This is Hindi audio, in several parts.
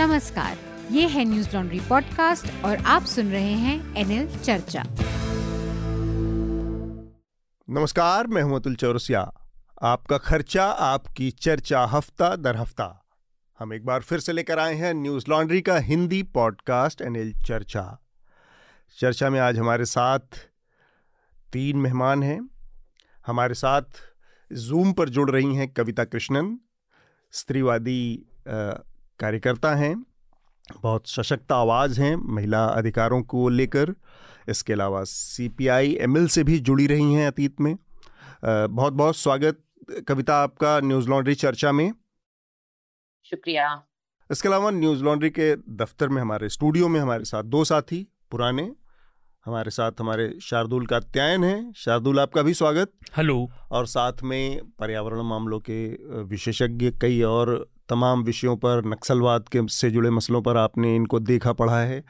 नमस्कार, ये है न्यूज लॉन्ड्री पॉडकास्ट और आप सुन रहे हैं एनएल चर्चा। नमस्कार, मैं हूं अतुल चौरसिया। आपका खर्चा आपकी चर्चा हफ्ता दर हफ्ता हम एक बार फिर से लेकर आए हैं न्यूज लॉन्ड्री का हिंदी पॉडकास्ट एनएल चर्चा। चर्चा में आज हमारे साथ 3 मेहमान हैं। हमारे साथ जूम पर जुड़ रही हैं कविता कृष्णन, स्त्रीवादी कार्यकर्ता हैं, बहुत सशक्त आवाज़ हैं महिला अधिकारों को लेकर। इसके अलावा CPI(ML) से भी जुड़ी रही हैं अतीत में। बहुत बहुत स्वागत कविता आपका न्यूज़ लॉन्ड्री चर्चा में। शुक्रिया। इसके अलावा न्यूज़ लॉन्ड्री के दफ्तर में हमारे स्टूडियो में हमारे साथ 2 साथी पुराने हमारे साथ हमारे शार्दुल कात्यायन हैं। शार्दुल, आपका भी स्वागत। हेलो। और साथ में पर्यावरण मामलों के विशेषज्ञ, कई और तमाम विषयों पर, नक्सलवाद के से जुड़े मसलों पर आपने इनको देखा पढ़ा है,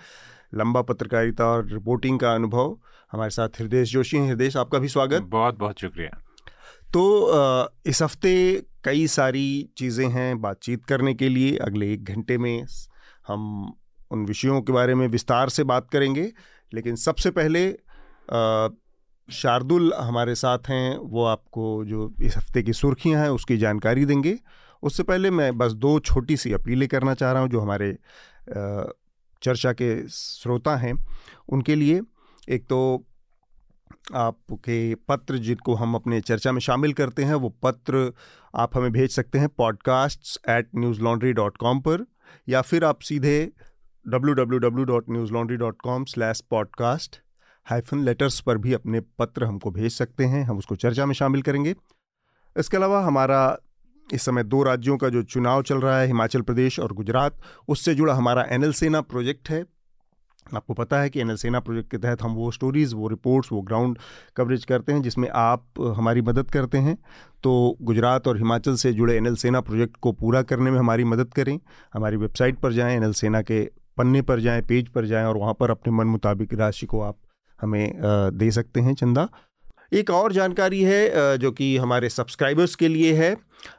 लंबा पत्रकारिता और रिपोर्टिंग का अनुभव, हमारे साथ हृदयेश जोशी हैं। हृदयेश, आपका भी स्वागत। बहुत बहुत शुक्रिया। तो इस हफ्ते कई सारी चीज़ें हैं बातचीत करने के लिए। अगले 1 घंटे में हम उन विषयों के बारे में विस्तार से बात करेंगे, लेकिन सबसे पहले शार्दुल हमारे साथ हैं, वो आपको जो इस हफ्ते की सुर्खियाँ हैं उसकी जानकारी देंगे। उससे पहले मैं बस 2 छोटी सी अपीलें करना चाह रहा हूँ जो हमारे चर्चा के श्रोता हैं उनके लिए। एक तो आपके पत्र जिनको हम अपने चर्चा में शामिल करते हैं, वो पत्र आप हमें भेज सकते हैं podcasts@newslaundry.com पर, या फिर आप सीधे www.newslaundry.com/podcast-letters पर भी अपने पत्र हमको भेज सकते हैं, हम उसको चर्चा में शामिल करेंगे। इसके अलावा हमारा इस समय 2 राज्यों का जो चुनाव चल रहा है, हिमाचल प्रदेश और गुजरात, उससे जुड़ा हमारा एनएल सेना प्रोजेक्ट है। आपको पता है कि एनएल सेना प्रोजेक्ट के तहत हम वो स्टोरीज़, वो रिपोर्ट्स, वो ग्राउंड कवरेज करते हैं जिसमें आप हमारी मदद करते हैं। तो गुजरात और हिमाचल से जुड़े एनएल सेना प्रोजेक्ट को पूरा करने में हमारी मदद करें। हमारी वेबसाइट पर जाएँ, एनएल सेना के पन्ने पर जाएँ, पेज पर जाएँ, और वहाँ पर अपने मन मुताबिक राशि को आप हमें दे सकते हैं चंदा। एक और जानकारी है जो कि हमारे सब्सक्राइबर्स के लिए है।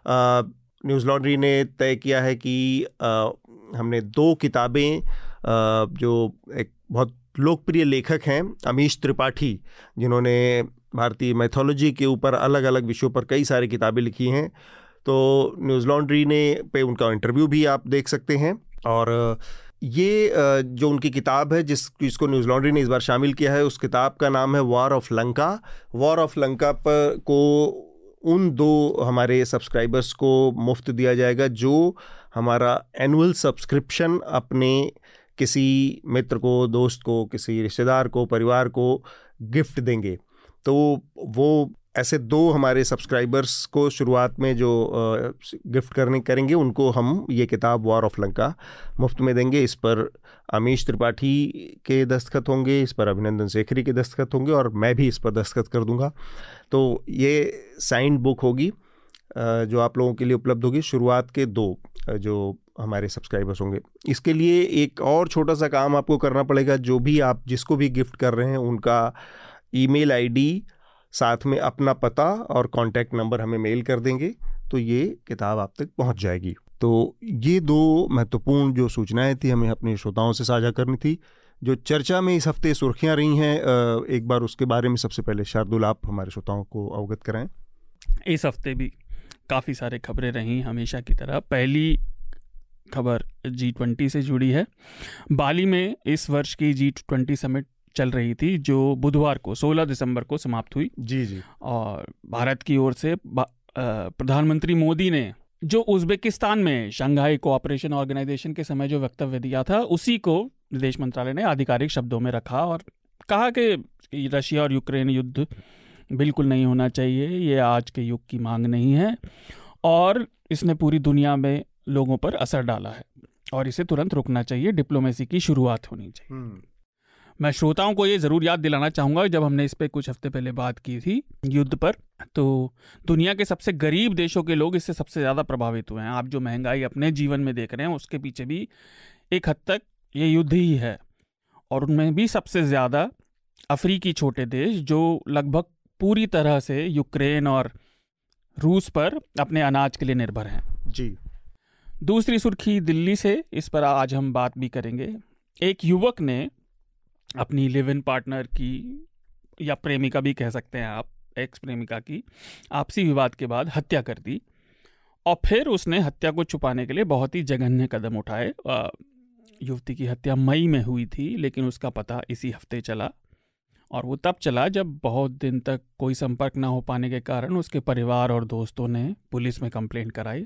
न्यूज़ लॉन्ड्री ने तय किया है कि हमने 2 किताबें जो एक बहुत लोकप्रिय लेखक हैं अमीश त्रिपाठी, जिन्होंने भारतीय मैथोलॉजी के ऊपर अलग अलग विषयों पर कई सारी किताबें लिखी हैं, तो न्यूज़ लॉन्ड्री ने पे उनका इंटरव्यू भी आप देख सकते हैं। और ये जो उनकी किताब है जिसको न्यूज़ लॉन्ड्री ने इस बार शामिल किया है, उस किताब का नाम है war of Lanka. War of Lanka पर को उन 2 हमारे सब्सक्राइबर्स को मुफ्त दिया जाएगा जो हमारा एनुअल सब्सक्रिप्शन अपने किसी मित्र को, दोस्त को, किसी रिश्तेदार को, परिवार को गिफ्ट देंगे। तो वो ऐसे 2 हमारे सब्सक्राइबर्स को शुरुआत में जो गिफ्ट करेंगे उनको हम ये किताब वॉर ऑफ लंका मुफ्त में देंगे। इस पर अमीश त्रिपाठी के दस्तखत होंगे, इस पर अभिनंदन शेखरी के दस्तखत होंगे, और मैं भी इस पर दस्तखत कर दूंगा। तो ये साइंड बुक होगी जो आप लोगों के लिए उपलब्ध होगी, शुरुआत के 2 जो हमारे सब्सक्राइबर्स होंगे। इसके लिए एक और छोटा सा काम आपको करना पड़ेगा, जो भी आप जिसको भी गिफ्ट कर रहे हैं उनका ईमेल आईडी, साथ में अपना पता और कांटेक्ट नंबर हमें मेल कर देंगे, तो ये किताब आप तक पहुंच जाएगी। तो ये 2 महत्वपूर्ण जो सूचनाएं थी हमें अपने श्रोताओं से साझा करनी थी। जो चर्चा में इस हफ्ते सुर्खियां रही हैं, एक बार उसके बारे में सबसे पहले शार्दुल आप हमारे श्रोताओं को अवगत कराएं। इस हफ्ते भी काफ़ी सारे खबरें रहीं हमेशा की तरह। पहली खबर G20 से जुड़ी है। बाली में इस वर्ष की G20 समिट चल रही थी जो बुधवार को 16 दिसंबर को समाप्त हुई। जी। और भारत की ओर से प्रधानमंत्री मोदी ने जो उज़्बेकिस्तान में शंघाई कोऑपरेशन ऑर्गेनाइजेशन के समय जो वक्तव्य दिया था, उसी को विदेश मंत्रालय ने आधिकारिक शब्दों में रखा और कहा कि रशिया और यूक्रेन युद्ध बिल्कुल नहीं होना चाहिए, ये आज के युग की मांग नहीं है, और इसने पूरी दुनिया में लोगों पर असर डाला है और इसे तुरंत रोकना चाहिए, डिप्लोमेसी की शुरुआत होनी चाहिए। मैं श्रोताओं को ये ज़रूर याद दिलाना चाहूँगा, जब हमने इस पर कुछ हफ्ते पहले बात की थी युद्ध पर, तो दुनिया के सबसे गरीब देशों के लोग इससे सबसे ज़्यादा प्रभावित हुए हैं। आप जो महंगाई अपने जीवन में देख रहे हैं उसके पीछे भी एक हद तक ये युद्ध ही है, और उनमें भी सबसे ज़्यादा अफ्रीकी छोटे देश जो लगभग पूरी तरह से यूक्रेन और रूस पर अपने अनाज के लिए निर्भर हैं। जी। दूसरी सुर्खी दिल्ली से, इस पर आज हम बात भी करेंगे। एक युवक ने अपनी लिव इन पार्टनर की, या प्रेमिका भी कह सकते हैं आप, एक्स प्रेमिका की आपसी विवाद के बाद हत्या कर दी, और फिर उसने हत्या को छुपाने के लिए बहुत ही जघन्य कदम उठाए। युवती की हत्या मई में हुई थी, लेकिन उसका पता इसी हफ्ते चला, और वो तब चला जब बहुत दिन तक कोई संपर्क ना हो पाने के कारण उसके परिवार और दोस्तों ने पुलिस में कंप्लेंट कराई,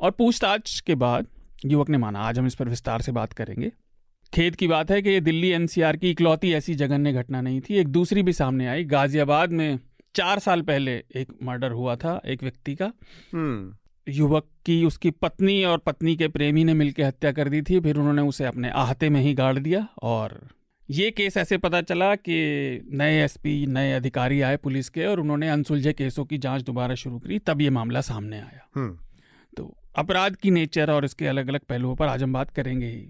और पूछताछ के बाद युवक ने माना। आज हम इस पर विस्तार से बात करेंगे। खेद की बात है कि ये दिल्ली एनसीआर की इकलौती ऐसी जघन्य घटना नहीं थी, एक दूसरी भी सामने आई। गाजियाबाद में 4 साल पहले एक मर्डर हुआ था एक व्यक्ति का। युवक की उसकी पत्नी और पत्नी के प्रेमी ने मिलकर हत्या कर दी थी, फिर उन्होंने उसे अपने आहते में ही गाड़ दिया। और ये केस ऐसे पता चला कि नए एसपी, नए अधिकारी आए पुलिस के, और उन्होंने अनसुलझे केसों की जांच दोबारा शुरू करी, तब ये मामला सामने आया। तो अपराध की नेचर और इसके अलग अलग पहलुओं पर आज हम बात करेंगे ही।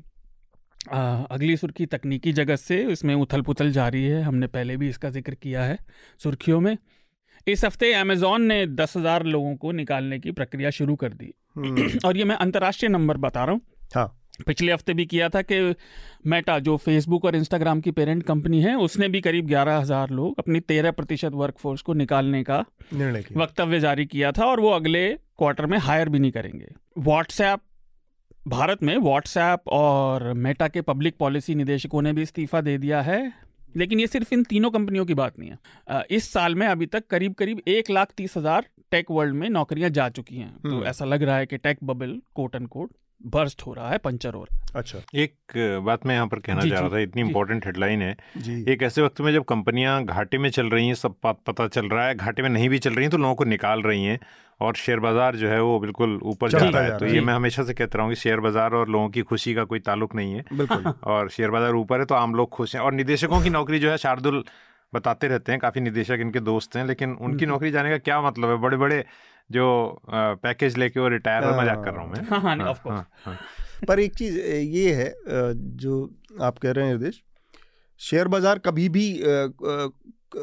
अगली सुर्खी तकनीकी जगत से, इसमें उथल पुथल जारी है, हमने पहले भी इसका जिक्र किया है सुर्खियों में। इस हफ्ते अमेज़ॉन ने 10,000 लोगों को निकालने की प्रक्रिया शुरू कर दी, और ये मैं अंतर्राष्ट्रीय नंबर बता रहा हूँ। हाँ, पिछले हफ्ते भी किया था कि मेटा, जो फेसबुक और इंस्टाग्राम की पेरेंट कंपनी है, उसने भी करीब 11,000 लोग, अपनी 13% वर्कफोर्स को निकालने का वक्तव्य जारी किया था, और वो अगले क्वार्टर में हायर भी नहीं करेंगे। व्हाट्सएप, भारत में व्हाट्सएप और मेटा के पब्लिक पॉलिसी निदेशकों ने भी इस्तीफा दे दिया है। लेकिन ये सिर्फ इन तीनों कंपनियों की बात नहीं है। इस साल में अभी तक करीब 130,000 टेक वर्ल्ड में नौकरियां जा चुकी हैं। तो ऐसा लग रहा है कि tech bubble quote end quote burst हो रहा है, पंचर हो रहा है। अच्छा, एक बात मैं यहाँ पर कहना चाह रहा था, इतनी इंपॉर्टेंट हेडलाइन है। एक ऐसे वक्त में जब कंपनियां घाटे में चल रही हैं, सब पता चल रहा है, घाटे में नहीं भी चल रही हैं तो लोगों को निकाल रही हैं, और शेयर बाजार जो है वो बिल्कुल ऊपर जा रहा है। तो ये मैं हमेशा से कहता रहा हूँ कि शेयर बाजार और लोगों की खुशी का कोई ताल्लुक नहीं है, बिल्कुल। और शेयर बाजार ऊपर है तो आम लोग खुश हैं, और निदेशकों की नौकरी जो है, शार्दुल बताते रहते हैं, काफ़ी निदेशक इनके दोस्त हैं, लेकिन उनकी नौकरी जाने का क्या मतलब है? बड़े बड़े जो पैकेज लेके वो रिटायर, मजाक कर रहा हूँ मैं। हाँ, पर एक चीज़ ये है जो आप कह रहे हैं हृदयेश, शेयर बाजार कभी भी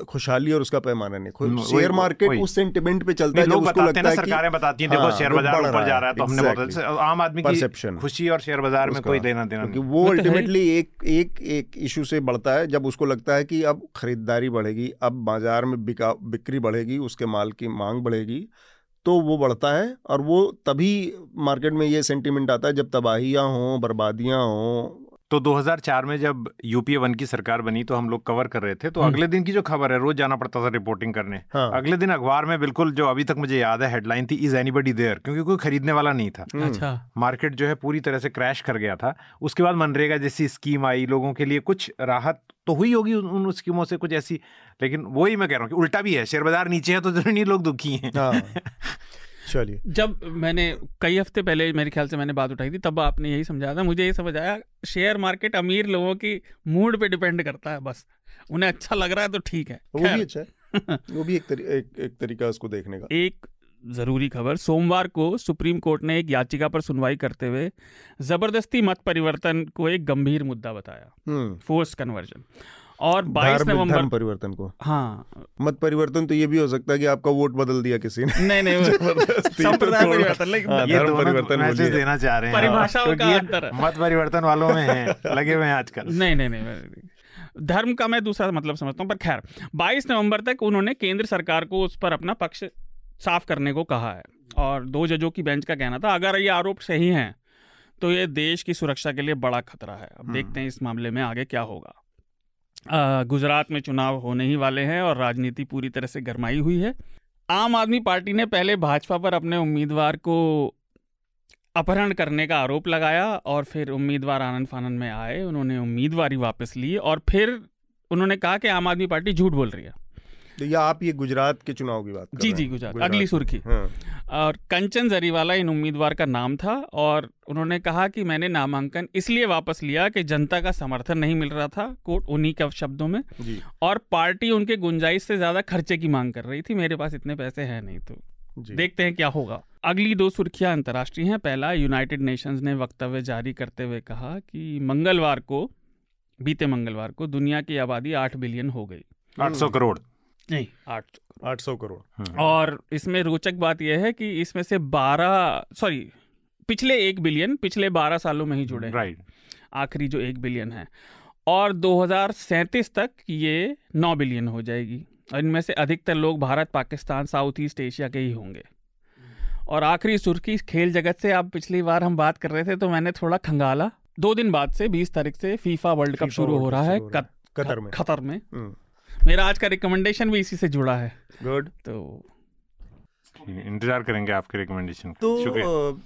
खुशहाली और उसका पैमाना नहीं। शेयर मार्केट उस सेंटिमेंट पे चलता है, लोग बताते हैं, सरकारें बताती हैं देखो शेयर बाजार ऊपर जा रहा है, तो हमने बहुत आम आदमी की खुशी और शेयर बाजार में कोई लेना देना नहीं। वो अल्टीमेटली एक इशू से बढ़ता है जब उसको लगता है कि अब खरीदारी बढ़ेगी, अब बाजार में बिक्री बढ़ेगी, उसके माल की मांग बढ़ेगी, तो वो बढ़ता है। और वो तभी मार्केट में ये सेंटिमेंट आता है जब तबाहियाँ हों, बर्बादियाँ हों। तो 2004 में जब यूपीए 1 की सरकार बनी तो हम लोग कवर कर रहे थे, तो अगले दिन की जो खबर है, रोज जाना पड़ता था रिपोर्टिंग करने। हाँ। अगले दिन अखबार में बिल्कुल जो अभी तक मुझे याद है हेडलाइन थी, इज एनीबडी देयर, क्योंकि कोई खरीदने वाला नहीं था। अच्छा। मार्केट जो है पूरी तरह से क्रैश कर गया था। उसके बाद मनरेगा जैसी स्कीम आई, लोगों के लिए कुछ राहत तो हुई होगी उन स्कीमों से कुछ ऐसी, लेकिन वही मैं कह रहा हूँ कि उल्टा भी है, शेयर बाजार नीचे है तो जरूरी लोग दुखी हैं। चलिए, जब मैंने कई हफ्ते पहले, मेरे ख्याल से मैंने बात उठाई थी, तब आपने यही समझाया था, मुझे ये समझ आया, शेयर मार्केट अमीर लोगों की मूड पे डिपेंड करता है, बस उन्हें अच्छा लग रहा है तो ठीक है, वो भी अच्छा है। वो भी एक तरीका उसको देखने का। एक जरूरी खबर, सोमवार को सुप्रीम कोर्ट ने एक याचिका पर सुनवाई करते हुए जबरदस्ती मत परिवर्तन को एक गंभीर मुद्दा बताया, फोर्स कन्वर्जन, और 22 नवंबर परिवर्तन को। हाँ, मत परिवर्तन तो ये भी हो सकता है कि आपका वोट बदल दिया किसी ने। नहीं, संप्रदाय परिवर्तन, लेकिन ये दोनों परिवर्तन मैसेज देना चाह रहे हैं, परिभाषाओं का अंतर मत परिवर्तन वालों में है, लगे हुए हैं आजकल। नहीं, धर्म का मैं दूसरा मतलब समझता हूँ, पर खैर 22 नवंबर तक उन्होंने केंद्र सरकार को उस पर अपना पक्ष साफ करने को कहा है, और 2 जजों की बेंच का कहना था अगर ये आरोप सही हैं तो ये देश की सुरक्षा के लिए बड़ा खतरा है। अब देखते हैं इस मामले में आगे क्या होगा। गुजरात में चुनाव होने ही वाले हैं और राजनीति पूरी तरह से गरमाई हुई है। आम आदमी पार्टी ने पहले भाजपा पर अपने उम्मीदवार को अपहरण करने का आरोप लगाया, और फिर उम्मीदवार आनंद फानंद में आए, उन्होंने उम्मीदवारी वापस ली, और फिर उन्होंने कहा कि आम आदमी पार्टी झूठ बोल रही है। तो या आप ये गुजरात के चुनाव की बात कर रहे हैं? जी, गुजरात। अगली सुर्खी, और कंचन जरीवाला इन उम्मीदवार का नाम था, और उन्होंने कहा कि मैंने नामांकन इसलिए वापस लिया कि जनता का समर्थन नहीं मिल रहा था, कोर्ट उन्हीं के शब्दों में, और पार्टी उनके गुंजाइश से ज्यादा खर्चे की मांग कर रही थी, मेरे पास इतने पैसे हैं नहीं। तो देखते हैं क्या होगा। अगली 2 सुर्खियां अंतर्राष्ट्रीय हैं। पहला, यूनाइटेड नेशंस ने वक्तव्य जारी करते हुए कहा कि बीते मंगलवार को दुनिया की आबादी 8 बिलियन हो गई, 800 करोड़ नहीं, 800 करोड़। और इसमें रोचक बात यह है कि इसमें से 12 पिछले 1 बिलियन पिछले 12 सालों में ही जुड़े, राइट, आखिरी जो 1 बिलियन है, और 2037 तक ये 9 बिलियन हो जाएगी। और इनमें से अधिकतर लोग Bharat, Pakistan, south east Asia के ही होंगे। और आखिरी सुर्खी खेल जगत से, आप पिछली बार हम बात कर रहे थे तो मैंने थोड़ा खंगाला, 2 दिन बाद से 20 तारीख से फीफा वर्ल्ड कप शुरू हो रहा है कतर में। मेरा आज का रिकमेंडेशन भी इसी से जुड़ा है। गुड, तो इंतजार करेंगे आपके रिकमेंडेशन। तो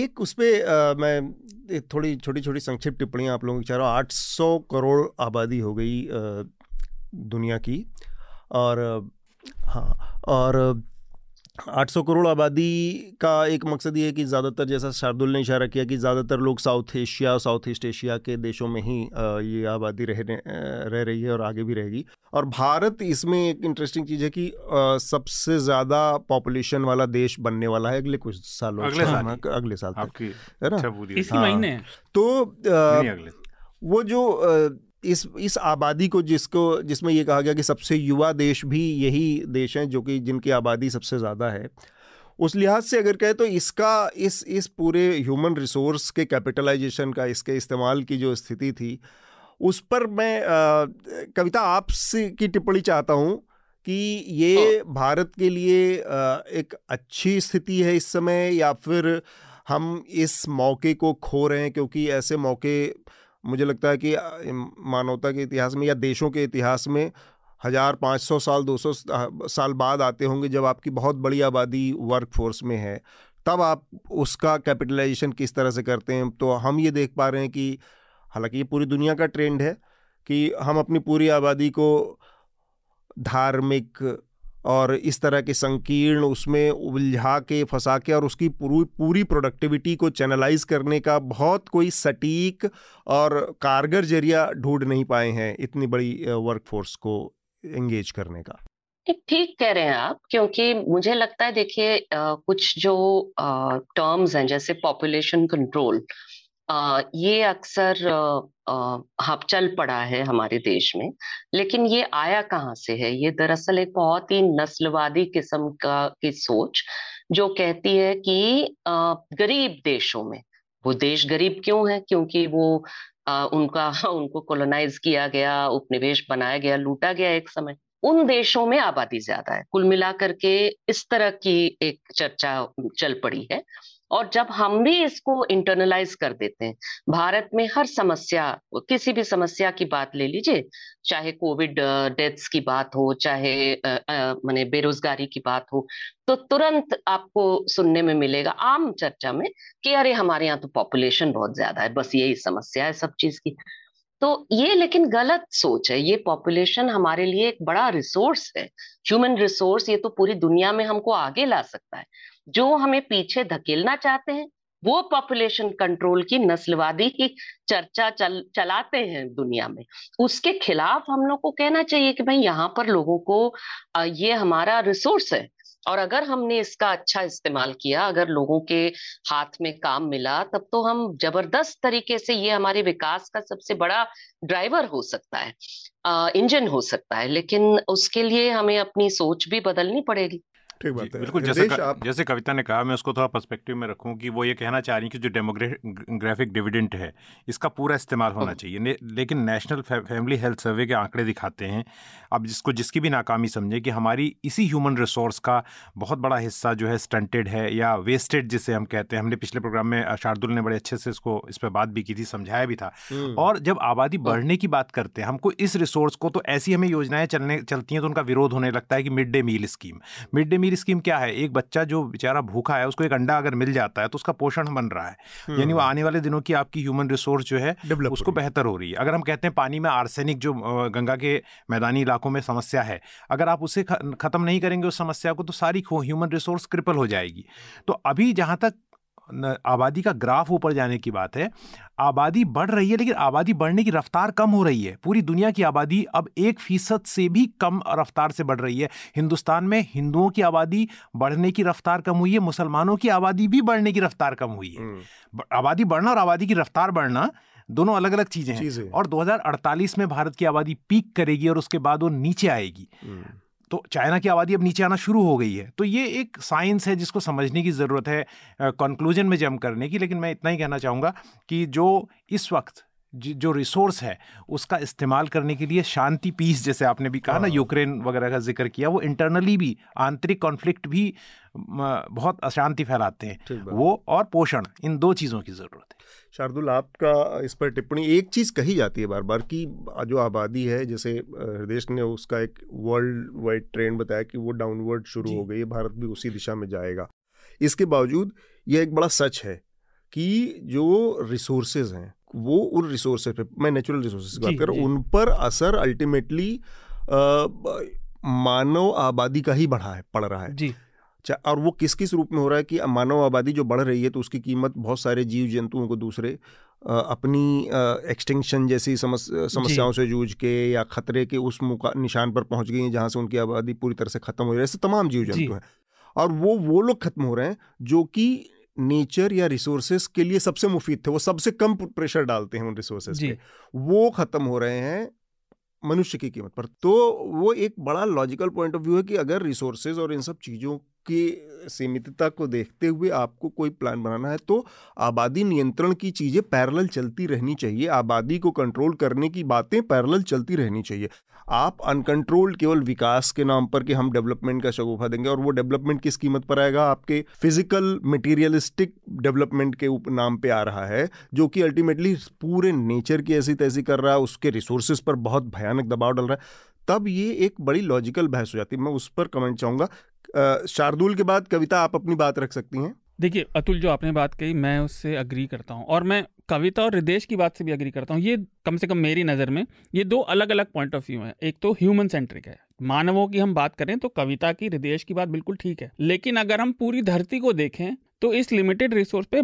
एक उस पर मैं थोड़ी छोटी छोटी संक्षिप्त टिप्पणियाँ आप लोगों की चाह रहा हूँ। 800 करोड़ आबादी हो गई दुनिया की, और हाँ, और 800 करोड़ आबादी का एक मकसद ये है कि ज़्यादातर, जैसा शार्दुल ने इशारा किया, कि ज़्यादातर लोग साउथ एशिया और साउथ ईस्ट एशिया के देशों में ही ये आबादी रह रही है और आगे भी रहेगी। और भारत इसमें एक इंटरेस्टिंग चीज़ है कि सबसे ज़्यादा पॉपुलेशन वाला देश बनने वाला है अगले कुछ सालों, अगले साल तक, है ना, इसी महीने। तो वो जो इस आबादी को जिसमें ये कहा गया कि सबसे युवा देश भी यही देश हैं जो कि जिनकी आबादी सबसे ज़्यादा है, उस लिहाज से अगर कहें तो इसका इस पूरे ह्यूमन रिसोर्स के कैपिटलाइजेशन का, इसके इस्तेमाल की जो स्थिति थी, उस पर मैं कविता आपसे की टिप्पणी चाहता हूँ कि ये भारत के लिए एक अच्छी स्थिति है इस समय, या फिर हम इस मौके को खो रहे हैं, क्योंकि ऐसे मौके मुझे लगता है कि मानवता के इतिहास में या देशों के इतिहास में 1000, 500 साल, 200 साल बाद आते होंगे, जब आपकी बहुत बड़ी आबादी वर्कफोर्स में है, तब आप उसका कैपिटलाइजेशन किस तरह से करते हैं। तो हम ये देख पा रहे हैं कि हालांकि ये पूरी दुनिया का ट्रेंड है कि हम अपनी पूरी आबादी को धार्मिक और इस तरह के संकीर्ण उसमें उलझा के, फंसा के, और उसकी पूरी प्रोडक्टिविटी को चैनलाइज करने का बहुत कोई सटीक और कारगर जरिया ढूंढ नहीं पाए हैं इतनी बड़ी वर्कफोर्स को एंगेज करने का। ठीक कह रहे हैं आप, क्योंकि मुझे लगता है, देखिए, कुछ जो टर्म्स हैं जैसे पॉपुलेशन कंट्रोल, ये अक्सर हाँ चल पड़ा है हमारे देश में, लेकिन ये आया कहाँ से है? ये दरअसल एक बहुत ही नस्लवादी किस्म की सोच जो कहती है कि गरीब देशों में, वो देश गरीब क्यों है? क्योंकि वो उनको कॉलोनाइज किया गया, उपनिवेश बनाया गया, लूटा गया एक समय, उन देशों में आबादी ज्यादा है। कुल मिलाकर के इस तरह की एक चर्चा चल पड़ी है, और जब हम भी इसको इंटरनलाइज कर देते हैं, भारत में हर समस्या, किसी भी समस्या की बात ले लीजिए, चाहे कोविड डेथ्स की बात हो, चाहे माने बेरोजगारी की बात हो, तो तुरंत आपको सुनने में मिलेगा आम चर्चा में कि अरे हमारे यहाँ तो पॉपुलेशन बहुत ज्यादा है, बस यही समस्या है सब चीज की। तो ये लेकिन गलत सोच है। ये पॉपुलेशन हमारे लिए एक बड़ा रिसोर्स है, ह्यूमन रिसोर्स। ये तो पूरी दुनिया में हमको आगे ला सकता है। जो हमें पीछे धकेलना चाहते हैं वो पॉपुलेशन कंट्रोल की नस्लवादी की चर्चा चलाते हैं दुनिया में। उसके खिलाफ हम लोग को कहना चाहिए कि भाई यहाँ पर लोगों को ये हमारा रिसोर्स है, और अगर हमने इसका अच्छा इस्तेमाल किया, अगर लोगों के हाथ में काम मिला, तब तो हम जबरदस्त तरीके से, ये हमारे विकास का सबसे बड़ा ड्राइवर हो सकता है, इंजन हो सकता है। लेकिन उसके लिए हमें अपनी सोच भी बदलनी पड़ेगी। ठीक बात है, बिल्कुल। जैसे कविता ने कहा, मैं उसको थोड़ा पर्सपेक्टिव में रखूं कि वो ये कहना चाह रही कि जो डेमोग्राफिक डिविडेंड है इसका पूरा इस्तेमाल होना चाहिए। लेकिन नेशनल फैमिली हेल्थ सर्वे के आंकड़े दिखाते हैं, अब जिसकी भी नाकामी समझे, कि हमारी इसी ह्यूमन रिसोर्स का बहुत बड़ा हिस्सा जो है स्टंटेड है या वेस्टेड, जिसे हम कहते हैं। हमने पिछले प्रोग्राम में शार्दुल ने बड़े अच्छे से इस पर बात भी की थी, समझाया भी था। और जब आबादी बढ़ने की बात करते हैं, हमको इस रिसोर्स को, तो ऐसी हमें योजनाएँ चलती हैं तो उनका विरोध होने लगता है कि मिड डे मील स्कीम क्या है? एक बच्चा जो बेचारा भूखा है, उसको एक अंडा अगर मिल जाता है तो उसका पोषण बन रहा है, यानी वो आने वाले दिनों की आपकी ह्यूमन रिसोर्स जो है उसको बेहतर हो रही है। अगर हम कहते हैं पानी में आर्सेनिक, जो गंगा के मैदानी इलाकों में समस्या है, अगर आप उसे खत्म नहीं करेंगे उस समस्या को, तो सारी ह्यूमन रिसोर्स क्रिपल हो जाएगी। तो अभी जहां तक आबादी का ग्राफ ऊपर जाने की बात है, आबादी बढ़ रही है, लेकिन आबादी बढ़ने की रफ्तार कम हो रही है। पूरी दुनिया की आबादी अब 1% से भी कम रफ्तार से बढ़ रही है। हिंदुस्तान में हिंदुओं की आबादी बढ़ने की रफ्तार कम हुई है, मुसलमानों की आबादी भी बढ़ने की रफ्तार कम हुई है। आबादी बढ़ना और आबादी की रफ्तार बढ़ना दोनों अलग अलग चीज़ें हैं। और 2048 में भारत की आबादी पीक करेगी और उसके बाद वो नीचे आएगी। तो चाइना की आबादी अब नीचे आना शुरू हो गई है। तो ये एक साइंस है जिसको समझने की ज़रूरत है कंक्लूजन में जंप करने की, लेकिन मैं इतना ही कहना चाहूँगा कि जो इस वक्त जो रिसोर्स है उसका इस्तेमाल करने के लिए शांति पीस, जैसे आपने भी कहा ना यूक्रेन वगैरह का जिक्र किया, वो इंटरनली भी आंतरिक कॉन्फ्लिक्ट भी बहुत अशांति फैलाते हैं, वो और पोषण, इन दो चीज़ों की ज़रूरत है। शार्दुल, आपका इस पर टिप्पणी। एक चीज़ कही जाती है बार बार कि जो आबादी है, जैसे हृदयेश ने उसका एक वर्ल्ड वाइड ट्रेंड बताया कि वो डाउनवर्ड शुरू हो गई है, भारत भी उसी दिशा में जाएगा। इसके बावजूद यह एक बड़ा सच है कि जो रिसोर्सेज हैं वो उन रिसोर्सेज पे, मैं नेचुरल रिसोर्सेज की बात कर रहा हूँ, उन पर असर अल्टीमेटली मानव आबादी का ही पड़ रहा है जी। और वो किस रूप में हो रहा है कि मानव आबादी जो बढ़ रही है तो उसकी कीमत बहुत सारे जीव जंतुओं को दूसरे अपनी एक्सटिंक्शन जैसी समस्याओं से जूझ के या खतरे के उस निशान पर पहुंच गई है जहाँ से उनकी आबादी पूरी तरह से ख़त्म हो रही है। ऐसे तमाम जीव जंतु हैं और वो लोग ख़त्म हो रहे हैं जो कि नेचर या रिसोर्सेज के लिए सबसे मुफीद थे, वो सबसे कम प्रेशर डालते हैं उन रिसोर्सेज पे, वो ख़त्म हो रहे हैं मनुष्य की कीमत पर। तो वो एक बड़ा लॉजिकल पॉइंट ऑफ व्यू है कि अगर रिसोर्सेज और इन सब चीज़ों की सीमितता को देखते हुए आपको कोई प्लान बनाना है तो आबादी नियंत्रण की चीज़ें पैरेलल चलती रहनी चाहिए, आबादी को कंट्रोल करने की बातें पैरेलल चलती रहनी चाहिए। आप अनकंट्रोल्ड केवल विकास के नाम पर कि हम डेवलपमेंट का शगुफा देंगे, और वो डेवलपमेंट किस कीमत पर आएगा, आपके फिजिकल मटेरियलिस्टिक डेवलपमेंट के नाम पे आ रहा है जो कि अल्टीमेटली पूरे नेचर की ऐसी तैसी कर रहा है, उसके रिसोर्सेज पर बहुत भयानक दबाव डाल रहा है, तब ये एक बड़ी लॉजिकल बहस हो जाती है। मैं उस पर कमेंट चाहूँगा। शार्दुल के बाद कविता, आप अपनी बात रख सकती हैं। देखिए अतुल, जो आपने बात कही मैं उससे अग्री करता हूँ, और मैं कविता और हृदयेश की बात से भी अग्री करता हूँ। ये कम से कम मेरी नज़र में ये दो अलग अलग पॉइंट ऑफ व्यू हैं। एक तो ह्यूमन सेंट्रिक है, मानवों की हम बात करें तो कविता की, हृदयेश की बात बिल्कुल ठीक है, लेकिन अगर हम पूरी धरती को देखें तो इस लिमिटेड रिसोर्स पे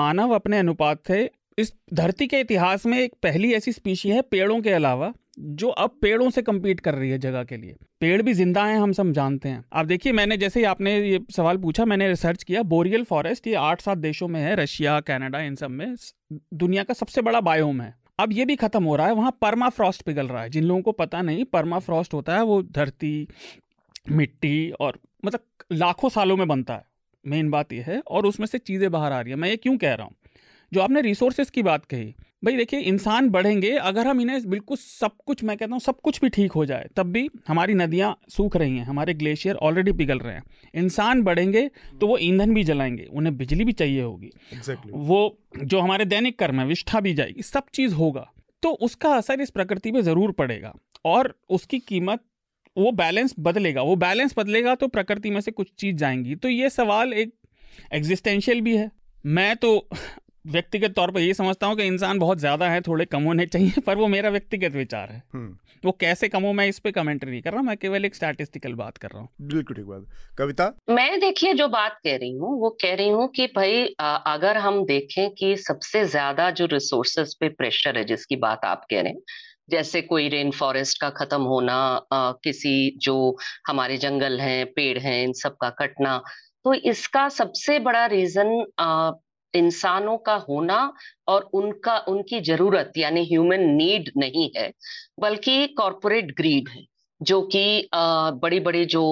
मानव अपने अनुपात से, इस धरती के इतिहास में एक पहली ऐसी स्पीशी है पेड़ों के अलावा जो अब पेड़ों से कम्पीट कर रही है जगह के लिए। पेड़ भी जिंदा हैं, हम सब जानते हैं। आप देखिए, मैंने जैसे ही आपने ये सवाल पूछा मैंने रिसर्च किया, बोरियल फॉरेस्ट ये 8-7 देशों में है, रशिया, कनाडा, इन सब में दुनिया का सबसे बड़ा बायोम है। अब ये भी खत्म हो रहा है, वहाँ परमा फ्रॉस्ट पिघल रहा है। जिन लोगों को पता नहीं, परमा फ्रॉस्ट होता है वो धरती, मिट्टी और मतलब लाखों सालों में बनता है, मेन बात यह है, और उसमें से चीज़ें बाहर आ रही है। मैं ये क्यों कह रहा हूँ, जो आपने रिसोर्सेज की बात कही, भाई देखिए इंसान बढ़ेंगे अगर हम इन्हें बिल्कुल सब कुछ, मैं कहता हूँ सब कुछ भी ठीक हो जाए तब भी हमारी नदियाँ सूख रही हैं, हमारे ग्लेशियर ऑलरेडी पिघल रहे हैं। इंसान बढ़ेंगे तो वो ईंधन भी जलाएंगे, उन्हें बिजली भी चाहिए होगी, वो जो हमारे दैनिक कर्म है विष्ठा भी जाएगी, सब चीज़ होगा, तो उसका असर इस प्रकृति पर ज़रूर पड़ेगा और उसकी कीमत, वो बैलेंस बदलेगा। वो बैलेंस बदलेगा तो प्रकृति में से कुछ चीज़ जाएंगी। तो ये सवाल एक एग्जिस्टेंशियल भी है। मैं तो व्यक्तिगत तौर पर ये समझता हूँ कि इंसान बहुत ज़्यादा है, थोड़े कम होने चाहिए, पर वो मेरा व्यक्तिगत विचार है। वो कैसे कम हो मैं इस पे कमेंट नहीं कर रहा, मैं केवल एक स्टैटिस्टिकल बात कर रहा हूँ। बिल्कुल ठीक बात। कविता, मैं देखिए जो बात कह रही हूँ वो कह रही हूँ कि भाई अगर हम देखें कि सबसे ज्यादा जो रिसोर्सेज पे प्रेशर है जिसकी बात आप कह रहे हैं, जैसे कोई रेन फॉरेस्ट का खत्म होना, किसी जो हमारे जंगल हैं, पेड़ हैं, इन सब का कटना, तो इसका सबसे बड़ा रीजन इंसानों का होना और उनकी जरूरत यानी ह्यूमन नीड नहीं है, बल्कि कॉरपोरेट ग्रीड है, जो कि बड़ी बड़ी जो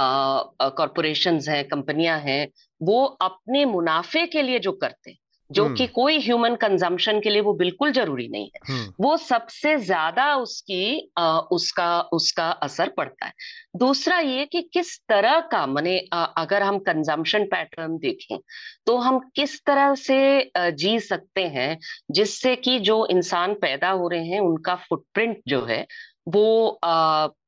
कॉरपोरेशंस हैं, कंपनियां हैं, वो अपने मुनाफे के लिए जो करते हैं, जो कि कोई ह्यूमन कंजम्पशन के लिए वो बिल्कुल जरूरी नहीं है, वो सबसे ज्यादा उसका असर पड़ता है। दूसरा ये कि किस तरह का, माने अगर हम कंजम्पशन पैटर्न देखें तो हम किस तरह से जी सकते हैं जिससे कि जो इंसान पैदा हो रहे हैं उनका फुटप्रिंट जो है वो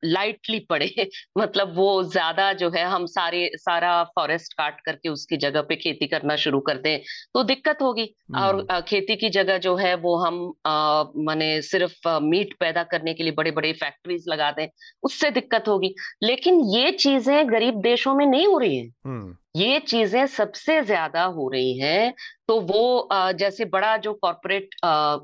लाइटली पड़े, मतलब वो ज्यादा जो है, हम सारा फॉरेस्ट काट करके उसकी जगह पे खेती करना शुरू कर दें तो दिक्कत होगी, और खेती की जगह जो है वो हम माने सिर्फ मीट पैदा करने के लिए बड़े बड़े फैक्ट्रीज लगा दें, उससे दिक्कत होगी। लेकिन ये चीजें गरीब देशों में नहीं हो रही है, ये चीजें सबसे ज्यादा हो रही हैं। तो वो जैसे बड़ा जो कॉर्पोरेट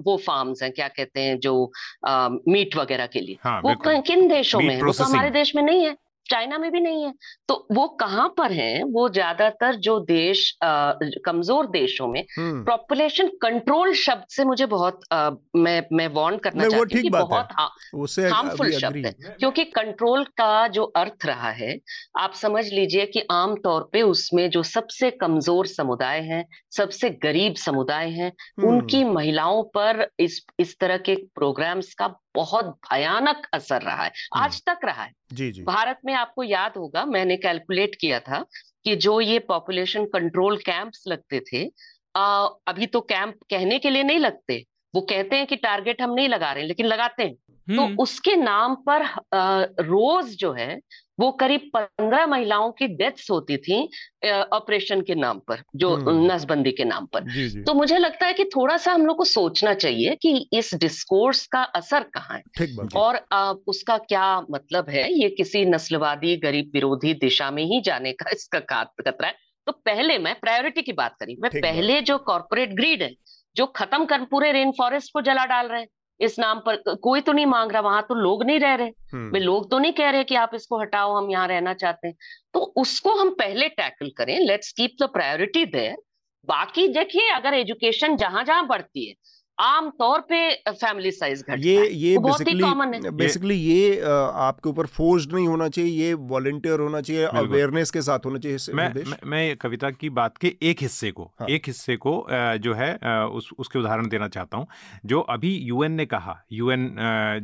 वो फार्म्स हैं, क्या कहते हैं, जो मीट वगैरह के लिए, वो किन देशों में, वो हमारे देश में नहीं है। चाइना में भी नहीं है, तो वो कहाँ पर हैं? वो ज्यादातर जो देश कमजोर देशों में पॉपुलेशन कंट्रोल शब्द से मुझे बहुत मैं वार्न करना चाहती हूँ कि बहुत हार्मफुल शब्द है, क्योंकि कंट्रोल का जो अर्थ रहा है आप समझ लीजिए कि आमतौर पे उसमें जो सबसे कमजोर समुदाय हैं, सबसे गरीब समुदाय हैं, उनकी महिलाओं पर इस तरह के प्रोग्राम्स का बहुत भयानक असर रहा है, आज तक रहा है। जी जी। भारत में आपको याद होगा, मैंने कैलकुलेट किया था कि जो ये पॉपुलेशन कंट्रोल कैंप्स लगते थे, अभी तो कैंप कहने के लिए नहीं लगते, वो कहते हैं कि टारगेट हम नहीं लगा रहे हैं लेकिन लगाते हैं, तो उसके नाम पर रोज जो है वो करीब 15 महिलाओं की डेथ्स होती थी ऑपरेशन के नाम पर, जो नसबंदी के नाम पर। जी जी। तो मुझे लगता है कि थोड़ा सा हम लोग को सोचना चाहिए कि इस डिस्कोर्स का असर कहाँ है और उसका क्या मतलब है। ये किसी नस्लवादी गरीब विरोधी दिशा में ही जाने का इसका खतरा है। तो पहले मैं प्रायोरिटी की बात करी, मैं पहले जो कॉर्पोरेट ग्रीड है जो खत्म कर पूरे रेन फॉरेस्ट को जला डाल रहे हैं इस नाम पर, कोई तो नहीं मांग रहा, वहां तो लोग नहीं रह रहे, वे लोग तो नहीं कह रहे कि आप इसको हटाओ हम यहाँ रहना चाहते हैं, तो उसको हम पहले टैकल करें। Let's keep the priority there. बाकी देखिए, अगर एजुकेशन जहां जहां बढ़ती है आमतौर पे फैमिली साइज घटता है, ये तो बहुत ही कॉमन है। बेसिकली ये आपके ऊपर फोर्स्ड नहीं होना चाहिए, ये वॉलंटियर होना चाहिए, अवेयरनेस के साथ होना चाहिए। मैं कविता की बात के एक हिस्से को जो है उसके उदाहरण देना चाहता हूँ, जो अभी यूएन ने कहा, यूएन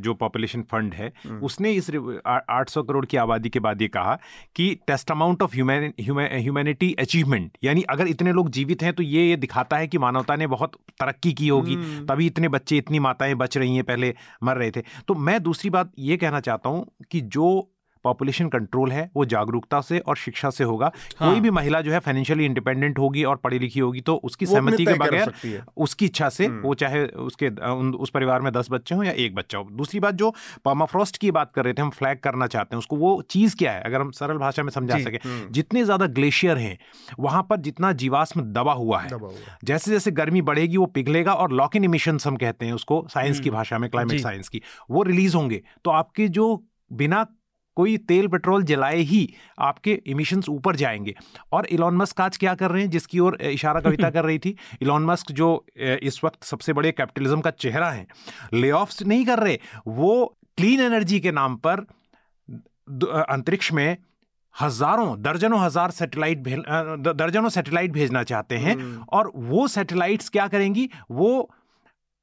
जो पॉपुलेशन फंड है उसने इस 800 करोड़ की आबादी के बाद ये कहा कि test amount of humanity achievement, यानी अगर इतने लोग जीवित हैं तो ये दिखाता है कि मानवता ने बहुत तरक्की की होगी, तभी इतने बच्चे इतनी माताएं बच रही हैं, पहले मर रहे थे। तो मैं दूसरी बात ये कहना चाहता हूँ कि जो पॉपुलेशन कंट्रोल है वो जागरूकता से और शिक्षा से होगा। हाँ। कोई भी महिला जो है फाइनेंशियली इंडिपेंडेंट होगी और पढ़ी लिखी होगी तो उसकी सहमति के बगैर, उसकी इच्छा से, वो चाहे उसके उस परिवार में 10 बच्चे हों या एक बच्चा हो। दूसरी बात, जो पर्माफ्रॉस्ट की बात कर रहे थे, हम फ्लैग करना चाहते हैं उसको, वो चीज़ क्या है अगर हम सरल भाषा में समझा सकें, जितने ज़्यादा ग्लेशियर हैं वहाँ पर जितना जीवाश्म दबा हुआ है, जैसे जैसे गर्मी बढ़ेगी वो पिघलेगा और लॉक इन इमिशंस हम कहते हैं उसको साइंस की भाषा में, क्लाइमेट साइंस की, वो रिलीज होंगे। तो आपके जो बिना कोई तेल पेट्रोल जलाए ही आपके इमिशंस ऊपर जाएंगे। और इलॉन मस्क आज क्या कर रहे हैं, जिसकी ओर इशारा कविता कर रही थी, इलॉन मस्क जो इस वक्त सबसे बड़े कैपिटलिज्म का चेहरा है, ले ऑफ्स नहीं कर रहे, वो क्लीन एनर्जी के नाम पर अंतरिक्ष में दर्जनों सैटेलाइट भेजना चाहते हैं। और वो सैटेलाइट्स क्या करेंगी, वो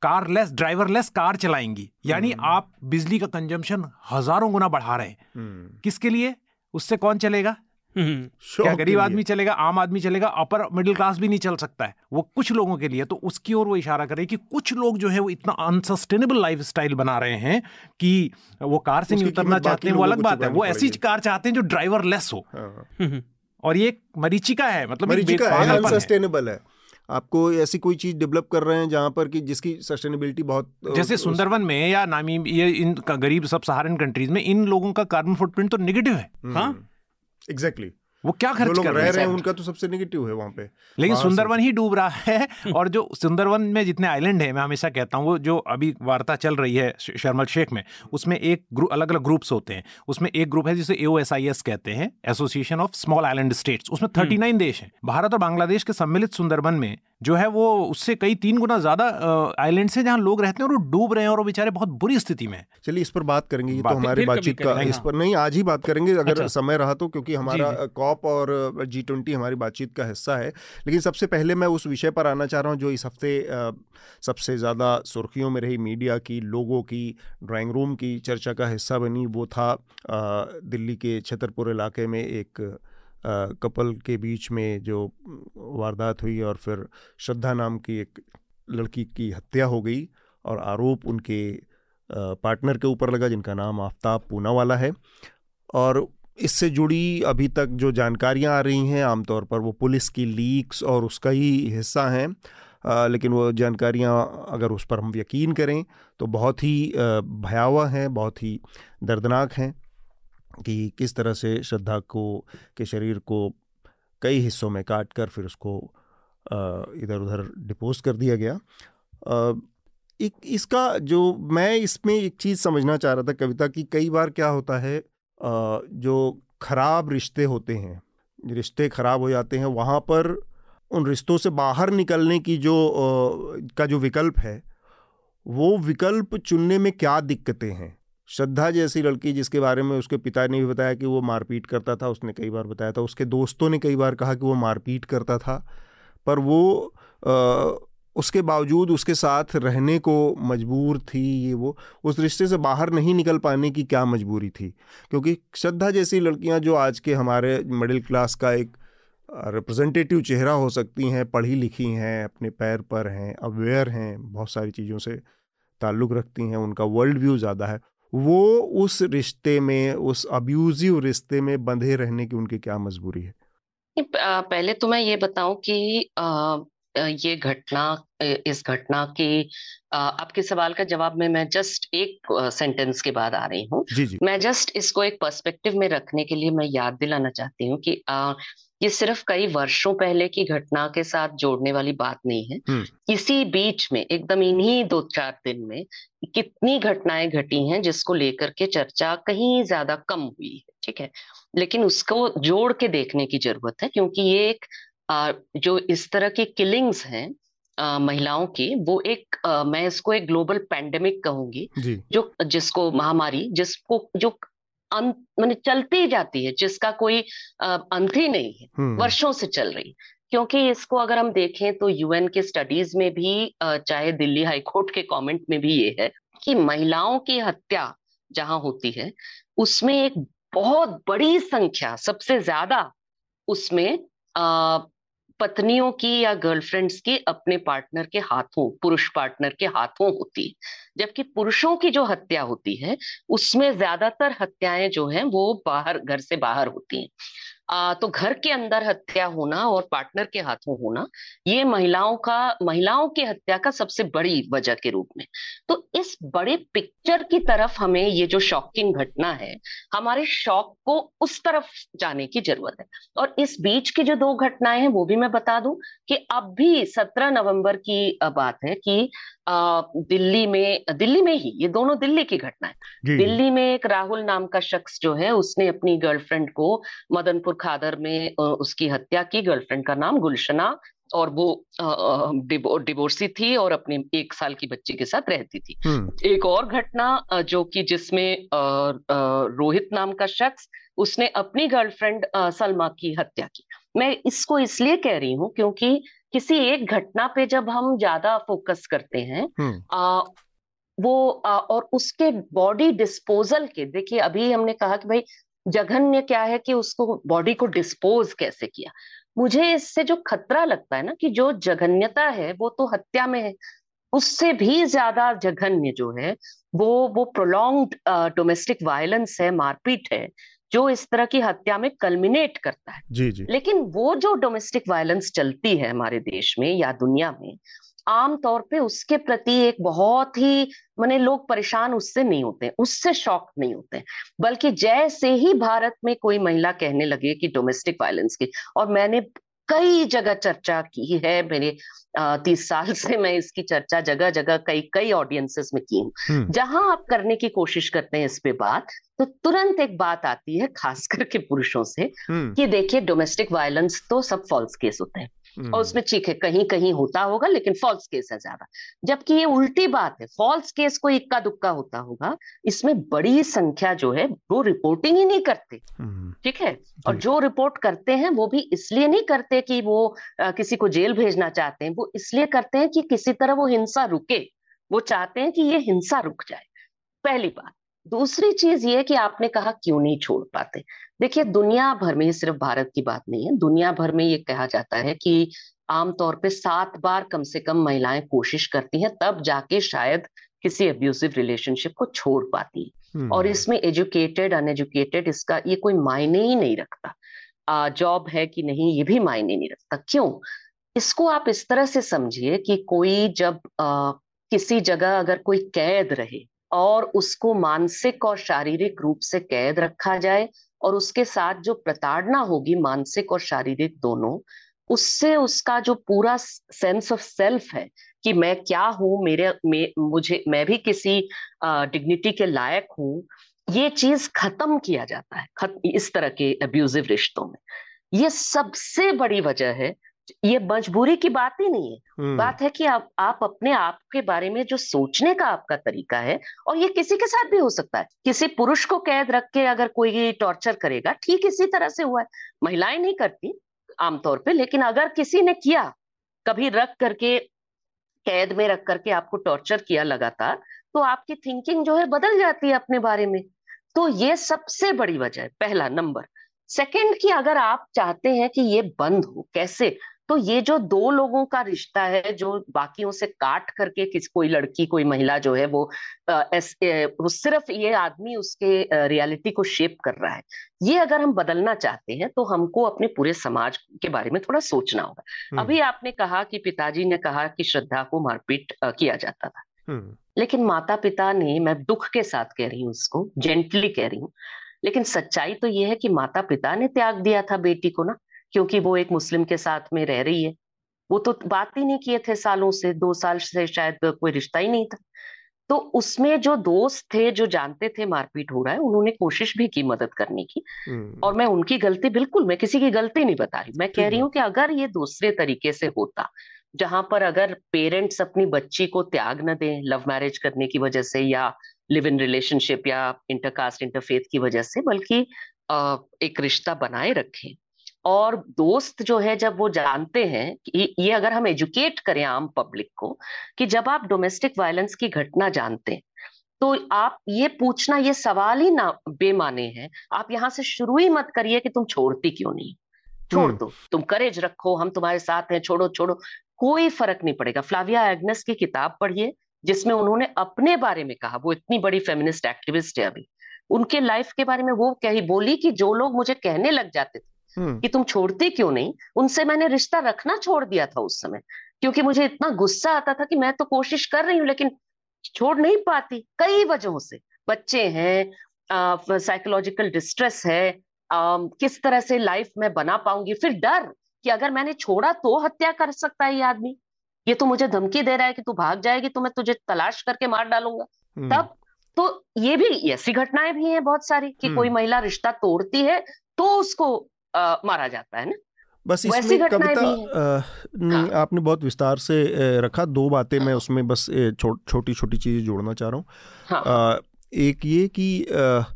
कारलेस, ड्राइवरलेस कार चलाएंगी, यानी आप बिजली का कंजम्पशन हजारों गुना बढ़ा रहे हैं। किसके लिए? उससे कौन चलेगा? क्या गरीब आदमी चलेगा? आम आदमी चलेगा? अपर मिडिल क्लास भी नहीं चल सकता है, वो कुछ लोगों के लिए। तो उसकी ओर वो इशारा करे कि कुछ लोग जो है वो इतना अनसस्टेनेबल लाइफस्टाइल बना रहे हैं कि वो कार से नहीं उतरना चाहते हैं, वो अलग बात है, वो ऐसी कार चाहते हैं जो ड्राइवरलेस हो। और ये मरीचिका है, मतलब आपको ऐसी कोई चीज डेवलप कर रहे हैं जहाँ पर कि जिसकी सस्टेनेबिलिटी बहुत, जैसे सुंदरवन में या नामीब, ये इन गरीब सब सहारन कंट्रीज में इन लोगों का कार्बन फुटप्रिंट तो नेगेटिव है। हाँ एग्जैक्टली। वो क्या खर्च कर रहे हैं, उनका तो सबसे नेगेटिव है वहाँ पे, लेकिन सुंदरवन ही डूब रहा है। और जो सुंदरवन में जितने आइलैंड है, मैं हमेशा कहता हूँ, वो जो अभी वार्ता चल रही है शर्म अल शेख में, उसमें एक अलग अलग ग्रुप्स होते हैं, उसमें एक ग्रुप है जिसे AOSIS कहते हैं, association of small island states, उसमें 39 देश हैं। भारत और बांग्लादेश के सम्मिलित सुंदरवन में जो है वो उससे कई 3 गुना ज्यादा आइलैंड्स हैं जहाँ लोग रहते हैं और वो डूब रहे हैं और वो बेचारे बहुत बुरी स्थिति में। चलिए इस पर बात करेंगे, ये तो हमारी बातचीत का इस पर नहीं, आज ही बात करेंगे अगर समय रहा तो, क्योंकि हमारा कॉप और G20 हमारी बातचीत का हिस्सा है। लेकिन सबसे पहले मैं उस विषय पर आना चाह रहा हूँ जो इस हफ्ते सबसे ज़्यादा सुर्खियों में रही, मीडिया की, लोगों की, ड्राइंग रूम की चर्चा का हिस्सा बनी, वो था दिल्ली के छतरपुर इलाके में एक कपल के बीच में जो वारदात हुई और फिर श्रद्धा नाम की एक लड़की की हत्या हो गई और आरोप उनके पार्टनर के ऊपर लगा जिनका नाम आफ्ताब पूनावाला है। और इससे जुड़ी अभी तक जो जानकारियां आ रही हैं, आमतौर पर वो पुलिस की लीक्स और उसका ही हिस्सा हैं, लेकिन वो जानकारियां अगर उस पर हम यकीन करें तो बहुत ही भयावह हैं, बहुत ही दर्दनाक हैं कि किस तरह से श्रद्धा के शरीर को कई हिस्सों में काट कर फिर उसको इधर उधर डिपोज कर दिया गया। इसका जो मैं इसमें एक चीज़ समझना चाह रहा था कविता, कि कई बार क्या होता है, जो खराब रिश्ते होते हैं, रिश्ते खराब हो जाते हैं, वहाँ पर उन रिश्तों से बाहर निकलने की जो विकल्प है, वो विकल्प चुनने में क्या दिक्कतें हैं। श्रद्धा जैसी लड़की जिसके बारे में उसके पिता ने भी बताया कि वो मारपीट करता था, उसने कई बार बताया था, उसके दोस्तों ने कई बार कहा कि वो मारपीट करता था, पर वो उसके बावजूद उसके साथ रहने को मजबूर थी। ये वो उस रिश्ते से बाहर नहीं निकल पाने की क्या मजबूरी थी, क्योंकि श्रद्धा जैसी लड़कियां जो आज के हमारे मिडिल क्लास का एक रिप्रेजेंटेटिव चेहरा हो सकती हैं, पढ़ी लिखी हैं, अपने पैर पर हैं, अवेयर हैं, बहुत सारी चीज़ों से ताल्लुक़ रखती हैं, उनका वर्ल्ड व्यू ज़्यादा है, वो उस रिश्ते में, उस अब्यूजिव रिश्ते में बंधे रहने की उनकी क्या मजबूरी है। पहले तो मैं ये बताऊं कि ये घटना, इस घटना की आपके सवाल का जवाब में मैं जस्ट एक सेंटेंस के बाद आ रही हूँ। मैं जस्ट इसको एक पर्सपेक्टिव में रखने के लिए मैं याद दिलाना चाहती हूँ कि ये सिर्फ कई वर्षों पहले की घटना के साथ जोड़ने वाली बात नहीं है। इसी बीच में एकदम इन्हीं 2-4 दिन में कितनी घटनाएं घटी हैं जिसको लेकर के चर्चा कहीं ज्यादा कम हुई है, ठीक है, लेकिन उसको जोड़ के देखने की जरूरत है, क्योंकि ये एक जो इस तरह की किलिंग्स हैं महिलाओं की, वो एक मैं इसको एक ग्लोबल पैंडेमिक कहूंगी, जो जिसको महामारी, जिसको जो माने चलती जाती है, जिसका कोई अंत ही नहीं है, वर्षों से चल रही है। क्योंकि इसको अगर हम देखें तो यूएन के स्टडीज में भी, चाहे दिल्ली हाईकोर्ट के कमेंट में भी ये है कि महिलाओं की हत्या जहां होती है उसमें एक बहुत बड़ी संख्या, सबसे ज्यादा उसमें पत्नियों की या गर्लफ्रेंड्स की अपने पार्टनर के हाथों, पुरुष पार्टनर के हाथों होती, जबकि पुरुषों की जो हत्या होती है उसमें ज्यादातर हत्याएं जो हैं वो बाहर, घर से बाहर होती हैं। तो घर के अंदर हत्या होना और पार्टनर के हाथों होना, ये महिलाओं की हत्या का सबसे बड़ी वजह के रूप में। तो इस बड़े पिक्चर की तरफ हमें, ये जो शॉकिंग घटना है, हमारे शॉक को उस तरफ जाने की जरूरत है। और इस बीच की जो 2 घटनाएं हैं वो भी मैं बता दूं कि अब भी 17 नवंबर की बात है कि दिल्ली में ही, ये दोनों दिल्ली की घटना है, दिल्ली में एक राहुल नाम का शख्स जो है उसने अपनी गर्लफ्रेंड को मदनपुर खादर में उसकी हत्या की। गर्लफ्रेंड का नाम गुलशना, और वो डिवोर्सी थी और अपने 1 साल की बच्ची के साथ रहती थी। एक और घटना जो कि जिसमें रोहित नाम का शख्स, उसने अपनी गर्लफ्रेंड सलमा की हत्या की। मैं इसको इसलिए कह रही हूँ क्योंकि किसी एक घटना पे जब हम ज्यादा फोकस करते हैं और उसके बॉडी डिस्पोजल के, देखिए अभी हमने कहा कि भाई जघन्य क्या है कि उसको, बॉडी को डिस्पोज कैसे किया। मुझे इससे जो खतरा लगता है ना कि जो जघन्यता है वो तो हत्या में है, उससे भी ज्यादा जघन्य जो है वो प्रोलॉन्ग्ड डोमेस्टिक वायलेंस है, मारपीट है, जो इस तरह की हत्या में कल्मिनेट करता है। लेकिन वो जो डोमेस्टिक वायलेंस चलती है हमारे देश में या दुनिया में, आमतौर पे उसके प्रति एक बहुत ही, माने लोग परेशान उससे नहीं होते, उससे शॉक नहीं होते, बल्कि जैसे ही भारत में कोई महिला कहने लगे कि डोमेस्टिक वायलेंस की, और मैंने कई जगह चर्चा की है, मेरे 30 साल से मैं इसकी चर्चा जगह जगह कई ऑडियंसेस में की हूँ, जहां आप करने की कोशिश करते हैं इस पे बात तो तुरंत एक बात आती है, खास करके पुरुषों से, कि देखिए डोमेस्टिक वायलेंस तो सब फॉल्स केस होते हैं और उसमें ठीक है कहीं कहीं होता होगा लेकिन फॉल्स केस है ज्यादा, जबकि ये उल्टी बात है। फॉल्स केस कोई इक्का दुक्का होता होगा, इसमें बड़ी संख्या जो है वो रिपोर्टिंग ही नहीं करते, ठीक है, और जो रिपोर्ट करते हैं वो भी इसलिए नहीं करते कि वो किसी को जेल भेजना चाहते हैं, वो इसलिए करते हैं कि किसी तरह वो हिंसा रुके, वो चाहते हैं कि ये हिंसा रुक जाए, पहली बात। दूसरी चीज ये कि आपने कहा क्यों नहीं छोड़ पाते, देखिए दुनिया भर में, सिर्फ भारत की बात नहीं है, दुनिया भर में ये कहा जाता है कि आमतौर पे 7 बार कम से कम महिलाएं कोशिश करती हैं तब जाके शायद किसी अब्यूसिव रिलेशनशिप को छोड़ पाती है। और इसमें एजुकेटेड, अनएजुकेटेड, इसका ये कोई मायने ही नहीं रखता, जॉब है कि नहीं ये भी मायने नहीं रखता। क्यों? इसको आप इस तरह से समझिए कि कोई जब किसी जगह अगर कोई कैद रहे और उसको मानसिक और शारीरिक रूप से कैद रखा जाए और उसके साथ जो प्रताड़ना होगी मानसिक और शारीरिक दोनों, उससे उसका जो पूरा सेंस ऑफ सेल्फ है कि मैं क्या हूँ, मैं भी किसी डिग्निटी के लायक हूँ, ये चीज खत्म किया जाता है इस तरह के अब्यूजिव रिश्तों में। ये सबसे बड़ी वजह है, ये मजबूरी की बात ही नहीं है, बात है कि आप अपने आप के बारे में जो सोचने का आपका तरीका है, और ये किसी के साथ भी हो सकता है। किसी पुरुष को कैद रख के अगर कोई टॉर्चर करेगा, ठीक इसी तरह से हुआ है। महिलाएं नहीं करती आमतौर पे, लेकिन अगर किसी ने किया, कभी रख करके कैद में रख करके आपको टॉर्चर किया लगातार, तो आपकी थिंकिंग जो है बदल जाती है अपने बारे में। तो ये सबसे बड़ी वजह है, पहला नंबर। सेकेंड कि अगर आप चाहते हैं कि ये बंद हो, कैसे? तो ये जो दो लोगों का रिश्ता है, जो बाकियों से काट करके कोई लड़की, कोई महिला जो है वो सिर्फ ये आदमी उसके रियलिटी को शेप कर रहा है, ये अगर हम बदलना चाहते हैं तो हमको अपने पूरे समाज के बारे में थोड़ा सोचना होगा। अभी आपने कहा कि पिताजी ने कहा कि श्रद्धा को मारपीट किया जाता था, लेकिन माता पिता ने, मैं दुख के साथ कह रही हूँ उसको, जेंटली कह रही हूँ, लेकिन सच्चाई तो ये है कि माता पिता ने त्याग दिया था बेटी को ना, क्योंकि वो एक मुस्लिम के साथ में रह रही है। वो तो बात ही नहीं किए थे सालों से, 2 साल से शायद कोई रिश्ता ही नहीं था। तो उसमें जो दोस्त थे, जो जानते थे मारपीट हो रहा है, उन्होंने कोशिश भी की मदद करने की। और मैं उनकी गलती, बिल्कुल मैं किसी की गलती नहीं बता रही, मैं कह रही हूँ कि अगर ये दूसरे तरीके से होता, जहां पर अगर पेरेंट्स अपनी बच्ची को त्याग न दें लव मैरिज करने की वजह से, या लिव इन रिलेशनशिप, या इंटरकास्ट इंटरफेथ की वजह से, बल्कि एक रिश्ता बनाए रखें। और दोस्त जो है, जब वो जानते हैं कि ये, अगर हम एजुकेट करें आम पब्लिक को कि जब आप डोमेस्टिक वायलेंस की घटना जानते हैं तो आप ये पूछना, ये सवाल ही ना बेमाने हैं, आप यहाँ से शुरू ही मत करिए कि तुम छोड़ती क्यों नहीं, छोड़ दो, तुम करेज रखो, हम तुम्हारे साथ हैं, छोड़ो छोड़ो, कोई फर्क नहीं पड़ेगा। फ्लाविया एग्नेस की किताब पढ़िए जिसमें उन्होंने अपने बारे में कहा, वो इतनी बड़ी फेमिनिस्ट एक्टिविस्ट है, अभी उनके लाइफ के बारे में वो कही, बोली कि जो लोग मुझे कहने लग जाते थे कि तुम छोड़ते क्यों नहीं, उनसे मैंने रिश्ता रखना छोड़ दिया था उस समय, क्योंकि मुझे इतना गुस्सा आता था कि मैं तो कोशिश कर रही हूँ लेकिन छोड़ नहीं पाती, कई वजहों से, बच्चे हैं, साइकोलॉजिकल डिस्ट्रेस है, किस तरह से लाइफ में बना पाऊंगी, फिर डर कि अगर मैंने छोड़ा तो हत्या कर सकता है ये आदमी, ये तो मुझे धमकी दे रहा है कि तू भाग जाएगी तो मैं तुझे तलाश करके मार डालूंगा। तब तो ये भी ऐसी घटनाएं भी हैं बहुत सारी कि कोई महिला रिश्ता तोड़ती है तो उसको मारा जाता है ना। बस इसमें कविता आपने बहुत विस्तार से रखा, दो बातें मैं उसमें बस छोटी छोटी चीजें जोड़ना चाह रहा हूँ। एक ये कि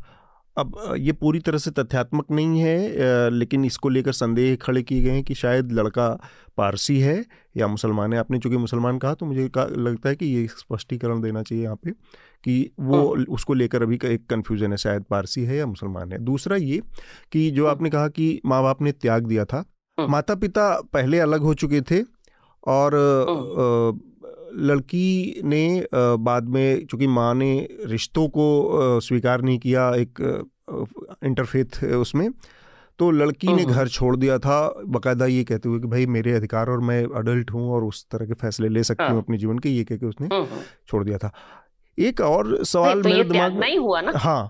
अब ये पूरी तरह से तथ्यात्मक नहीं है, लेकिन इसको लेकर संदेह खड़े किए गए हैं कि शायद लड़का पारसी है या मुसलमान है। आपने चूंकि मुसलमान कहा तो मुझे लगता है कि ये स्पष्टीकरण देना चाहिए यहाँ पे कि वो उसको लेकर अभी का एक कन्फ्यूजन है, शायद पारसी है या मुसलमान है। दूसरा ये कि जो आपने कहा कि माँ बाप ने त्याग दिया था, माता पिता पहले अलग हो चुके थे और लड़की ने बाद में, चूँकि माँ ने रिश्तों को स्वीकार नहीं किया, एक इंटरफेथ उसमें, तो लड़की ने घर छोड़ दिया था बकायदा ये कहते हुए कि भाई मेरे अधिकार और मैं अडल्ट हूँ और उस तरह के फैसले ले सकती हूँ अपने जीवन के, ये कह के उसने छोड़ दिया था। एक और सवाल मेरे दिमाग में नहीं हुआ ना, हाँ,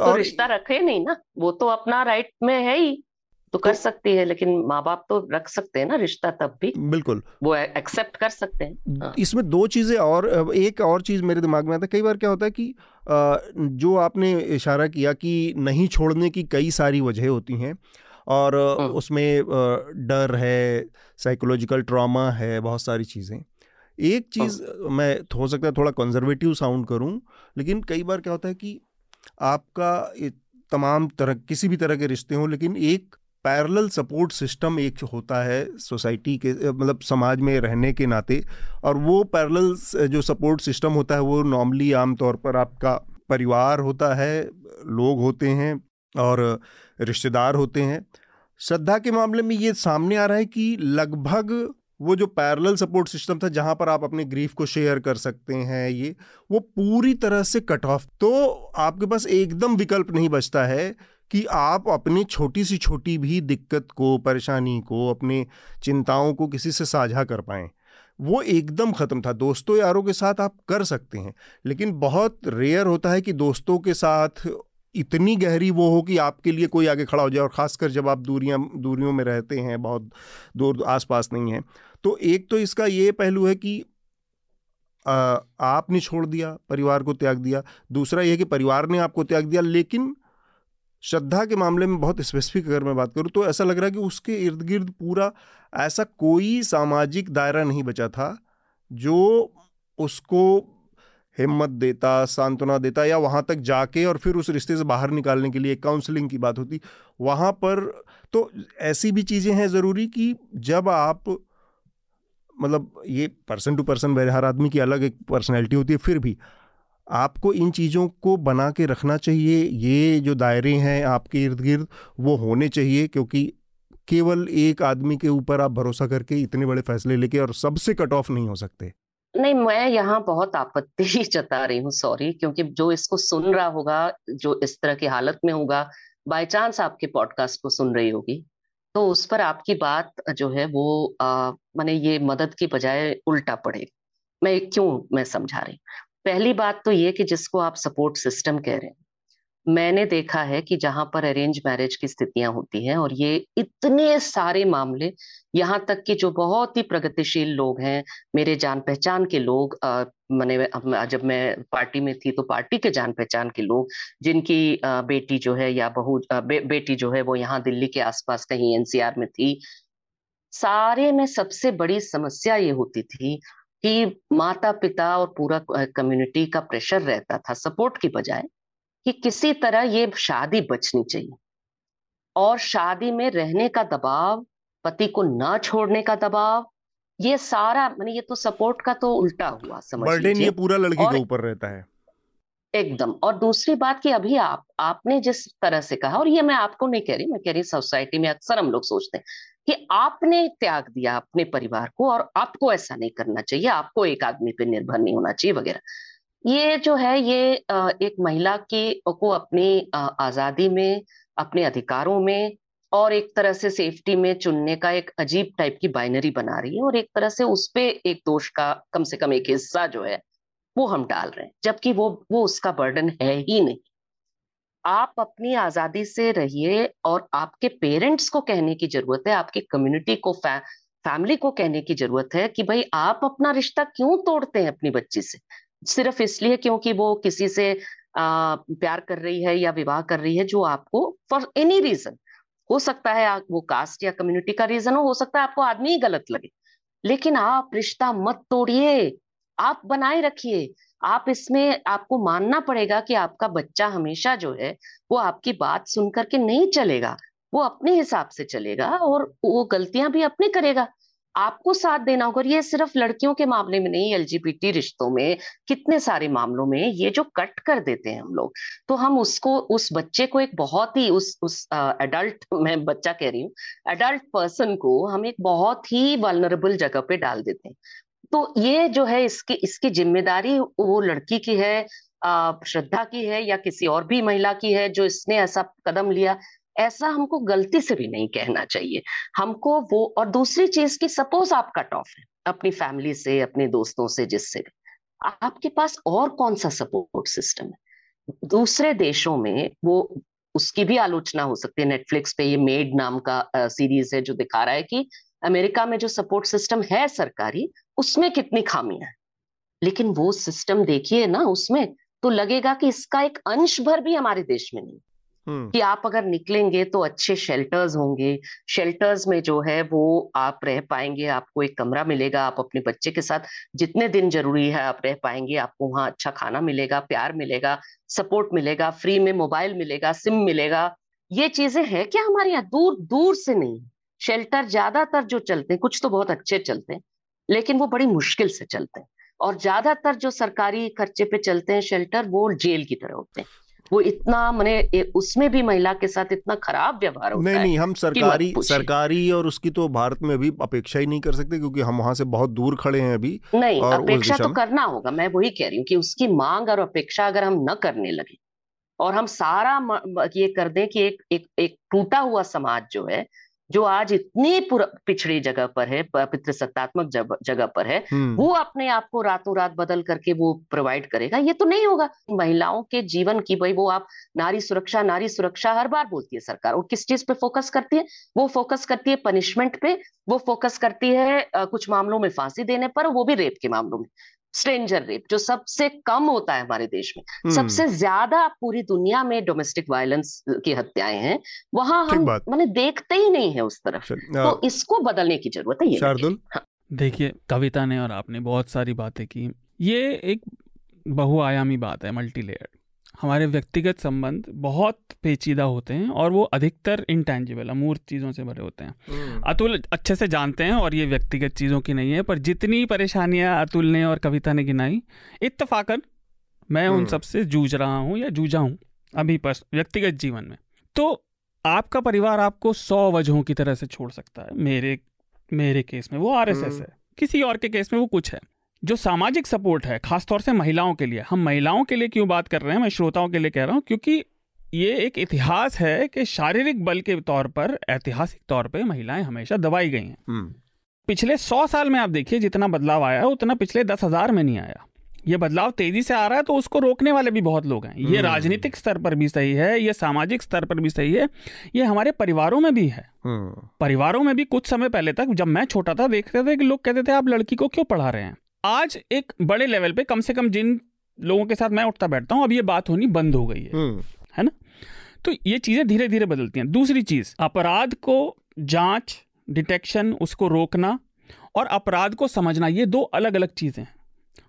और रिश्ता रखे नहीं ना, वो तो अपना राइट में है ही, तो कर सकती है, लेकिन माँ बाप तो रख सकते हैं ना रिश्ता, तब भी बिल्कुल वो एक्सेप्ट कर सकते हैं। हाँ। इसमें दो चीज़ें, और एक और चीज़ मेरे दिमाग में आता है, कई बार क्या होता है कि जो आपने इशारा किया कि नहीं छोड़ने की कई सारी वजहें होती हैं और उसमें डर है, साइकोलॉजिकल ट्रॉमा है, बहुत सारी चीज़ें। एक चीज़ मैं, हो सकता है थोड़ा कंजर्वेटिव साउंड करूँ, लेकिन कई बार क्या होता है कि आपका तमाम तरह, किसी भी तरह के रिश्ते हों, लेकिन एक पैरेलल सपोर्ट सिस्टम एक होता है सोसाइटी के, मतलब समाज में रहने के नाते, और वो पैरेलल जो सपोर्ट सिस्टम होता है वो नॉर्मली आमतौर पर आपका परिवार होता है, लोग होते हैं और रिश्तेदार होते हैं। श्रद्धा के मामले में ये सामने आ रहा है कि लगभग वो जो पैरेलल सपोर्ट सिस्टम था जहाँ पर आप अपने ग्रीफ को शेयर कर सकते हैं, ये वो पूरी तरह से कट ऑफ, तो आपके पास एकदम विकल्प नहीं बचता है कि आप अपनी छोटी सी छोटी भी दिक्कत को, परेशानी को, अपने चिंताओं को किसी से साझा कर पाएं। वो एकदम ख़त्म था। दोस्तों यारों के साथ आप कर सकते हैं, लेकिन बहुत रेयर होता है कि दोस्तों के साथ इतनी गहरी वो हो कि आपके लिए कोई आगे खड़ा हो जाए, और ख़ासकर जब आप दूरियों में रहते हैं, बहुत दूर आसपास नहीं है। तो एक तो इसका ये पहलू है कि आपने छोड़ दिया, परिवार को त्याग दिया, दूसरा यह कि परिवार ने आपको त्याग दिया। लेकिन श्रद्धा के मामले में बहुत स्पेसिफिक अगर मैं बात करूँ तो ऐसा लग रहा है कि उसके इर्द गिर्द पूरा ऐसा कोई सामाजिक दायरा नहीं बचा था जो उसको हिम्मत देता, सांत्वना देता, या वहाँ तक जाके और फिर उस रिश्ते से बाहर निकालने के लिए काउंसलिंग की बात होती वहाँ पर। तो ऐसी भी चीज़ें हैं ज़रूरी कि जब आप, मतलब ये पर्सन टू पर्सन, हर आदमी की अलग एक पर्सनैलिटी होती है, फिर भी आपको इन चीज़ों को बना के रखना चाहिए। ये जो दायरे हैं आपके इर्द गिर्द वो होने चाहिए, क्योंकि केवल एक आदमी के ऊपर आप भरोसा करके इतने बड़े फैसले लेके और सबसे कट ऑफ नहीं हो सकते। नहीं, मैं यहाँ बहुत आपत्ति जता रही हूँ, सॉरी, क्योंकि जो इसको सुन रहा होगा, जो इस तरह की हालत में होगा, बाय चांस आपके पॉडकास्ट को सुन रही होगी, तो उस पर आपकी बात जो है वो माने ये मदद की बजाय उल्टा पड़े। मैं समझा रही हूँ। पहली बात तो ये कि जिसको आप सपोर्ट सिस्टम कह रहे हैं, मैंने देखा है कि जहां पर अरेंज मैरिज की स्थितियां होती हैं, और ये इतने सारे मामले, यहाँ तक कि जो बहुत ही प्रगतिशील लोग हैं, मेरे जान पहचान के लोग, मैंने जब मैं पार्टी में थी तो पार्टी के जान पहचान के लोग जिनकी बेटी जो है या बहू बेटी जो है वो यहाँ दिल्ली के आसपास कहीं एनसीआर में थी, सारे में सबसे बड़ी समस्या ये होती थी कि माता पिता और पूरा कम्युनिटी का प्रेशर रहता था सपोर्ट की बजाय कि किसी तरह ये शादी बचनी चाहिए, और शादी में रहने का दबाव, पति को ना छोड़ने का दबाव, ये सारा, माने ये तो सपोर्ट का तो उल्टा हुआ, समझ लीजिए, बर्डन ये पूरा लड़की के ऊपर रहता है एकदम। और दूसरी बात कि अभी आपने जिस तरह से कहा, और ये मैं आपको नहीं कह रही, मैं कह रही सोसाइटी में अक्सर हम लोग सोचते हैं कि आपने त्याग दिया अपने परिवार को और आपको ऐसा नहीं करना चाहिए, आपको एक आदमी पे निर्भर नहीं होना चाहिए वगैरह। ये जो है ये एक महिला को अपनी आजादी में, अपने अधिकारों में और एक तरह से सेफ्टी में चुनने का एक अजीब टाइप की बाइनरी बना रही है, और एक तरह से उस पे एक दोष का कम से कम एक हिस्सा जो है वो हम डाल रहे हैं, जबकि वो उसका बर्डन है ही नहीं। आप अपनी आजादी से रहिए, और आपके पेरेंट्स को कहने की जरूरत है, आपकी कम्युनिटी को, फैमिली को कहने की जरूरत है कि भाई आप अपना रिश्ता क्यों तोड़ते हैं अपनी बच्ची से सिर्फ इसलिए क्योंकि वो किसी से प्यार कर रही है या विवाह कर रही है, जो आपको फॉर एनी रीजन, हो सकता है वो कास्ट या कम्युनिटी का रीजन हो सकता है आपको आदमी ही गलत लगे, लेकिन आप रिश्ता मत तोड़िए, आप बनाए रखिए। आप इसमें आपको मानना पड़ेगा कि आपका बच्चा हमेशा जो है वो आपकी बात सुन करके नहीं चलेगा, वो अपने हिसाब से चलेगा और वो गलतियां भी अपने करेगा, आपको साथ देना होगा। और ये सिर्फ लड़कियों के मामले में नहीं, LGBT रिश्तों में, कितने सारे मामलों में ये जो कट कर देते हैं हम लोग, तो हम उसको, उस बच्चे को एक बहुत ही उस एडल्ट, मैं बच्चा कह रही हूँ, एडल्ट पर्सन को हम एक बहुत ही वल्नरेबल जगह पे डाल देते हैं। तो ये जो है इसकी जिम्मेदारी वो लड़की की है, श्रद्धा की है, या किसी और भी महिला की है जो इसने ऐसा कदम लिया, ऐसा हमको गलती से भी नहीं कहना चाहिए हमको वो। और दूसरी चीज की, सपोज आप कट ऑफ है अपनी फैमिली से, अपने दोस्तों से, जिससे आपके पास और कौन सा सपोर्ट सिस्टम है। दूसरे देशों में वो, उसकी भी आलोचना हो सकती है। नेटफ्लिक्स पे ये मेड नाम का सीरीज है जो दिखा रहा है कि अमेरिका में जो सपोर्ट सिस्टम है सरकारी, उसमें कितनी खामियां हैं, लेकिन वो सिस्टम देखिए ना, उसमें तो लगेगा कि इसका एक अंश भर भी हमारे देश में नहीं, कि आप अगर निकलेंगे तो अच्छे शेल्टर्स होंगे, शेल्टर्स में जो है वो आप रह पाएंगे, आपको एक कमरा मिलेगा, आप अपने बच्चे के साथ जितने दिन जरूरी है आप रह पाएंगे, आपको वहाँ अच्छा खाना मिलेगा, प्यार मिलेगा, सपोर्ट मिलेगा, फ्री में मोबाइल मिलेगा, सिम मिलेगा। ये चीजें हैं क्या हमारे यहाँ? दूर दूर से नहीं, शेल्टर ज्यादातर जो चलते हैं, कुछ तो बहुत अच्छे चलते हैं लेकिन वो बड़ी मुश्किल से चलते हैं, और ज्यादातर जो सरकारी खर्चे पे चलते हैं शेल्टर, वो जेल की तरह होते हैं। वो इतना, माने उसमें भी महिला के साथ इतना खराब व्यवहार होता है। नहीं, हम सरकारी और उसकी तो भारत में अभी अपेक्षा ही नहीं कर सकते, क्योंकि हम वहां से बहुत दूर खड़े हैं अभी। नहीं, और अपेक्षा तो करना होगा, मैं वही कह रही हूँ कि उसकी मांग और अपेक्षा अगर हम न करने लगे और हम सारा ये कर दें कि एक टूटा हुआ समाज जो है, जो आज इतनी पिछड़ी जगह पर है, पितृसत्तात्मक जगह पर है, वो अपने आप को रातों रात बदल करके वो प्रोवाइड करेगा, ये तो नहीं होगा। महिलाओं के जीवन की, भाई वो आप नारी सुरक्षा हर बार बोलती है सरकार, और किस चीज पे फोकस करती है? वो फोकस करती है पनिशमेंट पे, वो फोकस करती है कुछ मामलों में फांसी देने पर, वो भी रेप के मामलों में। स्ट्रेंजर रेप जो सबसे कम होता है हमारे देश में, सबसे ज्यादा पूरी दुनिया में डोमेस्टिक वायलेंस की हत्याएं हैं, वहां हम माने देखते ही नहीं है उस तरफ। तो इसको बदलने की जरूरत है। शार्दुल, देखिए कविता ने और आपने बहुत सारी बातें की, ये एक बहुआयामी बात है, मल्टीलेयर्ड। हमारे व्यक्तिगत संबंध बहुत पेचीदा होते हैं और वो अधिकतर इंटैंजिबल, अमूर्त चीज़ों से भरे होते हैं। अतुल अच्छे से जानते हैं, और ये व्यक्तिगत चीज़ों की नहीं है, पर जितनी परेशानियां अतुल ने और कविता ने गिनाई, इत्तफाकन मैं उन सब से जूझ रहा हूँ या जूझा हूँ अभी पर व्यक्तिगत जीवन में। तो आपका परिवार आपको 100 वजहों की तरह से छोड़ सकता है। मेरे केस में वो RSS है, किसी और के केस में वो कुछ है। जो सामाजिक सपोर्ट है खासतौर से महिलाओं के लिए, हम महिलाओं के लिए क्यों बात कर रहे हैं, मैं श्रोताओं के लिए कह रहा हूँ, क्योंकि ये एक इतिहास है कि शारीरिक बल के तौर पर, ऐतिहासिक तौर पे महिलाएं हमेशा दबाई गई हैं। पिछले 100 साल में आप देखिए जितना बदलाव आया उतना पिछले 10,000 में नहीं आया। ये बदलाव तेजी से आ रहा है, तो उसको रोकने वाले भी बहुत लोग हैं। ये राजनीतिक स्तर पर भी सही है, ये सामाजिक स्तर पर भी सही है, ये हमारे परिवारों में भी है। परिवारों में भी कुछ समय पहले तक जब मैं छोटा था देखते थे कि लोग कहते थे आप लड़की को क्यों पढ़ा रहे हैं। आज एक बड़े लेवल पे, कम से कम जिन लोगों के साथ मैं उठता बैठता हूँ, अब ये बात होनी बंद हो गई है ना। तो ये चीजें धीरे धीरे बदलती हैं। दूसरी चीज, अपराध को जांच, डिटेक्शन, उसको रोकना और अपराध को समझना, ये दो अलग अलग चीजें हैं,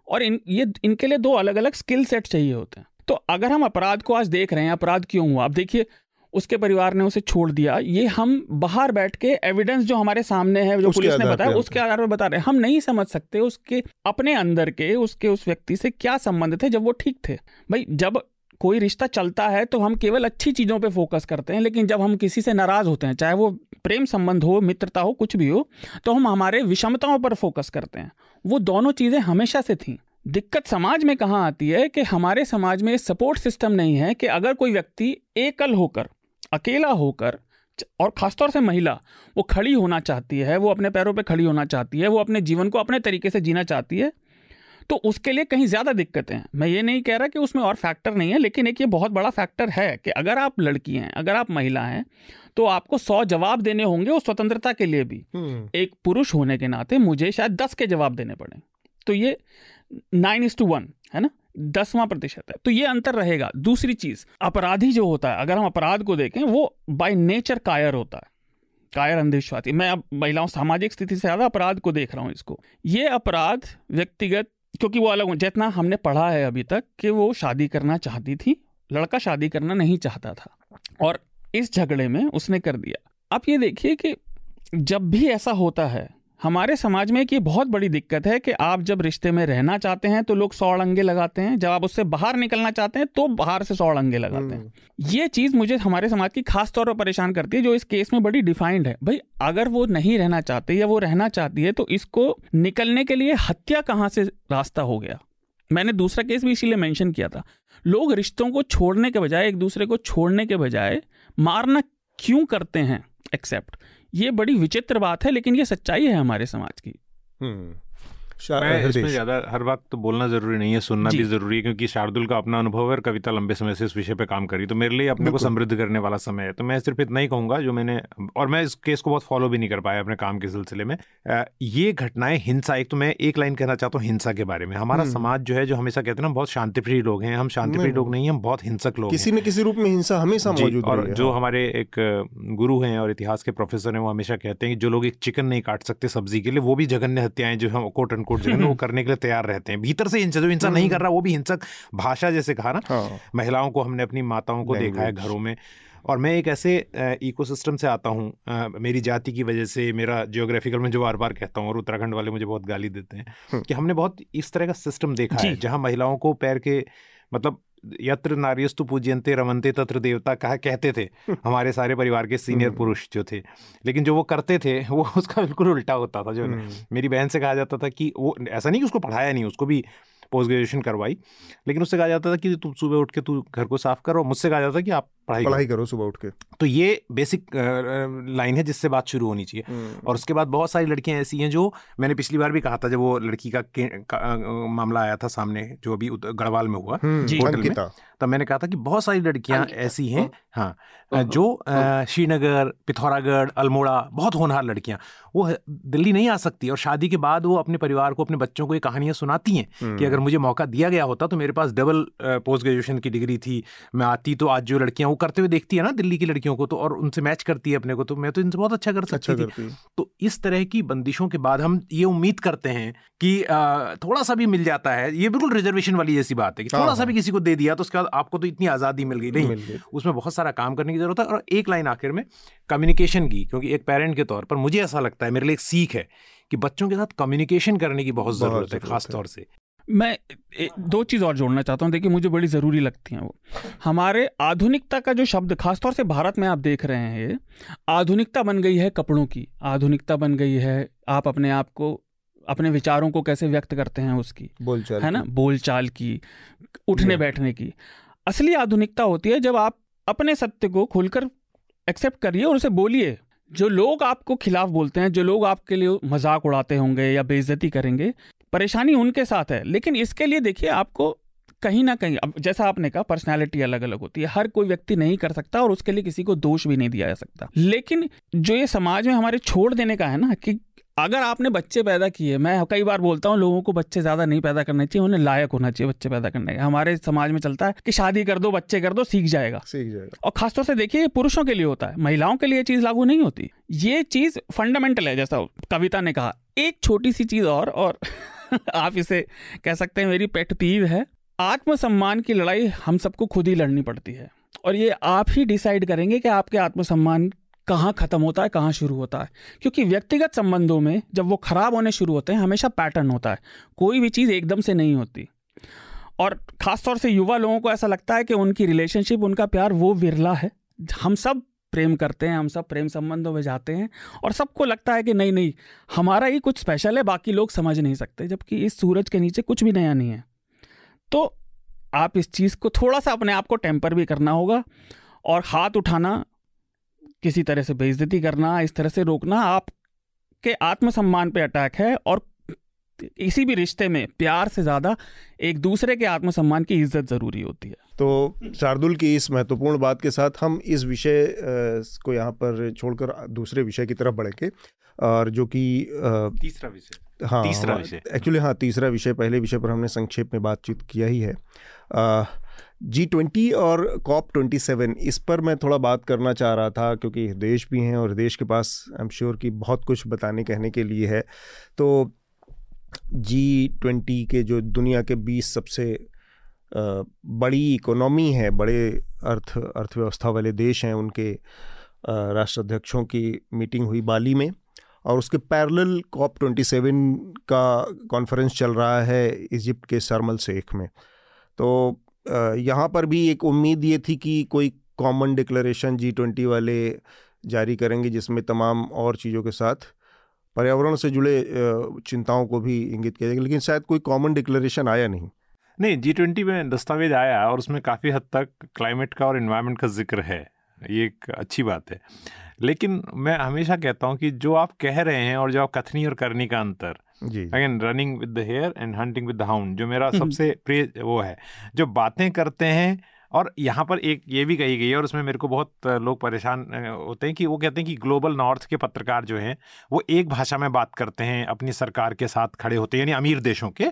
और इनके लिए दो अलग अलग स्किल सेट चाहिए होते हैं। तो अगर हम अपराध को आज देख रहे हैं, अपराध क्यों हुआ, आप देखिए उसके परिवार ने उसे छोड़ दिया, ये हम बाहर बैठ के एविडेंस जो हमारे सामने है, जो पुलिस ने बताया, उसके आधार पर बता रहे हैं। हम नहीं समझ सकते उसके अपने अंदर के, उसके उस व्यक्ति से क्या संबंध थे जब वो ठीक थे। भाई जब कोई रिश्ता चलता है तो हम केवल अच्छी चीज़ों पे फोकस करते हैं, लेकिन जब हम किसी से नाराज़ होते हैं, चाहे वो प्रेम संबंध हो, मित्रता हो, कुछ भी हो, तो हम हमारे विषमताओं पर फोकस करते हैं। वो दोनों चीज़ें हमेशा से थीं। दिक्कत समाज में कहाँ आती है कि हमारे समाज में सपोर्ट सिस्टम नहीं है कि अगर कोई व्यक्ति एकल होकर, अकेला होकर, और ख़ासतौर से महिला, वो खड़ी होना चाहती है, वो अपने पैरों पे खड़ी होना चाहती है, वो अपने जीवन को अपने तरीके से जीना चाहती है, तो उसके लिए कहीं ज़्यादा दिक्कतें हैं। मैं ये नहीं कह रहा कि उसमें और फैक्टर नहीं है, लेकिन एक ये बहुत बड़ा फैक्टर है कि अगर आप लड़की हैं, अगर आप महिला हैं, तो आपको 100 जवाब देने होंगे, और स्वतंत्रता के लिए भी। एक पुरुष होने के नाते मुझे शायद 10 के जवाब देने पड़े, तो ये 9:1 है ना, 10वां प्रतिशत है, तो ये अंतर रहेगा। दूसरी चीज, अपराधी जो होता है, अगर हम अपराध को देखें, वो बाय नेचर कायर होता है, कायर, अंधविश्वासी। मैं अब महिलाओं, सामाजिक स्थिति से ज्यादा अपराध को देख रहा हूँ इसको। ये अपराध व्यक्तिगत, क्योंकि वो अलग, जितना हमने पढ़ा है अभी तक कि वो शादी करना चाहती थी, लड़का शादी करना नहीं चाहता था, और इस झगड़े में उसने कर दिया। आप ये देखिए कि जब भी ऐसा होता है हमारे समाज में, कि बहुत बड़ी दिक्कत है कि आप जब रिश्ते में रहना चाहते हैं तो लोग 100 अड़ंगे लगाते हैं, जब आप उससे बाहर निकलना चाहते हैं तो बाहर से 100 अड़ंगे लगाते हैं। ये चीज़ मुझे हमारे समाज की खास तौर पर परेशान करती है, जो इस केस में बड़ी डिफाइंड है। भाई अगर वो नहीं रहना चाहते या वो रहना चाहती है, तो इसको निकलने के लिए हत्या कहाँ से रास्ता हो गया। मैंने दूसरा केस भी इसीलिए मेंशन किया था, लोग रिश्तों को छोड़ने के बजाय, एक दूसरे को छोड़ने के बजाय मारना क्यों करते हैं एक्सेप्ट। ये बड़ी विचित्र बात है, लेकिन ये सच्चाई है हमारे समाज की। मैं इसमें ज़्यादा हर वक्त तो बोलना ज़रूरी नहीं है, सुनना भी ज़रूरी है, क्योंकि शार्दुल का अपना अनुभव है और कविता लंबे समय से इस विषय पे काम करी, तो मेरे लिए अपने को समृद्ध करने वाला समय है। तो मैं सिर्फ इतना ही कहूँगा जो मैंने, और मैं इस केस को बहुत फॉलो भी नहीं कर पाया अपने काम के सिलसिले में। ये घटनाएं, हिंसा, एक तो मैं एक लाइन कहना चाहता हूँ हिंसा के बारे में। हमारा समाज जो है, जो हमेशा कहते हैं ना, बहुत शांतिप्रिय लोग हैं, हम शांतिप्रिय लोग नहीं, हम बहुत हिंसक लोग, किसी न किसी रूप में हिंसा हमेशा मौजूद। और जो हमारे एक गुरु हैं और इतिहास के प्रोफेसर हैं, वो हमेशा कहते हैं कि जो लोग एक चिकन नहीं काट सकते सब्जी के लिए, वो भी जघन्य हत्याएं जो हम कोट वो करने के लिए तैयार रहते हैं। भीतर से हिंसा, जो हिंसा नहीं कर रहा वो भी हिंसक। भाषा, जैसे कहा ना, महिलाओं को, हमने अपनी माताओं को देखा है घरों में। और मैं एक ऐसे इकोसिस्टम से आता हूँ, मेरी जाति की वजह से, मेरा जियोग्राफिकल, में जो बार बार कहता हूँ, और उत्तराखंड वाले मुझे बहुत गाली देते हैं कि हमने बहुत इस तरह का सिस्टम देखा है जहाँ महिलाओं को पैर के, मतलब यत्र नार्यस्तु पूज्यन्ते रमन्ते तत्र देवता, कहा कहते थे हमारे सारे परिवार के सीनियर पुरुष जो थे, लेकिन जो वो करते थे वो उसका बिल्कुल उल्टा होता था। जो मेरी बहन से कहा जाता था कि वो, ऐसा नहीं कि उसको पढ़ाया नहीं, उसको भी पोस्ट ग्रेजुएशन करवाई, लेकिन उससे कहा जाता था कि तू सुबह उठ के तू घर को साफ करो, मुझसे कहा जाता था कि आप पढ़ाई करो सुबह उठ के। तो ये बेसिक लाइन है जिससे बात शुरू होनी चाहिए। और उसके बाद बहुत सारी लड़कियां ऐसी हैं जो मैंने पिछली बार भी कहा था, जब वो लड़की का मामला आया था सामने जो अभी गढ़वाल में हुआ होटल में, तब मैंने कहा था कि बहुत सारी लड़कियां ऐसी हैं हाँ जो श्रीनगर, पिथौरागढ़, अल्मोड़ा, बहुत होनहार लड़कियां, वो दिल्ली नहीं आ सकती और शादी के बाद वो अपने परिवार को, अपने बच्चों को ये कहानियां सुनाती हैं कि अगर मुझे मौका दिया गया होता तो मेरे पास डबल पोस्ट ग्रेजुएशन की डिग्री थी, मैं आती तो आज जो लड़कियां वो करते हुए देखती है ना दिल्ली की लड़कियों को तो, और उनसे मैच करती है अपने को, तो मैं तो इनसे बहुत अच्छा कर सकती थी। तो इस तरह की बंदिशों के बाद हम ये उम्मीद करते हैं कि थोड़ा सा भी मिल जाता है, ये बिल्कुल रिजर्वेशन वाली जैसी बात है कि थोड़ा सा भी किसी को दे दिया तो उसके बाद आपको तो इतनी आज़ादी मिल गई। नहीं, उसमें बहुत सारा काम करने की जरूरत है। और एक लाइन आखिर में कम्युनिकेशन की, क्योंकि एक पेरेंट के तौर पर मुझे ऐसा लगता है, मेरे लिए एक सीख है कि बच्चों के साथ कम्युनिकेशन करने की बहुत ज़रूरत है खास तौर से। मैं दो चीज़ और जोड़ना चाहता हूँ, देखिए मुझे बड़ी ज़रूरी लगती हैं वो। हमारे आधुनिकता का जो शब्द खासतौर से भारत में आप देख रहे हैं, आधुनिकता बन गई है कपड़ों की, आधुनिकता बन गई है आप अपने आप को, अपने विचारों को कैसे व्यक्त करते हैं उसकी, बोलचाल है ना, बोलचाल की, उठने बैठने की। असली आधुनिकता होती है जब आप अपने सत्य को खुलकर एक्सेप्ट करिए और उसे बोलिए। जो लोग आपको खिलाफ बोलते हैं, जो लोग आपके लिए मजाक उड़ाते होंगे या बेइज्जती करेंगे, परेशानी उनके साथ है, लेकिन इसके लिए देखिए आपको कहीं ना कहीं, अब जैसा आपने कहा पर्सनालिटी अलग अलग होती है, हर कोई व्यक्ति नहीं कर सकता और उसके लिए किसी को दोष भी नहीं दिया जा सकता। लेकिन जो ये समाज में हमारे छोड़ देने का है ना, कि अगर आपने बच्चे पैदा किए, मैं कई बार बोलता हूँ लोगों को बच्चे ज़्यादा नहीं पैदा करने चाहिए, उन्हें लायक होना चाहिए बच्चे पैदा करने का। हमारे समाज में चलता है कि शादी कर दो, बच्चे कर दो, सीख जाएगा। और खासतौर से देखिए ये पुरुषों के लिए होता है, महिलाओं के लिए ये चीज़ लागू नहीं होती। ये चीज़ फंडामेंटल है, जैसा कविता ने कहा। एक छोटी सी चीज़ और आप इसे कह सकते हैं मेरी पेट पीव है, आत्मसम्मान की लड़ाई हम सबको खुद ही लड़नी पड़ती है। और ये आप ही डिसाइड करेंगे कि आपके आत्मसम्मान कहाँ ख़त्म होता है, कहाँ शुरू होता है। क्योंकि व्यक्तिगत संबंधों में जब वो ख़राब होने शुरू होते हैं, हमेशा पैटर्न होता है, कोई भी चीज़ एकदम से नहीं होती। और ख़ासतौर से युवा लोगों को ऐसा लगता है कि उनकी रिलेशनशिप, उनका प्यार वो विरला है। हम सब प्रेम करते हैं, हम सब प्रेम संबंधों में जाते हैं और सबको लगता है कि नहीं हमारा ही कुछ स्पेशल है, बाकी लोग समझ नहीं सकते, जबकि इस सूरज के नीचे कुछ भी नया नहीं है। तो आप इस चीज़ को थोड़ा सा अपने आप को टेम्पर भी करना होगा, और हाथ उठाना, किसी तरह से बेइज्जती करना, इस तरह से रोकना आपके आत्मसम्मान पे अटैक है। और इसी भी रिश्ते में प्यार से ज़्यादा एक दूसरे के आत्मसम्मान की इज्जत ज़रूरी होती है। तो शार्दुल की इस महत्वपूर्ण बात के साथ हम इस विषय को यहाँ पर छोड़कर दूसरे विषय की तरफ बढ़ेंगे, और जो कि तीसरा विषय, पहले विषय पर हमने संक्षेप में बातचीत किया ही है। G20 और COP27, इस पर मैं थोड़ा बात करना चाह रहा था, क्योंकि हृदयेश भी हैं और हृदयेश के पास आई एम श्योर कि बहुत कुछ बताने कहने के लिए है। तो G20 के जो दुनिया के 20 सबसे बड़ी इकोनॉमी है, बड़े अर्थव्यवस्था वाले देश हैं, उनके राष्ट्राध्यक्षों की मीटिंग हुई बाली में, और उसके पैरेलल COP27 का कॉन्फ्रेंस चल रहा है इजिप्ट के शार्म अल शेख में। तो यहाँ पर भी एक उम्मीद ये थी कि कोई कॉमन डिक्लेरेशन G20 वाले जारी करेंगे, जिसमें तमाम और चीज़ों के साथ पर्यावरण से जुड़े चिंताओं को भी इंगित किया जाएगा, लेकिन शायद कोई कॉमन डिक्लेरेशन आया नहीं। G20 में दस्तावेज आया और उसमें काफ़ी हद तक क्लाइमेट का और इन्वायरमेंट का जिक्र है, ये एक अच्छी बात है। लेकिन मैं हमेशा कहता हूँ कि जो आप कह रहे हैं और जो आप कथनी और करनी का अंतर, again running with the hare and hunting with the hound, जो मेरा सबसे प्रिय वो है, जो बातें करते हैं। और यहाँ पर एक ये भी कही गई है, और उसमें मेरे को बहुत लोग परेशान होते हैं, कि वो कहते हैं कि ग्लोबल नॉर्थ के पत्रकार जो हैं वो एक भाषा में बात करते हैं, अपनी सरकार के साथ खड़े होते हैं, यानी अमीर देशों के,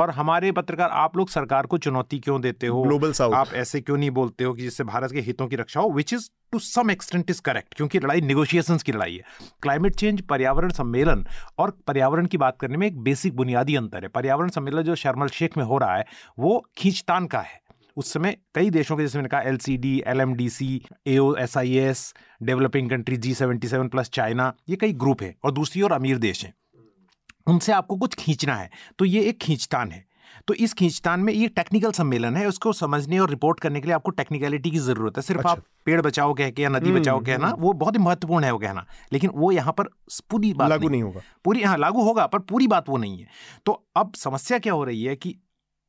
और हमारे पत्रकार, आप लोग सरकार को चुनौती क्यों देते हो, ग्लोबल साउथ आप ऐसे क्यों नहीं बोलते हो कि जिससे भारत के हितों की रक्षा हो, which is to some extent is correct, क्योंकि लड़ाई निगोशिएशंस की लड़ाई है। क्लाइमेट चेंज, पर्यावरण सम्मेलन और पर्यावरण की बात करने में एक बेसिक बुनियादी अंतर है। पर्यावरण सम्मेलन जो शार्म अल शेख में हो रहा है वो खींचतान का है, उस समय कई देशों के, जैसे मैंने कहा, LCD, LMDC, AOSIS, developing country, G77 plus China, ये कई ग्रुप हैं, और दूसरी ओर अमीर देश हैं, उनसे आपको कुछ खींचना है, तो ये एक खींचतान है। तो इस खींचतान में ये टेक्निकल सम्मेलन है, उसको समझने और रिपोर्ट करने के लिए आपको टेक्निकलिटी की जरूरत है। सिर्फ आप पेड़ बचाओ कह के या नदी बचाओ कहना, वो बहुत ही महत्वपूर्ण है वो कहना, लेकिन वो यहाँ पर पूरी बात लागू नहीं होगा, पूरी हाँ लागू होगा पर पूरी बात वो नहीं है। तो अब समस्या क्या हो रही है कि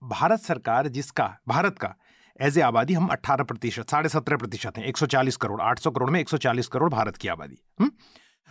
भारत सरकार, जिसका भारत का एज ए आबादी हम 18% 17.5% हैं, 140 करोड़, 800 करोड़ में 140 करोड़ भारत की आबादी।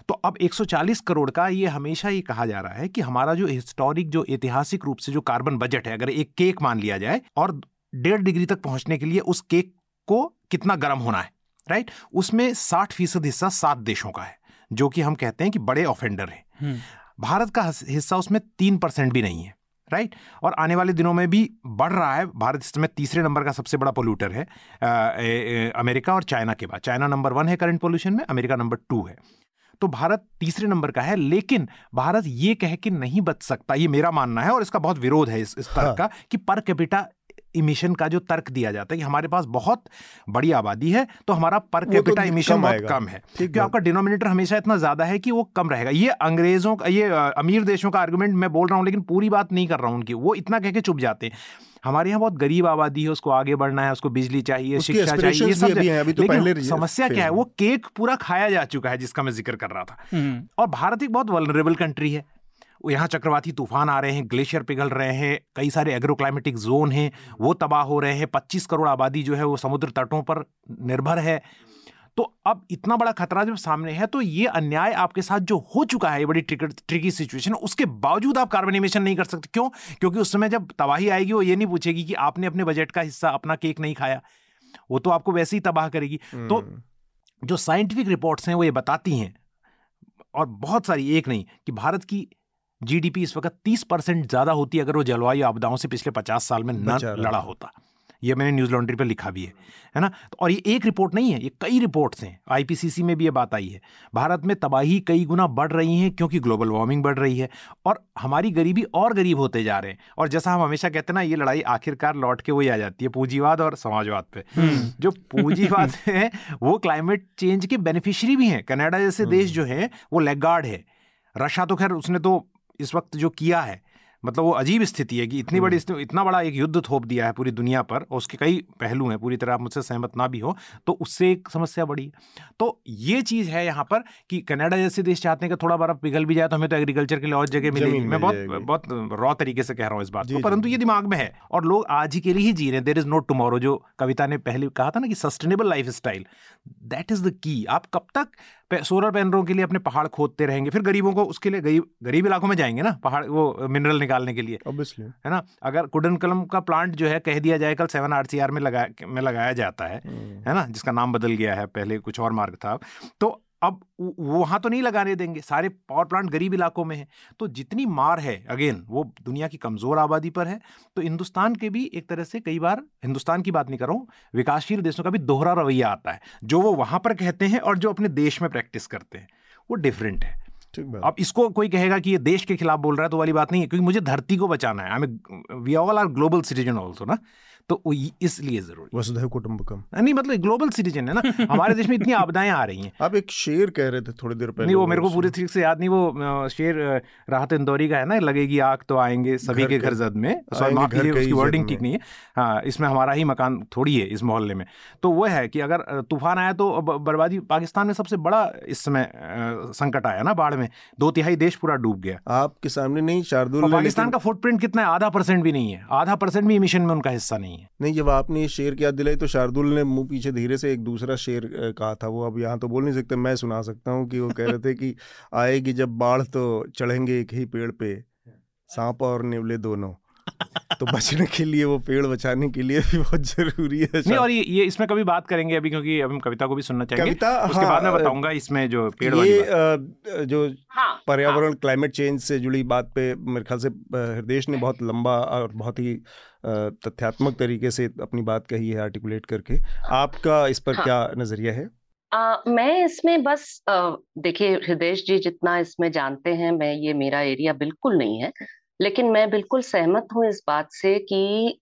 तो अब 140 करोड़ का ये हमेशा ये कहा जा रहा है कि हमारा जो हिस्टोरिक जो ऐतिहासिक रूप से जो कार्बन बजट है, अगर एक केक मान लिया जाए और 1.5 डिग्री तक पहुंचने के लिए उस केक को कितना गर्म होना है, राइट, उसमें 60% हिस्सा 7 देशों का है जो कि हम कहते हैं कि बड़े ऑफेंडर हैं। भारत का हिस्सा उसमें 3% भी नहीं है, राइट, और आने वाले दिनों में भी बढ़ रहा है। भारत इस समय 3 नंबर का सबसे बड़ा पोल्यूटर है अमेरिका और चाइना के बाद। चाइना नंबर 1 है करंट पोल्यूशन में, अमेरिका नंबर 2 है, तो भारत 3 नंबर का है। लेकिन भारत ये कह के नहीं बच सकता, ये मेरा मानना है और इसका बहुत विरोध है इस तर्क का, कि पर कैपिटा इमिशन का जो तर्क दिया जाता है कि हमारे पास बहुत बड़ी आबादी है तो हमारा पर कैपिटा इमिशन बहुत कम है, क्योंकि आपका डिनोमिनेटर हमेशा इतना ज्यादा है कि वो कम रहेगा। ये अंग्रेजों का, ये अमीर देशों का आर्गुमेंट मैं बोल रहा हूँ, लेकिन पूरी बात नहीं कर रहा हूँ उनकी, वो इतना कह के चुप जाते हैं। हमारे यहाँ बहुत गरीब आबादी है, उसको आगे बढ़ना है, उसको बिजली चाहिए, शिक्षा चाहिए, सब है। अभी तो लेकिन समस्या क्या है, वो केक पूरा खाया जा चुका है जिसका मैं जिक्र कर रहा था। और भारत एक बहुत वल्नरेबल कंट्री है, यहाँ चक्रवाती तूफान आ रहे हैं, ग्लेशियर पिघल रहे हैं, कई सारे एग्रोक्लाइमेटिक जोन हैं वो तबाह हो रहे हैं, 25 करोड़ आबादी जो है वो समुद्र तटों पर निर्भर है। तो अब इतना बड़ा खतरा जब सामने है तो ये अन्याय आपके साथ जो हो चुका है, ये बड़ी ट्रिकी सिचुएशन है, उसके बावजूद आप कार्बन एमिशन नहीं कर सकते। क्यों? क्योंकि उस समय जब तबाही आएगी वो ये नहीं पूछेगी कि आपने अपने बजट का हिस्सा, अपना केक नहीं खाया, वो तो आपको वैसे ही तबाह करेगी। तो जो साइंटिफिक रिपोर्ट्स हैं वो ये बताती हैं, और बहुत सारी, एक नहीं, कि भारत की जीडीपी इस वक्त 30% ज़्यादा होती अगर वो जलवायु आपदाओं से पिछले 50 साल में न लड़ा होता। ये मैंने न्यूज़ लॉन्ड्री पर लिखा भी है ना। और ये एक रिपोर्ट नहीं है, ये कई रिपोर्ट्स हैं, आईपीसीसी में भी ये बात आई है। भारत में तबाही कई गुना बढ़ रही है क्योंकि ग्लोबल वार्मिंग बढ़ रही है और हमारी गरीबी और गरीब होते जा रहे हैं। और जैसा हम हमेशा कहते हैं ना, ये लड़ाई आखिरकार लौट के वही आ जाती है, पूंजीवाद और समाजवाद पे। जो पूंजीवाद है वो क्लाइमेट चेंज के बेनिफिशरी भी हैं। कनाडा जैसे देश जो है वो लैगार्ड है। रशिया तो खैर उसने तो इस वक्त जो किया है, मतलब वो अजीब स्थिति है कि इतनी बड़ी, इतना बड़ा एक युद्ध थोप दिया है पूरी दुनिया पर, और उसके कई पहलू हैं, पूरी तरह आप मुझसे सहमत ना भी हो तो उससे एक समस्या बड़ी है। तो ये चीज़ है यहाँ पर कि कनाडा जैसे देश चाहते हैं कि थोड़ा बर्फ पिघल भी जाए तो हमें तो एग्रीकल्चर के लिए और जगह मिलेगी। मैं बहुत रॉ तरीके से कह रहा हूँ इस बात को, परंतु ये दिमाग में है और लोग आज ही के लिए ही जी रहे हैं। देयर इज़ नो टुमारो, जो कविता ने पहले कहा था ना, कि sustainable lifestyle, that is the key. आप कब तक सोलर पैनलों के लिए अपने पहाड़ खोदते रहेंगे? फिर गरीबों को उसके लिए, गरीब इलाकों में जाएंगे ना पहाड़, वो मिनरल निकालने के लिए, ऑब्वियसली, है ना। अगर कुडनकलम का प्लांट जो है, कह दिया जाए कल 7 RCR में लगाया जाता है ना, जिसका नाम बदल गया है, पहले कुछ और मार्ग था, तो अब वहाँ तो नहीं लगाने देंगे। सारे पावर प्लांट गरीब इलाकों में है, तो जितनी मार है, अगेन, वो दुनिया की कमज़ोर आबादी पर है। तो हिंदुस्तान के भी एक तरह से, कई बार हिंदुस्तान की बात नहीं कर रहा हूँ, विकासशील देशों का भी दोहरा रवैया आता है, जो वो वहाँ पर कहते हैं और जो अपने देश में प्रैक्टिस करते हैं वो डिफरेंट है। अब इसको कोई कहेगा कि ये देश के खिलाफ बोल रहा है तो वाली बात नहीं है, क्योंकि मुझे धरती को बचाना है। We all are global citizen also ना, तो इसलिए जरूरी वसुधैव कुटुंबकम, नहीं मतलब ग्लोबल सिटीजन है ना। हमारे देश में इतनी आपदाएं आ रही हैं। आप एक शेर कह रहे थे थोड़ी देर पहले, नहीं वो मेरे को पूरी तरीके से याद नहीं, वो शेर राहत इंदौरी का है ना, लगेगी आग तो आएंगे सभी के घर जद में, उसकी वर्डिंग ठीक नहीं है। हाँ, इसमें हमारा ही मकान थोड़ी है इस मोहल्ले में। तो वह है कि अगर तूफान आया तो बर्बादी, पाकिस्तान में सबसे बड़ा इस समय संकट आया ना बाढ़ में, 2/3 देश पूरा डूब गया। आपके सामने नहीं, शार्दुल, पाकिस्तान का फुटप्रिंट कितना है? 0.5% भी नहीं है, 0.5% भी इमिशन में उनका हिस्सा नहीं है। नहीं, जब आपने शेर की याद दिलाई तो शार्दुल ने मुंह पीछे धीरे से एक दूसरा शेर कहा था, वो अब यहाँ तो बोल नहीं सकते, मैं सुना सकता हूँ कि वो कह रहे थे कि आएगी जब बाढ़ तो चढ़ेंगे एक ही पेड़ पे सांप और नेवले दोनों। तो बचने के लिए, वो पेड़ बचाने के लिए भी बहुत जरूरी है। नहीं, और ये इसमें कभी बात करेंगे अभी, क्योंकि अब हम कविता को भी सुनना चाहेंगे, कविता उसके बाद मैं बताऊंगा इसमें जो पेड़ वाली बात, जो पर्यावरण क्लाइमेट चेंज से जुड़ी बात पे मेरे ख्याल से हृदयेश ने बहुत लंबा और बहुत ही तथ्यात्मक तरीके से अपनी बात कही है, आर्टिकुलेट करके। आपका इस पर क्या नजरिया है? मैं इसमें बस देखिए, हृदयेश जी जितना इसमें जानते हैं, मैं, ये मेरा एरिया बिल्कुल नहीं है, लेकिन मैं बिल्कुल सहमत हूँ इस बात से कि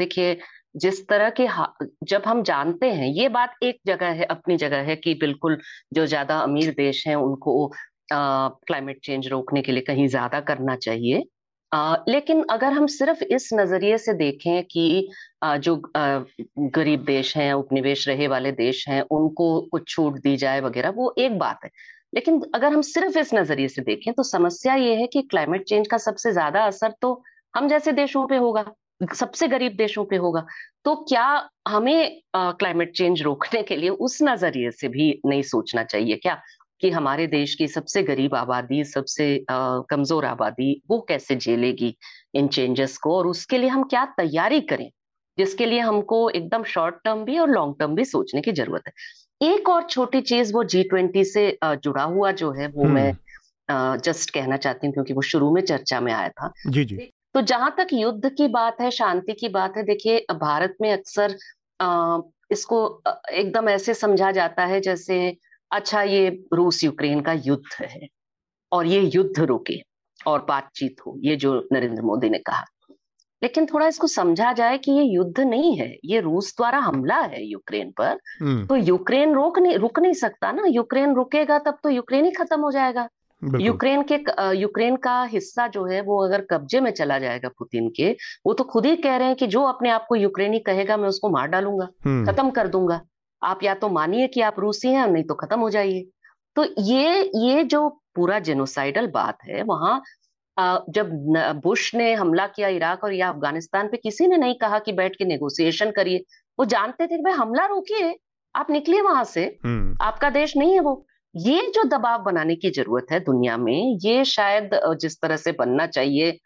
देखिए, जिस तरह के, जब हम जानते हैं, ये बात एक जगह है, अपनी जगह है कि बिल्कुल जो ज्यादा अमीर देश हैं उनको क्लाइमेट चेंज रोकने के लिए कहीं ज्यादा करना चाहिए, लेकिन अगर हम सिर्फ इस नजरिए से देखें कि जो गरीब देश हैं, उपनिवेश रहे वाले देश हैं, उनको कुछ छूट दी जाए वगैरह, वो एक बात है। लेकिन अगर हम सिर्फ इस नजरिए से देखें तो समस्या ये है कि क्लाइमेट चेंज का सबसे ज्यादा असर तो हम जैसे देशों पे होगा, सबसे गरीब देशों पे होगा। तो क्या हमें क्लाइमेट चेंज रोकने के लिए उस नजरिए से भी नहीं सोचना चाहिए क्या कि हमारे देश की सबसे गरीब आबादी, सबसे कमजोर आबादी वो कैसे झेलेगी इन चेंजेस को, और उसके लिए हम क्या तैयारी करें जिसके लिए हमको एकदम शॉर्ट टर्म भी और लॉन्ग टर्म भी सोचने की जरूरत है। एक और छोटी चीज वो G20 से जुड़ा हुआ जो है वो मैं जस्ट कहना चाहती हूँ क्योंकि वो शुरू में चर्चा में आया था। जी जी। तो जहां तक युद्ध की बात है, शांति की बात है, देखिए भारत में अक्सर इसको एकदम ऐसे समझा जाता है जैसे अच्छा ये रूस यूक्रेन का युद्ध है और ये युद्ध रुके और बातचीत हो, ये जो नरेंद्र मोदी ने कहा। लेकिन थोड़ा इसको समझा जाए कि ये युद्ध नहीं है, ये रूस द्वारा हमला है यूक्रेन पर। तो यूक्रेन रुक नहीं सकता ना, यूक्रेन रुकेगा तब तो यूक्रेन ही खत्म हो जाएगा। यूक्रेन का हिस्सा जो है वो अगर कब्जे में चला जाएगा पुतिन के, वो तो खुद ही कह रहे हैं कि जो अपने आप को यूक्रेनी कहेगा मैं उसको मार डालूंगा, खत्म कर दूंगा। आप या तो मानिए कि आप रूसी हैं, नहीं तो खत्म हो जाइए। तो ये जो पूरा जेनोसाइडल बात है, वहां जब बुश ने हमला किया इराक और या अफगानिस्तान पे, किसी ने नहीं कहा कि बैठ के नेगोशिएशन करिए। वो जानते थे भाई हमला रोकिए, आप निकलिए वहां से, आपका देश नहीं है वो। ये जो दबाव बनाने की जरूरत है दुनिया में, ये शायद जिस तरह से बनना चाहिए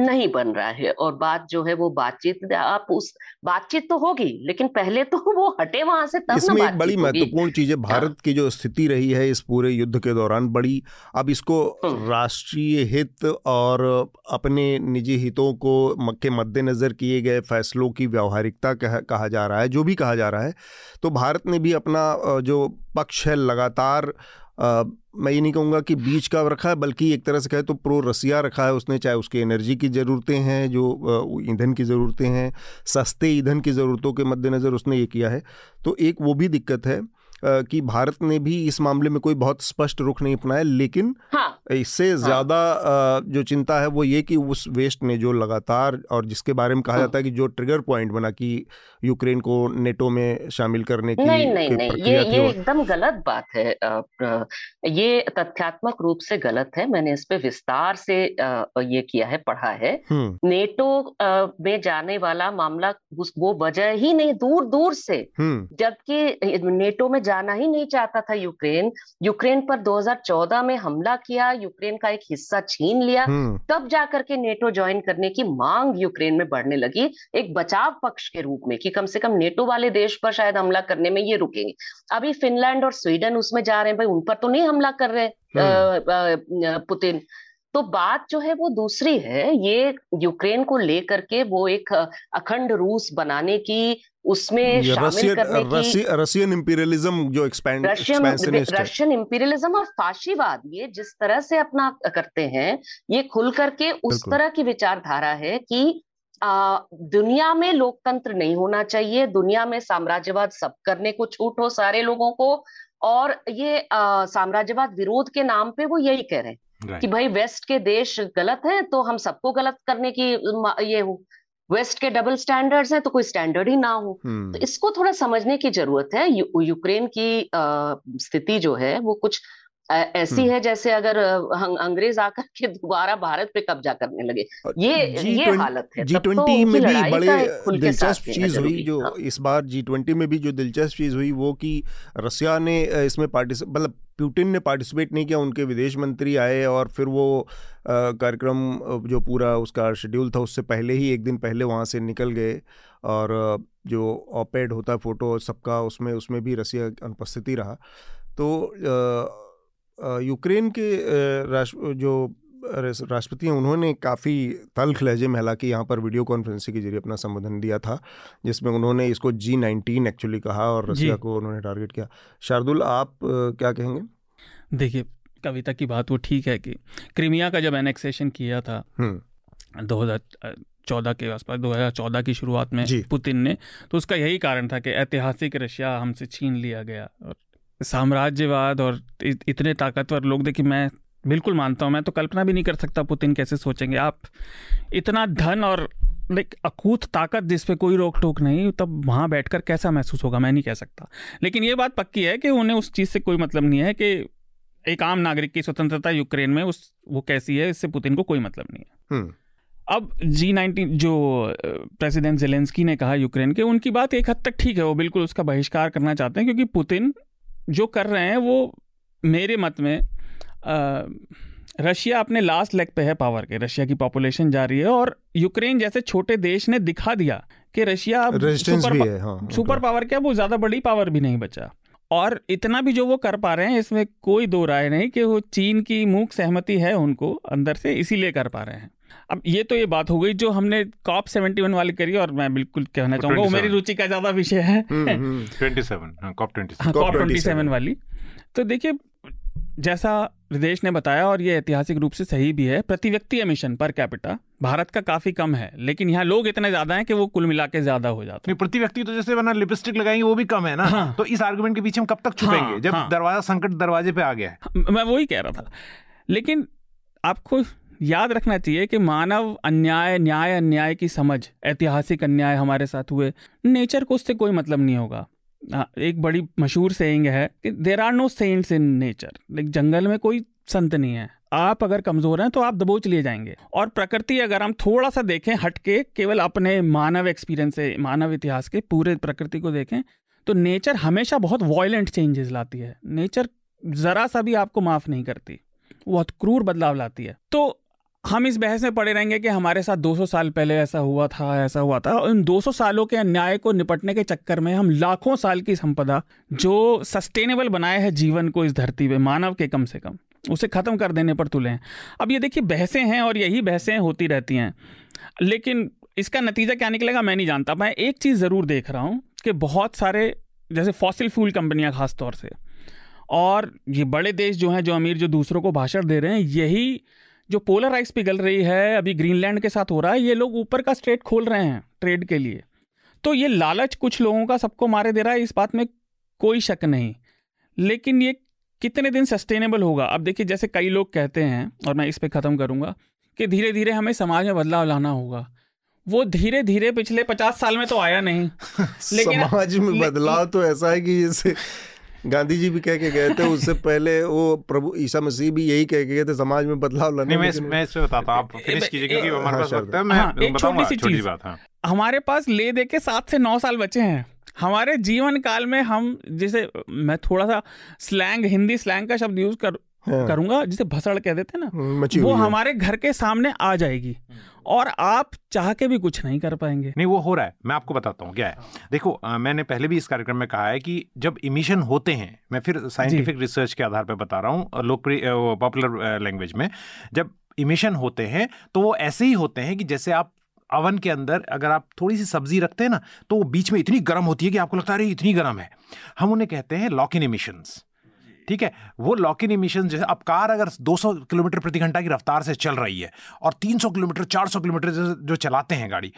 नहीं बन रहा है। और बात जो है वो बातचीत, आप उस बातचीत तो होगी लेकिन पहले तो वो हटे वहां से तब। इसमें एक बड़ी महत्वपूर्ण चीज है, भारत की जो स्थिति रही है इस पूरे युद्ध के दौरान बड़ी, अब इसको राष्ट्रीय हित और अपने निजी हितों को के मद्देनजर किए गए फैसलों की व्यावहारिकता कहा जा रहा है, जो भी कहा जा रहा है। तो भारत ने भी अपना जो पक्ष है लगातार, मैं ये नहीं कहूँगा कि बीच का रखा है, बल्कि एक तरह से कहे तो प्रो रसिया रखा है उसने। चाहे उसकी एनर्जी की ज़रूरतें हैं, जो ईंधन की ज़रूरतें हैं, सस्ते ईंधन की ज़रूरतों के मद्देनज़र उसने ये किया है। तो एक वो भी दिक्कत है कि भारत ने भी इस मामले में कोई बहुत स्पष्ट रुख नहीं अपनाया। लेकिन इससे ज़्यादा जो चिंता है वो ये कि उस वेस्ट ने जो लगातार, और जिसके बारे में कहा जाता है कि जो ट्रिगर पॉइंट बना कि यूक्रेन को नेटो में शामिल करने की प्रक्रिया थी, ये एकदम गलत बात है। ये तथ्यात्मक रूप से गलत है। मैंने इस पे विस्तार से ये किया है, पढ़ा है। नेटो में जाने वाला मामला वो वजह ही नहीं, दूर दूर से, जबकि नेटो में जाना ही नहीं चाहता था यूक्रेन। यूक्रेन पर 2014 में हमला किया, यूक्रेन का एक हिस्सा छीन लिया, तब जाकर के नेटो ज्वाइन करने की मांग यूक्रेन में बढ़ने लगी, एक बचाव पक्ष के रूप में कि कम से कम नेटो वाले देश पर शायद हमला करने में ये रुकेंगे। अभी फिनलैंड और स्वीडन उसमें जा रहे हैं, भाई उन पर तो नहीं हमला कर रहे पुतिन। तो बात जो है वो दूसरी है। ये यूक्रेन को लेकर के वो एक अखंड रूस बनाने की, उसमें शामिल करने की, रशियन इंपीरियलिज्म जो रशियन इंपीरियलिज्म और फाशीवाद, ये जिस तरह से अपना करते हैं, ये खुल करके उस तरह की विचारधारा है कि दुनिया में लोकतंत्र नहीं होना चाहिए, दुनिया में साम्राज्यवाद सब करने को छूट हो सारे लोगों को। और ये साम्राज्यवाद विरोध के नाम पे वो यही कह रहे हैं कि भाई वेस्ट के देश गलत हैं तो हम सबको गलत करने की ये हो, वेस्ट के डबल स्टैंडर्ड्स हैं तो कोई स्टैंडर्ड ही ना हो। तो इसको थोड़ा समझने की जरूरत है। यूक्रेन की स्थिति जो है वो कुछ ऐसी है जैसे अगर अंग्रेज आकर के दोबारा भारत पे कब्जा करने लगे, ये हालत है। G20 में भी बड़े दिलचस्प चीज हुई जो इस बार G20 में भी जो दिलचस्प चीज हुई वो कि रसिया ने इसमें मतलब पुतिन ने पार्टिसिपेट नहीं किया, उनके विदेश मंत्री आए और फिर वो कार्यक्रम जो पूरा उसका शेड्यूल था उससे पहले ही एक दिन पहले वहाँ से निकल गए। और जो ऑपेड होता है फोटो सबका, उसमें भी रसिया अनुपस्थिति रहा। तो यूक्रेन के राष्ट्रपति हैं उन्होंने काफ़ी तल्ख लहजे में, हालांकि यहाँ पर वीडियो कॉन्फ्रेंसिंग के जरिए अपना संबोधन दिया था जिसमें उन्होंने इसको G19 एक्चुअली कहा और रसिया को उन्होंने टारगेट किया। शार्दुल, आप क्या कहेंगे? देखिए कविता की बात वो ठीक है कि क्रीमिया का जब एनेक्सेशन किया था 2014 के आसपास, 2014 की शुरुआत में पुतिन ने, तो उसका यही कारण था कि ऐतिहासिक रशिया हमसे छीन लिया गया। और साम्राज्यवाद और इतने ताकतवर लोग, देखिए मैं बिल्कुल मानता हूँ, मैं तो कल्पना भी नहीं कर सकता पुतिन कैसे सोचेंगे। आप इतना धन और लाइक अकूत ताकत जिस पे कोई रोक टोक नहीं, तब वहाँ बैठकर कैसा महसूस होगा मैं नहीं कह सकता। लेकिन ये बात पक्की है कि उन्हें उस चीज़ से कोई मतलब नहीं है कि एक आम नागरिक की स्वतंत्रता यूक्रेन में वो कैसी है, इससे पुतिन को कोई मतलब नहीं है। अब G19 जो प्रेसिडेंट ज़ेलेंस्की ने कहा यूक्रेन के, उनकी बात एक हद तक ठीक है, वो बिल्कुल उसका बहिष्कार करना चाहते हैं क्योंकि पुतिन जो कर रहे हैं वो मेरे मत में रशिया अपने लास्ट लेग पे है पावर के, रशिया की पॉपुलेशन जा रही है और यूक्रेन जैसे छोटे देश ने दिखा दिया कि रशिया अब सुपर पावर क्या, वो ज़्यादा बड़ी पावर भी नहीं बचा। और इतना भी जो वो कर पा रहे हैं इसमें कोई दो राय नहीं कि वो चीन की मूक सहमति है उनको अंदर से, इसीलिए कर पा रहे हैं। अब ये तो ये बात हो गई जो हमने COP 71 वाली करी, और मैं बिल्कुल कहना चाहूँगा वो मेरी रुचि का ज़्यादा विषय है, COP 27 वाली। तो देखिए जैसा हृदयेश ने बताया और ये ऐतिहासिक रूप से सही भी है, प्रति व्यक्ति एमिशन पर कैपिटा भारत का काफ़ी कम है, लेकिन यहाँ लोग इतने ज़्यादा हैं कि वो कुल मिला के ज़्यादा हो जाते हैं। प्रति व्यक्ति तो जैसे वरना लिपस्टिक लगाएंगे वो भी कम है ना, हाँ। तो इस आर्गुमेंट के पीछे हम कब तक छुपेंगे, हाँ, जब हाँ। दरवाजा संकट दरवाजे पे आ गया है, मैं वही कह रहा था। लेकिन आपको याद रखना चाहिए कि मानव अन्याय, न्याय अन्याय की समझ, ऐतिहासिक अन्याय हमारे साथ हुए, नेचर को उससे कोई मतलब नहीं होगा। एक बड़ी मशहूर सेइंग है कि there are no saints in nature, जंगल में कोई संत नहीं है। आप अगर कमजोर हैं तो आप दबोच लिए जाएंगे। और प्रकृति अगर हम थोड़ा सा देखें हटके, केवल अपने मानव एक्सपीरियंस से, मानव इतिहास के पूरे प्रकृति को देखें, तो नेचर हमेशा बहुत वॉयलेंट चेंजेस लाती है। नेचर जरा सा भी आपको माफ नहीं करती, बहुत क्रूर बदलाव लाती है। तो हम इस बहस में पड़े रहेंगे कि हमारे साथ 200 साल पहले ऐसा हुआ था, ऐसा हुआ था। उन 200 सालों के अन्याय को निपटने के चक्कर में हम लाखों साल की संपदा जो सस्टेनेबल बनाए है जीवन को इस धरती पे, मानव के कम से कम, उसे ख़त्म कर देने पर तुले हैं। अब ये देखिए बहसें हैं और यही बहसें होती रहती हैं, लेकिन इसका नतीजा क्या निकलेगा मैं नहीं जानता। मैं एक चीज़ ज़रूर देख रहा हूँ कि बहुत सारे जैसे फॉसिल फ्यूल कंपनियाँ ख़ास तौर से, और ये बड़े देश जो हैं, जो अमीर, जो दूसरों को भाषण दे रहे हैं, यही जो पोलर आइस पिघल रही है, अभी ग्रीनलैंड के साथ हो रहा है, ये लोग ऊपर का स्ट्रेट खोल रहे हैं ट्रेड के लिए। तो ये लालच कुछ लोगों का सबको मारे दे रहा है, इस बात में कोई शक नहीं, लेकिन ये कितने दिन सस्टेनेबल होगा। अब देखिए जैसे कई लोग कहते हैं, और मैं इस पे ख़त्म करूँगा, कि धीरे धीरे हमें समाज में बदलाव लाना होगा। वो धीरे धीरे पिछले 50 साल में तो आया नहीं, लेकिन समाज में बदलाव तो ऐसा है कि जैसे गांधी जी भी कह के गए थे, उससे पहले वो प्रभु ईसा मसीह भी यही कह के गए थे, समाज में बदलाव लाने। मैं इस पे बताता हूं, आप फिनिश कीजिए क्योंकि हमारे पास वक्त है। मैं बताऊंगा छोटी बात, हां, हमारे पास ले दे के 7 से 9 साल बचे हैं हमारे जीवन काल में। हम जिसे, मैं थोड़ा सा स्लैंग, हिंदी स्लैंग का शब्द यूज करूंगा, जिसे भसड़ कह देते हैं ना, वो हमारे घर के सामने आ जाएगी और आप चाह के भी कुछ नहीं कर पाएंगे। नहीं, वो हो रहा है, मैं आपको बताता हूँ क्या है। देखो मैंने पहले भी इस कार्यक्रम में कहा है कि जब इमिशन होते हैं, मैं फिर साइंटिफिक रिसर्च के आधार पर बता रहा हूँ, लोकप्रिय पॉपुलर लैंग्वेज में, जब इमिशन होते हैं तो वो ऐसे ही होते हैं कि जैसे आप अवन के अंदर अगर आप थोड़ी सी सब्जी रखते हैं ना, तो वो बीच में इतनी गर्म होती है कि आपको लगता है अरे इतनी गर्म है। हम उन्हें कहते हैं लॉक इन इमिशंस, ठीक है। वो लॉक इन इमिशन, जैसे अब कार अगर 200 किलोमीटर प्रति घंटा की रफ्तार से चल रही है और 300 किलोमीटर 400 किलोमीटर जो चलाते हैं गाड़ी,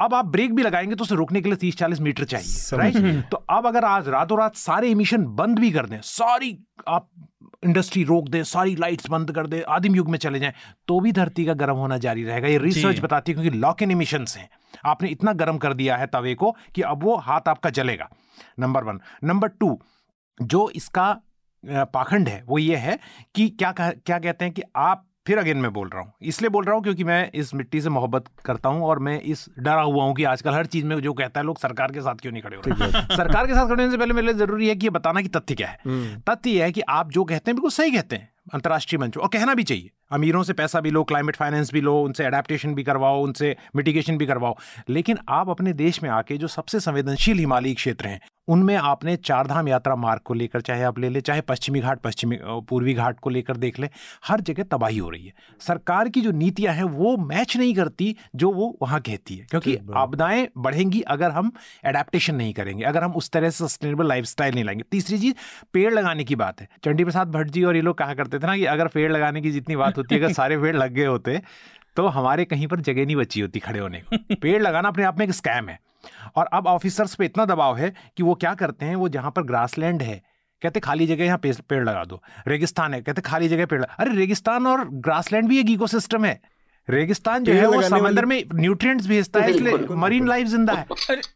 अब आप ब्रेक भी लगाएंगे तो उसे रोकने के लिए 30-40 मीटर चाहिए, राइट। तो अब अगर आज रातों रात सारे इमिशन बंद भी कर दें, सारी आप इंडस्ट्री रोक दें, सारी लाइट्स बंद कर दें, आदिम युग में चले जाएं, तो भी धरती का गर्म होना जारी रहेगा। ये रिसर्च बताती है, क्योंकि लॉक इन इमिशंस हैं। आपने इतना गर्म कर दिया है तवे को कि अब वो हाथ आपका जलेगा, नंबर 1। नंबर 2, जो इसका पाखंड है वो ये है कि क्या कहते हैं कि आप, फिर अगेन मैं बोल रहा हूँ, इसलिए बोल रहा हूँ क्योंकि मैं इस मिट्टी से मोहब्बत करता हूँ और मैं इस डरा हुआ हूँ कि आजकल हर चीज़ में जो कहता है लोग सरकार के साथ क्यों नहीं खड़े हो रहे। सरकार के साथ खड़े होने से पहले मेरे लिए ज़रूरी है कि ये बताना कि तथ्य क्या है। तथ्य यह है कि आप जो कहते हैं बिल्कुल सही कहते हैं अंतर्राष्ट्रीय मंच, और कहना भी चाहिए। अमीरों से पैसा भी लो, क्लाइमेट फाइनेंस भी लो, उनसे अडेप्टेशन भी करवाओ, उनसे मिटिगेशन भी करवाओ, लेकिन आप अपने देश में आके जो सबसे संवेदनशील हिमालयी क्षेत्र हैं उनमें आपने 4 धाम यात्रा मार्ग को लेकर, चाहे आप ले लें, चाहे पूर्वी घाट को लेकर देख लें, हर जगह तबाही हो रही है। सरकार की जो नीतियाँ हैं वो मैच नहीं करती जो वो वहाँ कहती है, क्योंकि आपदाएँ बढ़ेंगी अगर हम अडेप्टेशन नहीं करेंगे, अगर हम उस तरह से सस्टेनेबल लाइफस्टाइल नहीं लाएंगे। तीसरी चीज़ पेड़ लगाने की बात है। चंडीप्रसाद भट्ट जी और ये लोग कहा करते थे ना कि अगर पेड़ लगाने की जितनी बात होती है, अगर सारे पेड़ लग गए होते तो हमारे कहीं पर जगह नहीं बची होती खड़े होने को। पेड़ लगाना अपने आप में एक स्कैम है। और अब ऑफिसर्स पे इतना दबाव है कि वो क्या करते हैं, वो जहाँ पर ग्रासलैंड है कहते खाली जगह यहाँ पेड़ लगा दो, रेगिस्तान है कहते खाली जगह पेड़ लगा। अरे रेगिस्तान और ग्रासलैंड भी एक इकोसिस्टम है। रेगिस्तान जो है वो समंदर में न्यूट्रिएंट्स भेजता है, इसलिए मरीन लाइफ जिंदा है।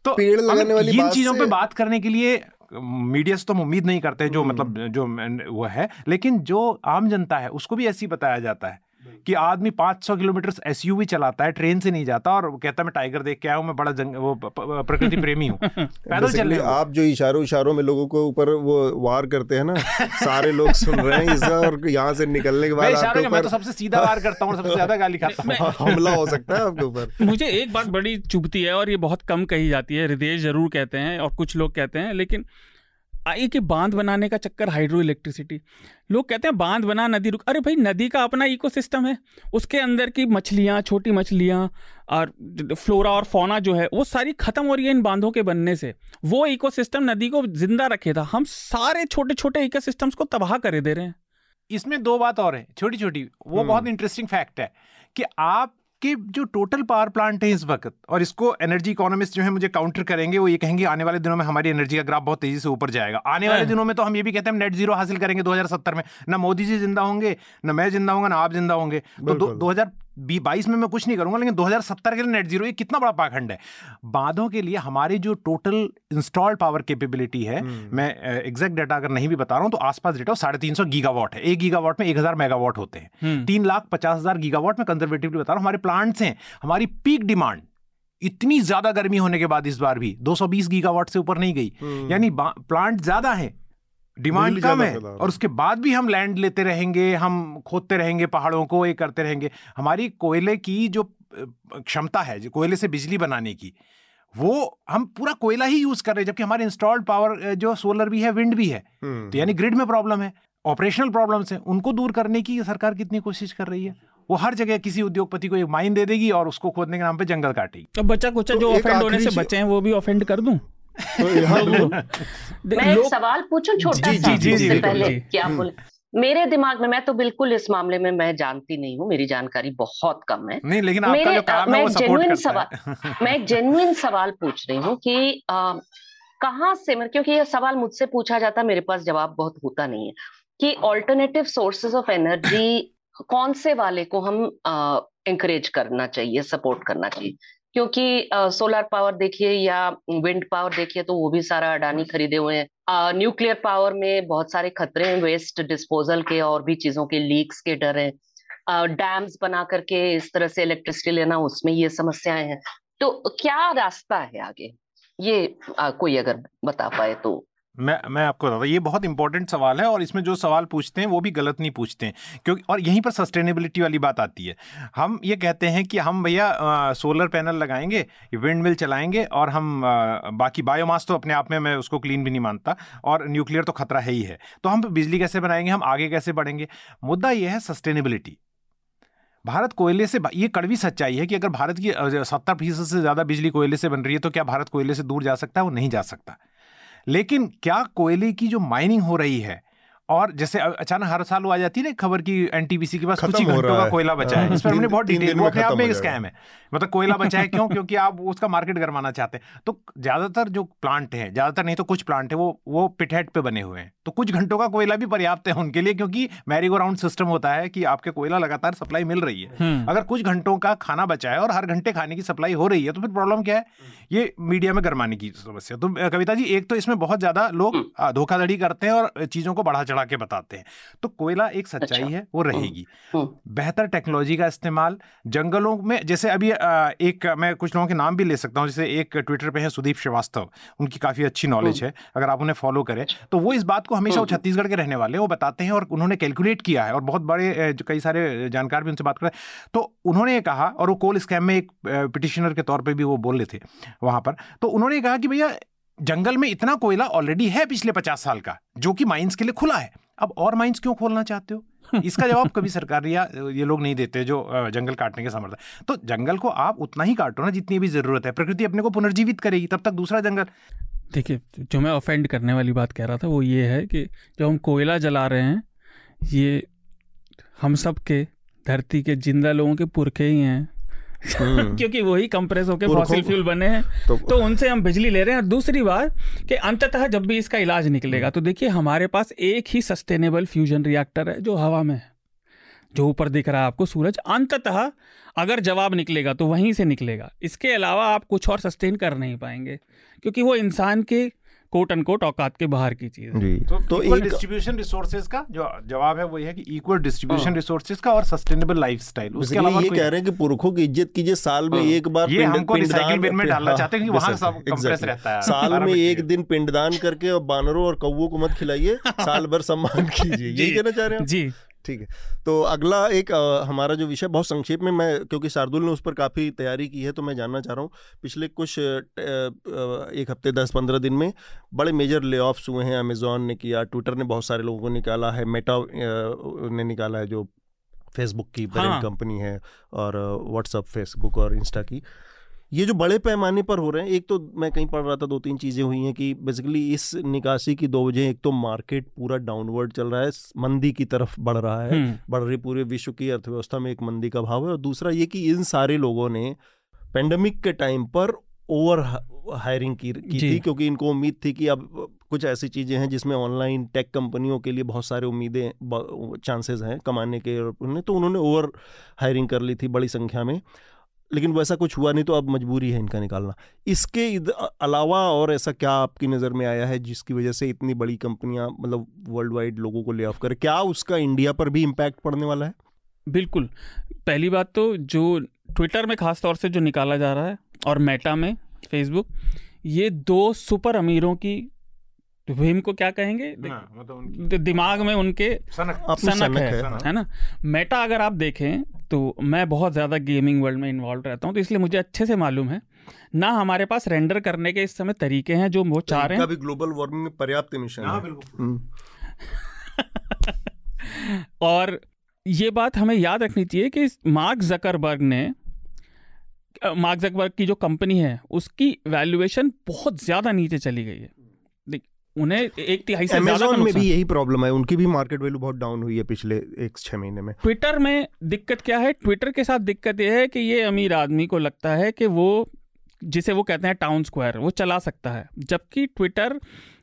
तो इन चीज़ों पर बात करने के लिए मीडिया से तो हम उम्मीद नहीं करते जो मतलब जो वो है, लेकिन जो आम जनता है उसको भी ऐसी बताया जाता है। कि आदमी 500 किलोमीटर एसयूवी चलाता है, ट्रेन से नहीं जाता, और कहता मैं टाइगर देख के आया हूँ, मैं बड़ा प्रकृति प्रेमी हूँ, पैदल चल रहे हो। आप जो इशारों में लोगों के ऊपर वो वार करते हैं ना, सारे लोग सुन रहे हैं इसका, और यहाँ से निकलने के बाद आपके ऊपर सबसे सीधा वार करता हूँ, सबसे ज्यादा गाली खाता हूँ, हमला हो सकता है आपके ऊपर। मुझे एक बात बड़ी चुभती है और ये बहुत कम कही जाती है, हृदयेश जरूर कहते हैं और कुछ लोग कहते हैं, लेकिन आई के बांध बनाने का चक्कर, हाइड्रो इलेक्ट्रिसिटी, लोग कहते हैं बांध बना नदी रुक, अरे भाई नदी का अपना इकोसिस्टम है, उसके अंदर की मछलियाँ, छोटी मछलियाँ और फ्लोरा और फौना जो है वो सारी ख़त्म हो रही है इन बांधों के बनने से। वो इकोसिस्टम नदी को जिंदा रखे था, हम सारे छोटे छोटे इकोसिस्टम्स को तबाह कर दे रहे हैं। इसमें दो बात और है छोटी छोटी, वो बहुत इंटरेस्टिंग फैक्ट है कि आप कि जो टोटल पावर प्लांट है इस वक्त, और इसको एनर्जी इकोनॉमिस्ट जो है मुझे काउंटर करेंगे, वो ये कहेंगे आने वाले दिनों में हमारी एनर्जी का ग्राफ बहुत तेजी से ऊपर जाएगा। आने वाले दिनों में तो हम ये भी कहते हैं हम नेट जीरो हासिल करेंगे 2070 में, ना मोदी जी जिंदा होंगे, ना मैं जिंदा होंगे, ना आप जिंदा होंगे। तो 2022 में मैं कुछ नहीं करूंगा, लेकिन 2070 के लिए नेट जीरो, ये कितना बड़ा पाखंड है। बांधों के लिए हमारी जो टोटल इंस्टॉल्ड पावर कैपेबिलिटी है, मैं एग्जैक्ट डाटा अगर नहीं भी बता रहा हूं तो आसपास डेटा 350 गीगावाट है। 1 गीगावाट में 1000 मेगावाट होते हैं, 3,50,000 गीगावाट में कंजर्वेटिवली बता रहा हूं हमारे प्लांट्स हैं। हमारी पीक डिमांड इतनी ज्यादा गर्मी होने के बाद इस बार भी 220 गीगावाट से ऊपर नहीं गई, यानी प्लांट ज्यादा है, डिमांड कम है, और उसके बाद भी हम लैंड लेते रहेंगे, हम खोदते रहेंगे, पहाड़ों को ये करते रहेंगे। हमारी कोयले की जो क्षमता है, जो कोयले से बिजली बनाने की, वो हम पूरा कोयला ही यूज कर रहे हैं, जबकि हमारे इंस्टॉल्ड पावर जो सोलर भी है, विंड भी है, तो यानी ग्रिड में प्रॉब्लम है, ऑपरेशनल प्रॉब्लम्स हैं, उनको दूर करने की सरकार कितनी कोशिश कर रही है। वो हर जगह किसी उद्योगपति को एक माइन दे देगी और उसको खोदने के नाम पे जंगल काटेगी। अब बच्चा कुछ जो ऑफेंड होने से बचे हैं वो भी ऑफेंड कर दूं। मैं एक सवाल पूछूं छोटा सा उससे पहले कि आप बोले। मेरे दिमाग में, मैं तो बिल्कुल इस मामले में मैं जानती नहीं हूँ, मेरी जानकारी बहुत कम है, नहीं, लेकिन आपका जो काम है वो सपोर्ट करता है। मैं एक जेन्युइन सवाल पूछ रही हूँ कि कहाँ से, क्योंकि ये सवाल मुझसे पूछा जाता, मेरे पास जवाब बहुत होता नहीं है, कि ऑल्टरनेटिव सोर्सेज ऑफ एनर्जी कौन से वाले को हम एंकरेज करना चाहिए, सपोर्ट करना चाहिए, क्योंकि सोलर पावर देखिए या विंड पावर देखिए तो वो भी सारा अडानी खरीदे हुए हैं। न्यूक्लियर पावर में बहुत सारे खतरे हैं, वेस्ट डिस्पोजल के और भी चीजों के, लीक्स के डर हैं, डैम्स बना करके इस तरह से इलेक्ट्रिसिटी लेना, उसमें ये समस्याएं हैं। तो क्या रास्ता है आगे, ये कोई अगर बता पाए तो। मैं आपको बताता हूँ, ये बहुत इंपॉर्टेंट सवाल है, और इसमें जो सवाल पूछते हैं वो भी गलत नहीं पूछते हैं, क्योंकि और यहीं पर सस्टेनेबिलिटी वाली बात आती है। हम ये कहते हैं कि हम भैया सोलर पैनल लगाएंगे, विंड मिल चलाएंगे, और हम बाकी बायोमास तो अपने आप में मैं उसको क्लीन भी नहीं मानता, और न्यूक्लियर तो खतरा है ही है, तो हम बिजली कैसे बनाएंगे, हम आगे कैसे बढ़ेंगे। मुद्दा ये है सस्टेनेबिलिटी। भारत कोयले से, ये कड़वी सच्चाई है कि अगर भारत की 70% से ज़्यादा बिजली कोयले से बन रही है, तो क्या भारत कोयले से दूर जा सकता है? वो नहीं जा सकता। लेकिन क्या कोयले की जो माइनिंग हो रही है, और जैसे अचानक हर साल वो आ जाती है ना खबर की, एनटीपीसी के पास कुछ ही घंटों का कोयला बचा है, इस पर हमने बहुत डिटेल, वो अपने आप में एक स्कैम है, मतलब कोयला बचा है क्यों? क्योंकि आप उसका मार्केट गरमाना चाहते हैं। तो ज्यादातर जो प्लांट है, ज्यादातर नहीं तो कुछ प्लांट है वो पिटहेड पे बने हुए हैं, तो कुछ घंटों का कोयला भी पर्याप्त है उनके लिए, क्योंकि मैरीगो राउंड सिस्टम होता है कि आपके कोयला लगातार सप्लाई मिल रही है। अगर कुछ घंटों का खाना बचा है और हर घंटे खाने की सप्लाई हो रही है, तो फिर प्रॉब्लम क्या है? ये मीडिया में गरमाने की समस्या। तो कविता जी, एक तो इसमें बहुत ज्यादा लोग धोखाधड़ी करते हैं और चीजों को बढ़ा चढ़ा के बताते हैं। तो कोयला एक सच्चाई है, वो रहेगी। बेहतर टेक्नोलॉजी का इस्तेमाल, जंगलों में, जैसे अभी एक, मैं कुछ लोगों के नाम भी ले सकता हूँ, जैसे एक ट्विटर पे है सुदीप श्रीवास्तव, उनकी काफी अच्छी नॉलेज है, अगर आप उन्हें फॉलो करें तो वो इस बात को हमेशा, वो छत्तीसगढ़ के रहने वाले, वो बताते हैं और उन्होंने कैलकुलेट किया है, और बहुत बड़े कई सारे जानकार भी उनसे बात कर रहे हैं, तो उन्होंने ये कहा, और वो कोल स्कैम में एक पिटिशनर के तौर पर भी वो बोल रहे थे वहाँ पर, तो उन्होंने कहा कि भैया जंगल में इतना कोयला ऑलरेडी है पिछले 50 साल का, जो कि माइंस के लिए खुला है, अब और माइंस क्यों खोलना चाहते हो? इसका जवाब कभी सरकार या ये लोग नहीं देते जो जंगल काटने के समर्थक। तो जंगल को आप उतना ही काटो ना जितनी भी जरूरत है, प्रकृति अपने को पुनर्जीवित करेगी, तब तक दूसरा जंगल। देखिए, जो मैं ऑफेंड करने वाली बात कह रहा था वो ये है कि जो हम कोयला जला रहे हैं, ये हम सब के धरती के जिंदा लोगों के पुरखे ही हैं क्योंकि वही कंप्रेस होकर फॉसिल फ्यूल बने हैं, तो उनसे हम बिजली ले रहे हैं। और दूसरी बात कि अंततः जब भी इसका इलाज निकलेगा, तो देखिए हमारे पास एक ही सस्टेनेबल फ्यूजन रिएक्टर है जो हवा में है, जो ऊपर दिख रहा है आपको सूरज। अंततः अगर जवाब निकलेगा तो वहीं से निकलेगा, इसके अलावा आप कुछ और सस्टेन कर नहीं पाएंगे, क्योंकि वो इंसान के कोट अनकोट औकात के बाहर की चीज है। तो इक्वल डिस्ट्रीब्यूशन रिसोर्सेज का जो जवाब है वो ये है कि इक्वल डिस्ट्रीब्यूशन रिसोर्सेज का और सस्टेनेबल लाइफस्टाइल। उसके अलावा ये कह रहे हैं कि पुरखों की इज्जत कीजिए, साल में एक बार पिंडदान करके और बानरों और कौवों को मत खिलाइए, साल भर सम्मान कीजिए, यही कहना चाह रहे हैं जी। ठीक है, तो अगला एक हमारा जो विषय बहुत संक्षेप में, मैं क्योंकि शार्दुल ने उस पर काफ़ी तैयारी की है तो मैं जानना चाह रहा हूँ, पिछले कुछ एक हफ्ते 10-15 दिन में बड़े मेजर ले ऑफ्स हुए हैं। अमेज़ॉन ने किया, ट्विटर ने बहुत सारे लोगों को निकाला है, मेटा ने निकाला है जो फेसबुक की पेरेंट कंपनी है, और व्हाट्सअप, फेसबुक और इंस्टा की। ये जो बड़े पैमाने पर हो रहे हैं, एक तो मैं कहीं पढ़ रहा था 2-3 चीज़ें हुई हैं कि बेसिकली इस निकासी की 2 वजह, एक तो मार्केट पूरा डाउनवर्ड चल रहा है, मंदी की तरफ बढ़ रहा है, बढ़ रही पूरे विश्व की अर्थव्यवस्था में एक मंदी का भाव है, और दूसरा ये कि इन सारे लोगों ने पेंडेमिक के टाइम पर ओवर हायरिंग की थी, क्योंकि इनको उम्मीद थी कि अब कुछ ऐसी चीज़ें हैं जिसमें ऑनलाइन टेक कंपनियों के लिए बहुत सारे उम्मीदें, चांसेस हैं कमाने के, तो उन्होंने ओवर हायरिंग कर ली थी बड़ी संख्या में, लेकिन वैसा कुछ हुआ नहीं, तो अब मजबूरी है इनका निकालना। इसके अलावा और ऐसा क्या आपकी नज़र में आया है जिसकी वजह से इतनी बड़ी कंपनियां, मतलब वर्ल्ड वाइड, लोगों को ले ऑफ करें? क्या उसका इंडिया पर भी इम्पैक्ट पड़ने वाला है? बिल्कुल, पहली बात तो जो ट्विटर में ख़ास तौर से जो निकाला जा रहा है और मेटा में, फेसबुक, ये 2 सुपर अमीरों की, भीम को क्या कहेंगे, मतलब दिमाग में उनके सनक है ना। मेटा अगर आप देखें तो मैं बहुत ज़्यादा गेमिंग वर्ल्ड में इन्वॉल्व रहता हूँ, तो इसलिए मुझे अच्छे से मालूम है ना, हमारे पास रेंडर करने के इस समय तरीके हैं जो वो चाह रहे हैं, ग्लोबल वार्मिंग में पर्याप्त मिशन है बिल्कुल। और ये बात हमें याद रखनी चाहिए कि मार्क जकरबर्ग की जो कंपनी है उसकी वैल्यूएशन बहुत ज़्यादा नीचे चली गई है, उन्हें एक तिहाई से ज़्यादा का नुकसान। अमेज़ॉन में भी यही प्रॉब्लम है, उनकी भी मार्केट वैल्यू बहुत डाउन हुई है पिछले 1-6 महीने में। ट्विटर में दिक्कत क्या है? ट्विटर के साथ दिक्कत यह है कि ये अमीर आदमी को लगता है कि वो, जिसे वो कहते हैं टाउन स्क्वायर, वो चला सकता है, जबकि ट्विटर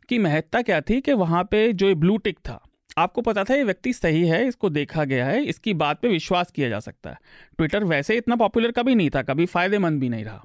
की महत्ता क्या थी कि वहाँ पे जो ब्लू टिक था, आपको पता था ये व्यक्ति सही है, इसको देखा गया है, इसकी बात पे विश्वास किया जा सकता है। ट्विटर वैसे इतना पॉपुलर कभी नहीं था, कभी फ़ायदेमंद भी नहीं रहा।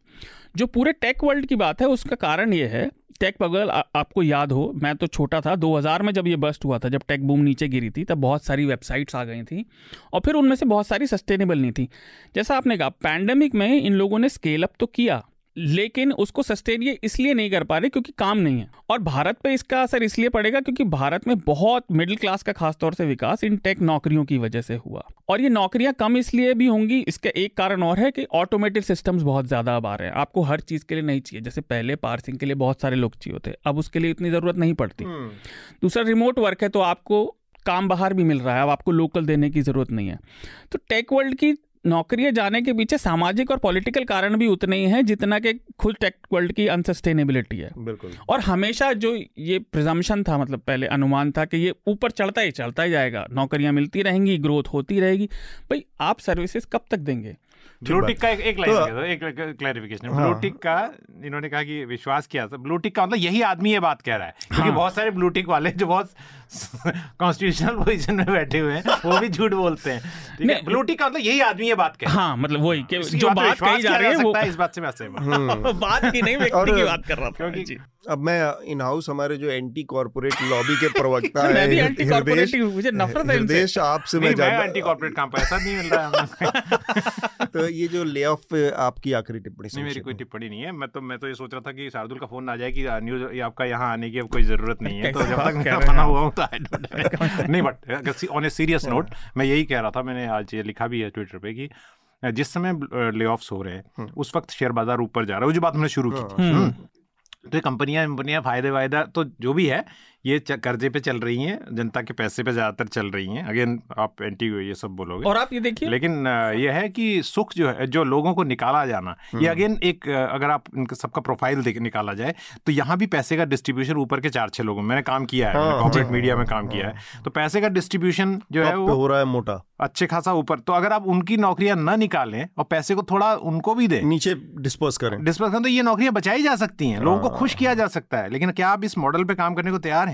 जो पूरे टेक वर्ल्ड की बात है उसका कारण ये है, टेक पगल आपको याद हो, मैं तो छोटा था 2000 में जब ये बस्ट हुआ था, जब टेक बूम नीचे गिरी थी, तब बहुत सारी वेबसाइट्स आ गई थी और फिर उनमें से बहुत सारी सस्टेनेबल नहीं थी। जैसा आपने कहा, पैंडेमिक में इन लोगों ने स्केल अप तो किया, लेकिन उसको सस्टेन ये इसलिए नहीं कर पा रहे क्योंकि काम नहीं है। और भारत पे इसका असर इसलिए पड़ेगा क्योंकि भारत में बहुत मिडिल क्लास का खासतौर से विकास इन टेक नौकरियों की वजह से हुआ, और ये नौकरियां कम इसलिए भी होंगी, इसका एक कारण और है कि ऑटोमेटेड सिस्टम्स बहुत ज़्यादा अब आ रहे हैं, आपको हर चीज़ के लिए नहीं चाहिए, जैसे पहले पार्सिंग के लिए बहुत सारे लोग चाहिए होते, अब उसके लिए इतनी ज़रूरत नहीं पड़ती। दूसरा, रिमोट वर्क है तो आपको काम बाहर भी मिल रहा है, अब आपको लोकल देने की ज़रूरत नहीं है। तो टेक वर्ल्ड की नौकरियां जाने के पीछे सामाजिक और पॉलिटिकल कारण भी उतने ही हैं जितना कि खुद टेक वर्ल्ड की अनसस्टेनेबिलिटी है। बिल्कुल। और हमेशा जो ये प्रिजम्पशन था, मतलब पहले अनुमान था कि ये ऊपर चढ़ता ही जाएगा, नौकरियां मिलती रहेंगी, ग्रोथ होती रहेगी। भाई आप सर्विसेज कब तक देंगे? ब्लूटिक का एक क्लैरिफिकेशन, ब्लूटिक का इन्होंने कहा कि विश्वास किया, ब्लूटिक का मतलब यही आदमी ये बात कह रहा है, क्योंकि बहुत सारे ब्लूटिक वाले जो बहुत कॉन्स्टिट्यूशनल पोजीशन में बैठे हुए हैं वो भी झूठ बोलते हैं। ब्लूटिक का मतलब यही आदमी ये बात कह रहा है। हाँ, मतलब वही जो बात कही जा रही है वो इस बात से मैं सहमत, बात की नहीं व्यक्ति की बात कर रहा था। अब मैं इन हाउस हमारे जो एंटी कॉर्पोरेट लॉबी के प्रवक्ता है हृदयेश, आपसे मैं एंटी कॉर्पोरेट काम पैसा नहीं मिल रहा। तो ये जो ले ऑफ, आपकी आखिरी टिप्पणी? नहीं, मेरी कोई टिप्पणी नहीं है। मैं तो ये सोच रहा था कि शार्दुल का फोन ना जाए कि न्यूज़ आपका यहाँ आने की अब कोई जरूरत नहीं है, तो जब तक मैं बना हुआ हूँ तो नहीं, but on a serious note मैं यही कह रहा था, मैंने आज ये लिखा भी है ट्विटर पे कि जिस समय ले ऑफ्स हो रहे हैं उस वक्त शेयर बाजार ऊपर जा रहा है, वो जो बात हमने शुरू की, तो कंपनियां फायदा तो जो भी है ये कर्जे पे चल रही हैं, जनता के पैसे पे ज़्यादातर चल रही हैं। अगेन आप एंटी ये सब बोलोगे और आप ये देखिए, लेकिन ये है कि सुख जो है, जो लोगों को निकाला जाना, ये अगेन एक, अगर आप इनका सबका प्रोफाइल देख निकाला जाए तो यहाँ भी पैसे का डिस्ट्रीब्यूशन ऊपर के 4-6 लोगों में, मैंने काम किया है, कॉर्पोरेट मीडिया में काम किया है, तो पैसे का डिस्ट्रीब्यूशन जो है वो हो रहा है मोटा, अच्छे खासा ऊपर। तो अगर आप उनकी नौकरियां ना निकालें और पैसे को थोड़ा उनको भी दें, नीचे डिस्पर्स करें, तो ये नौकरियां बचाई जा सकती हैं, लोगों को खुश किया जा सकता है। लेकिन क्या आप इस मॉडल पे काम करने को तैयार हैं?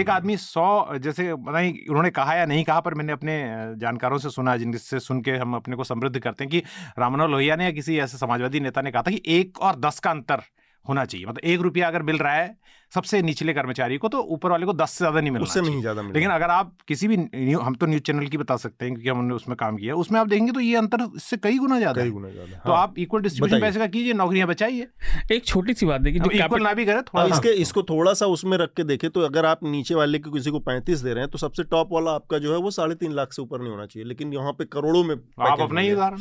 एक आदमी 100, जैसे नहीं उन्होंने कहा या नहीं कहा, पर मैंने अपने जानकारों से सुना, जिनसे सुन के हम अपने को समृद्ध करते हैं, कि रामनल लोहिया ने या किसी ऐसे समाजवादी नेता ने कहा था कि 1 और 10 का अंतर होना चाहिए, मतलब ₹1 अगर मिल रहा है सबसे निचले कर्मचारी को तो ऊपर वाले को 10 से ज़्यादा नहीं मिलना चाहिए, उससे नहीं ज़्यादा मिल। लेकिन अगर आप किसी भी हम तो न्यूज़ चैनल की बता सकते हैं क्योंकि हमने उसमें काम किया, उसमें आप देखेंगे तो ये अंतर इससे कई गुना ज़्यादा है। तो आप इक्वल डिस्ट्रीब्यूशन पैसे का कीजिए, नौकरियाँ बचाइए। एक छोटी सी बात देखिए, इक्वल ना भी करें, इसको थोड़ा सा उसमें रख के देखें तो अगर आप नीचे वाले को किसी को 35 दे रहे हैं तो सबसे टॉप वाला आपका जो है वो 3.5 लाख से ऊपर नहीं होना चाहिए, लेकिन यहाँ पे करोड़ों में। आप अपना ही उदाहरण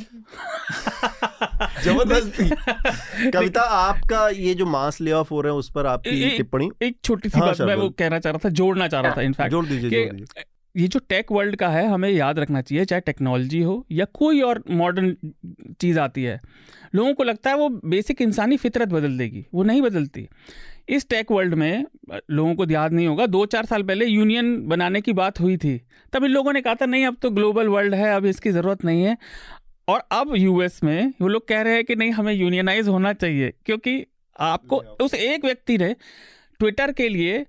जबरदस्ती। कविता, आपका ये जो मास ले ऑफ हो रहे हैं उस पर आपकी टिप्पणी? एक छोटी सी बात मैं वो कहना चाह रहा था, जोड़ना चाह रहा था इनफैक्ट, जोड़ दीजिए। ये जो टेक वर्ल्ड का है हमें याद रखना चाहिए, चाहे टेक्नोलॉजी हो या कोई और मॉडर्न चीज़ आती है, लोगों को लगता है वो बेसिक इंसानी फितरत बदल देगी, वो नहीं बदलती। इस टेक वर्ल्ड में लोगों को याद नहीं होगा 2-4 साल पहले यूनियन बनाने की बात हुई थी, तब इन लोगों ने कहा था नहीं अब तो ग्लोबल वर्ल्ड है, अब इसकी ज़रूरत नहीं है। और अब यूएस में वो लोग कह रहे हैं कि नहीं हमें यूनियनाइज होना चाहिए, क्योंकि आपको उस एक व्यक्ति ने ट्विटर के लिए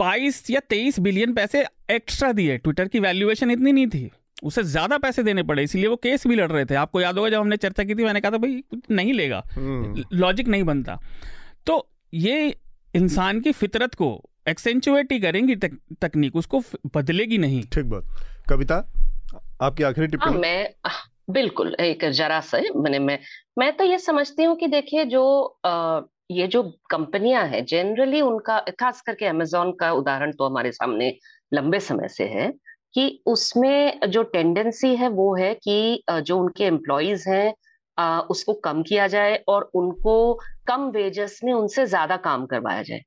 22 या 23 बिलियन पैसे एक्स्ट्रा दिए। ट्विटर की वैल्यूएशन इतनी नहीं थी, उसे ज़्यादा पैसे देने पड़े, इसीलिए वो केस भी लड़ रहे थे। आपको याद होगा जब हमने चर्चा की थी, मैंने कहा था भाई नहीं लेगा, लॉजिक नहीं बनता। तो ये इंसान की फितरत को एक्सेंचुएट ही करेंगी तकनीक, उसको बदलेगी नहीं। ठीक बात। कविता, आपकी आखिरी टिप्पणी? मैं बिल्कुल एक जरा सा मैंने मैं तो ये समझती हूँ कि देखिए जो ये जो कंपनियां हैं जनरली उनका, खास करके अमेजोन का उदाहरण तो हमारे सामने लंबे समय से है, कि उसमें जो टेंडेंसी है वो है कि जो उनके एम्प्लॉइज हैं उसको कम किया जाए और उनको कम वेजेस में उनसे ज्यादा काम करवाया जाए।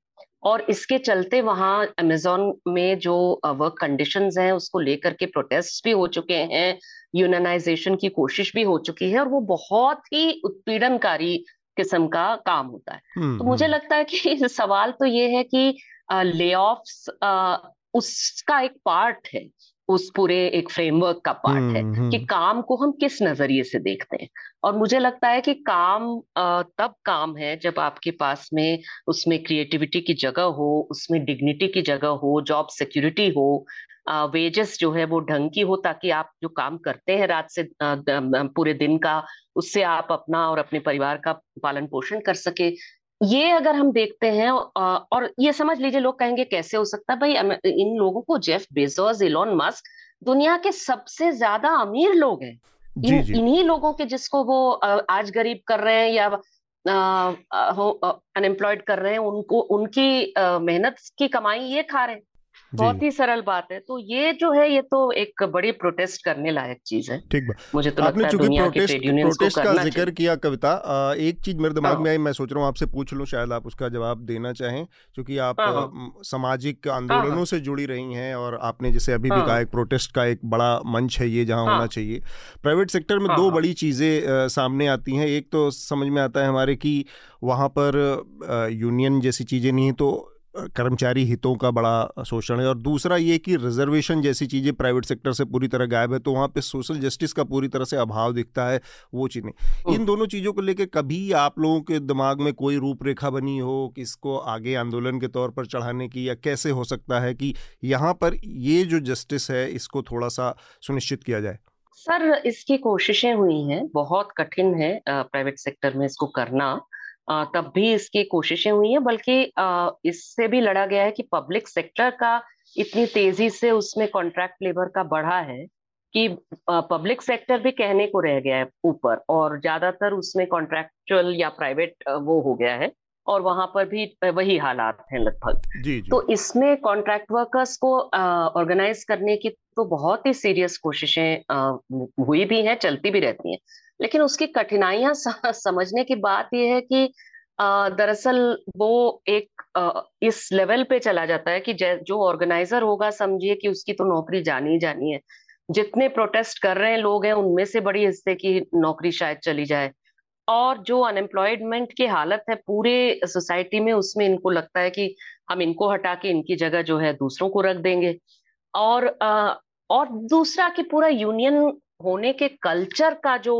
और इसके चलते वहाँ अमेजोन में जो वर्क कंडीशंस हैं उसको लेकर के प्रोटेस्ट भी हो चुके हैं, यूनियनाइजेशन की कोशिश भी हो चुकी है, और वो बहुत ही उत्पीड़नकारी किस्म का काम होता है। तो मुझे लगता है कि सवाल तो ये है कि लेऑफ्स उसका एक पार्ट है, उस पूरे एक फ्रेमवर्क का पार्ट है कि काम को हम किस नजरिए से देखते हैं। और मुझे लगता है कि काम तब काम है जब आपके पास में उसमें क्रिएटिविटी की जगह हो, उसमें डिग्निटी की जगह हो, जॉब सिक्योरिटी हो, वेजेस जो है वो ढंग की हो, ताकि आप जो काम करते हैं रात से पूरे दिन का उससे आप अपना और अपने परिवार का पालन पोषण कर सके। ये अगर हम देखते हैं और ये समझ लीजिए, लोग कहेंगे कैसे हो सकता है भाई, इन लोगों को जेफ बेजोस, एलोन मस्क दुनिया के सबसे ज्यादा अमीर लोग हैं, इन्हीं लोगों के जिसको वो आज गरीब कर रहे हैं या अनएम्प्लॉयड कर रहे हैं, उनको उनकी मेहनत की कमाई ये खा रहे हैं। बहुत ही सरल बात है। तो ये जो है ये तो एक बड़ी प्रोटेस्ट करने लायक चीज है। ठीक बात। मुझे तो लगता है दुनिया के ट्रेड यूनियंस को करना चाहिए। जिक्र किया कविता, एक चीज मेरे दिमाग में आई, मैं सोच रहा हूँ आपसे पूछ लूँ, शायद आप उसका जवाब देना चाहें, क्योंकि आप सामाजिक आंदोलनों से जुड़ी रही हैं और आपने जैसे अभी भी कहा एक प्रोटेस्ट का एक बड़ा मंच है ये, जहाँ होना चाहिए। प्राइवेट सेक्टर में दो बड़ी चीजें सामने आती हैं, एक तो समझ में आता है हमारे कि वहाँ पर यूनियन जैसी चीजें नहीं, तो कर्मचारी हितों का बड़ा शोषण है, और दूसरा ये कि रिजर्वेशन जैसी चीज़ें प्राइवेट सेक्टर से पूरी तरह गायब है, तो वहाँ पे सोशल जस्टिस का पूरी तरह से अभाव दिखता है। वो चीज़ें, इन दोनों चीज़ों को लेके कभी आप लोगों के दिमाग में कोई रूपरेखा बनी हो कि इसको आगे आंदोलन के तौर पर चढ़ाने की, या कैसे हो सकता है कि यहाँ पर ये जो जस्टिस है इसको थोड़ा सा सुनिश्चित किया जाए? सर, इसकी कोशिशें हुई हैं, बहुत कठिन है प्राइवेट सेक्टर में इसको करना, तब भी इसकी कोशिशें हुई हैं, बल्कि इससे भी लड़ा गया है कि पब्लिक सेक्टर का इतनी तेजी से उसमें कॉन्ट्रैक्ट लेबर का बढ़ा है कि पब्लिक सेक्टर भी कहने को रह गया है ऊपर, और ज्यादातर उसमें कॉन्ट्रैक्चुअल या प्राइवेट वो हो गया है, और वहां पर भी वही हालात हैं लगभग। तो इसमें कॉन्ट्रैक्ट वर्कर्स को ऑर्गेनाइज करने की तो बहुत ही सीरियस कोशिशें हुई भी हैं, चलती भी रहती हैं, लेकिन उसकी कठिनाइयां समझने की बात यह है कि दरअसल वो एक इस लेवल पे चला जाता है कि जो ऑर्गेनाइजर होगा समझिए कि उसकी तो नौकरी जानी ही जानी है। जितने प्रोटेस्ट कर रहे हैं लोग हैं उनमें से बड़ी हिस्से की नौकरी शायद चली जाए, और जो अनएम्प्लॉयमेंट की हालत है पूरे सोसाइटी में उसमें इनको लगता है कि हम इनको हटा के इनकी जगह जो है दूसरों को रख देंगे। और दूसरा कि पूरा यूनियन होने के कल्चर का जो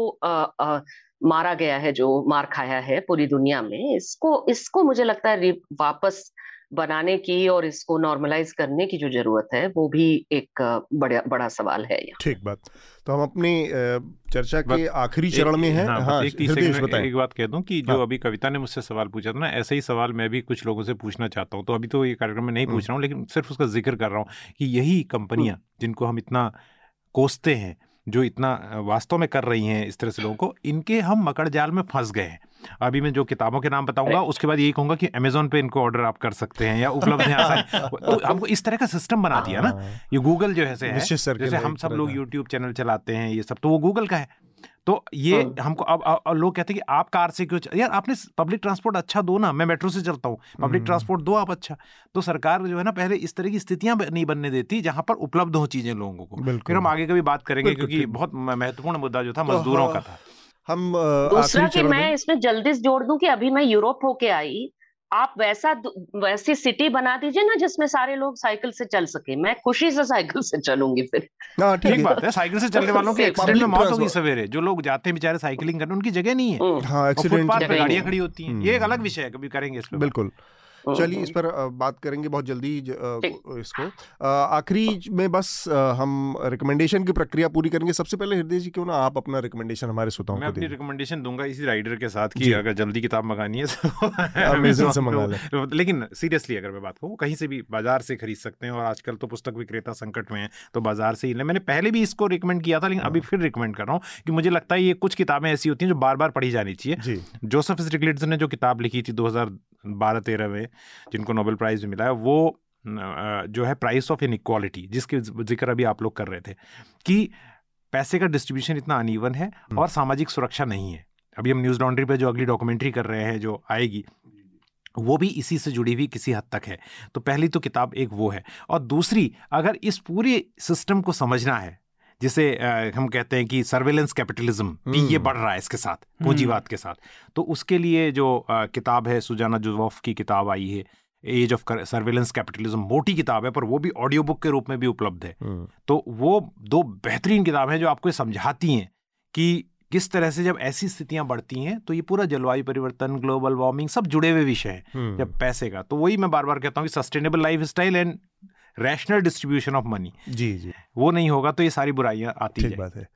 मारा गया है, जो मार खाया है पूरी दुनिया में, इसको मुझे लगता है वापस बनाने की और इसको नॉर्मलाइज करने की जो जरूरत है वो भी एक बड़ा सवाल है। ठीक बात। तो हम अपनी चर्चा के आखिरी चरण में हैं। हाँ, एक बात कह दूं कि जो अभी कविता ने मुझसे सवाल पूछा था ना, ऐसे ही सवाल मैं भी कुछ लोगों से पूछना चाहता हूं। तो अभी तो ये कार्यक्रम में नहीं पूछ रहा हूं, लेकिन सिर्फ उसका जिक्र कर रहा हूं कि यही कंपनियां जिनको हम इतना कोसते हैं, जो इतना वास्तव में कर रही हैं इस तरह से लोगों को, इनके हम मकड़ जाल में फंस गए हैं। अभी मैं जो किताबों के नाम बताऊंगा उसके बाद यही कहूंगा कि अमेजोन पे इनको ऑर्डर आप कर सकते हैं या उपलब्ध है आसान। तो हमको इस तरह का सिस्टम बना दिया ना, ये गूगल जो है जैसे हम सब लोग यूट्यूब चैनल चलाते हैं ये सब, तो वो गूगल का है। तो ये हमको अब लोग कहते हैं कि आप कार से क्यों यार, आपने पब्लिक ट्रांसपोर्ट अच्छा दो ना, मैं मेट्रो से चलता हूँ, पब्लिक ट्रांसपोर्ट दो आप अच्छा। तो सरकार जो है ना पहले इस तरह की स्थितियां नहीं बनने देती जहां पर उपलब्ध हो चीजें लोगों को। फिर हम आगे कभी बात करेंगे क्योंकि बहुत महत्वपूर्ण मुद्दा जो था मजदूरों का था। हम दूसरा कि मैं इसमें जल्दी से जोड़ दूं कि अभी मैं यूरोप होके आई, आप वैसी सिटी बना दीजिए ना जिसमें सारे लोग साइकिल से चल सके, मैं खुशी से साइकिल से चलूंगी। फिर ठीक बात है, साइकिल से चलने वालों की एक्सीडेंट में मौत होगी सवेरे, जो लोग जाते हैं बेचारे साइकिलिंग करने उनकी जगह नहीं है। हाँ, फुटपाथ पे गाड़ियां खड़ी होती हैं, ये एक अलग विषय है, कभी करेंगे इस पर। बिल्कुल, चलिए इस पर बात करेंगे बहुत जल्दी। इसको आखिरी में बस हम रिकमेंडेशन की प्रक्रिया पूरी करेंगे। सबसे पहले हृदय जी क्यों ना आप अपना रिकमेंडेशन हमारे श्रोताओं को दें। मैं अपनी रिकमेंडेशन दूंगा इसी राइडर के साथ कि अगर जल्दी किताब मंगानी है अमेज़न से मंगा लें, लेकिन सीरियसली अगर मैं बात कहूँ कहीं से भी बाजार से खरीद सकते हैं। और आजकल तो पुस्तक विक्रेता संकट में है, तो बाजार से ही लें। मैंने पहले भी इसको रिकमेंड किया था, लेकिन अभी फिर रिकमेंड कर रहा हूँ कि मुझे लगता है ये कुछ किताबें ऐसी होती हैं जो बार बार पढ़ी जानी चाहिए। जोसेफ स्टिग्लिट्ज़ ने जो किताब लिखी थी 2012-13 में, जिनको नोबेल प्राइज मिला है, वो जो है प्राइस ऑफ इनइक्वालिटी, जिसके जिक्र अभी आप लोग कर रहे थे कि पैसे का डिस्ट्रीब्यूशन इतना अनइवन है और सामाजिक सुरक्षा नहीं है। अभी हम न्यूज़ लॉन्ड्री पे जो अगली डॉक्यूमेंट्री कर रहे हैं जो आएगी, वो भी इसी से जुड़ी हुई किसी हद तक है। तो पहली तो किताब एक वो है, और दूसरी अगर इस पूरे सिस्टम को समझना है जिसे हम कहते हैं कि सर्वेलेंस कैपिटलिज्म भी ये बढ़ रहा है इसके साथ, पूंजीवाद के साथ, तो उसके लिए जो किताब है सुजाना जुवॉफ की किताब आई है एज ऑफ सर्वेलेंस कैपिटलिज्म, मोटी किताब है पर वो भी ऑडियो बुक के रूप में भी उपलब्ध है। तो वो दो बेहतरीन किताब हैं जो आपको समझाती हैं कि किस तरह से जब ऐसी स्थितियां बढ़ती हैं तो ये पूरा जलवायु परिवर्तन, ग्लोबल वार्मिंग सब जुड़े हुए विषय हैं जब पैसे का। तो वही मैं बार बार कहता हूँ कि sustainable lifestyle and rational distribution of money, जी वो नहीं होगा तो ये सारी बुराइयां आती हैं। ठीक बात है।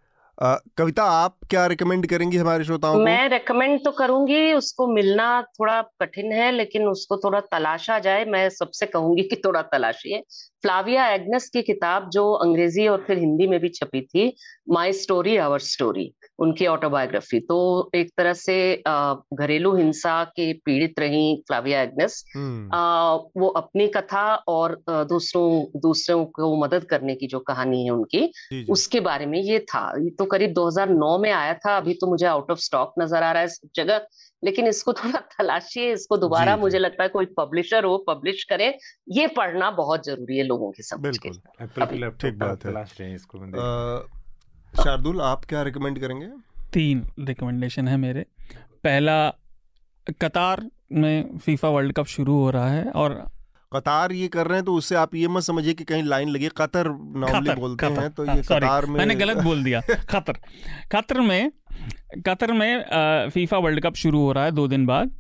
कविता आप क्या रेकमेंड करेंगी हमारे श्रोताओं को? मैं रेकमेंड तो करूंगी, उसको मिलना थोड़ा कठिन है लेकिन उसको थोड़ा तलाशा जाए, मैं सबसे कहूंगी कि थोड़ा तलाशिए। फ्लाविया एग्नेस की किताब जो अंग्रेजी और फिर हिंदी में भी छपी थी, माई स्टोरी आवर स्टोरी, उनकी ऑटोबायोग्राफी। तो एक तरह से घरेलू हिंसा के पीड़ित रही फ्लाविया एग्नेस, वो अपनी कथा और दूसरों को मदद करने की जो कहानी है उनकी, उसके बारे में ये था। तो करीब 2009 में आया था, अभी तो मुझे आउट ऑफ स्टॉक नजर आ रहा है सब जगह, लेकिन इसको थोड़ा तलाशिए, इसको दोबारा मुझे लगता है कोई पब्लिशर हो पब्लिश करे, ये पढ़ना बहुत जरूरी है लोगों के समझ के। ठीक बात है। शार्दुल आप क्या रिकमेंड करेंगे? 3 रिकमेंडेशन है मेरे। पहला, कतार में फीफा वर्ल्ड कप शुरू हो रहा है, और कतार ये कर रहे हैं तो उससे आप ये मत समझिए कि कहीं लाइन लगी, कतर नॉर्मली बोलते हैं तो ये कतार में, मैंने गलत बोल दिया कतर में फीफा वर्ल्ड कप शुरू हो रहा है 2 दिन बाद।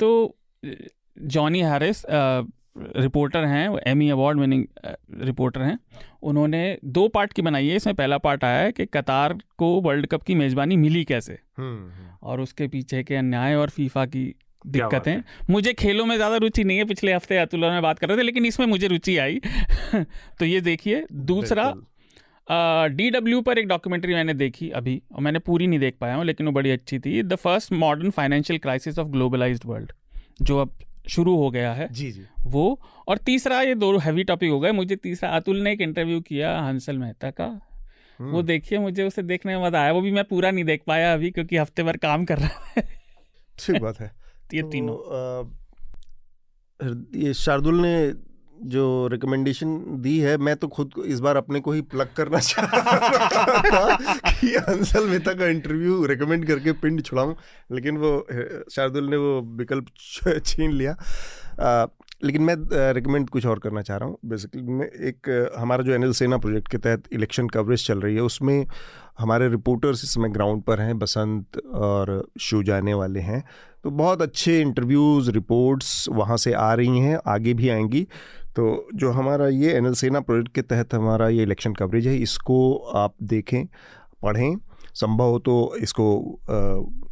तो जॉनी हैरिस रिपोर्टर हैं, एमी अवार्ड विनिंग रिपोर्टर हैं, उन्होंने 2 पार्ट की बनाई है। इसमें पहला पार्ट आया है कि कतार को वर्ल्ड कप की मेज़बानी मिली कैसे और उसके पीछे के अन्याय और फीफा की दिक्कतें। मुझे खेलों में ज़्यादा रुचि नहीं है, पिछले हफ्ते अतुल में बात कर रहे थे, लेकिन इसमें मुझे रुचि आई तो ये देखिए। दूसरा, DW पर एक डॉक्यूमेंट्री मैंने देखी अभी, और मैंने पूरी नहीं देख पाया हूँ लेकिन वो बड़ी अच्छी थी, the first modern financial crisis of globalised world, जो अब शुरू हो गया है। जी वो। और तीसरा, ये 2 हैवी टॉपिक हो गए मुझे। तीसरा, अतुल ने एक इंटरव्यू किया हंसल मेहता का, वो देखिए, मुझे उसे देखने में मजा आया। वो भी मैं पूरा नहीं देख पाया अभी क्योंकि हफ्ते भर काम कर रहा है। ठीक बात है। ये तीनों। ये शार्दुल ने जो रिकमेंडेशन दी है, मैं तो खुद को इस बार अपने को ही प्लग करना चाहता कि हंसल मेहता का इंटरव्यू रिकमेंड करके पिंड छुड़ाऊं, लेकिन वो शार्दुल ने वो विकल्प छीन लिया। लेकिन मैं रिकमेंड कुछ और करना चाह रहा हूँ। बेसिकली मैं एक हमारा जो एनएल सेना प्रोजेक्ट के तहत इलेक्शन कवरेज चल रही है, उसमें हमारे रिपोर्टर्स इस समय ग्राउंड पर हैं, बसंत और शो जाने वाले हैं, तो बहुत अच्छे इंटरव्यूज़ रिपोर्ट्स वहाँ से आ रही हैं, आगे भी आएंगी। तो जो हमारा ये एनएल सेना प्रोजेक्ट के तहत हमारा ये इलेक्शन कवरेज है, इसको आप देखें, पढ़ें, संभव हो तो इसको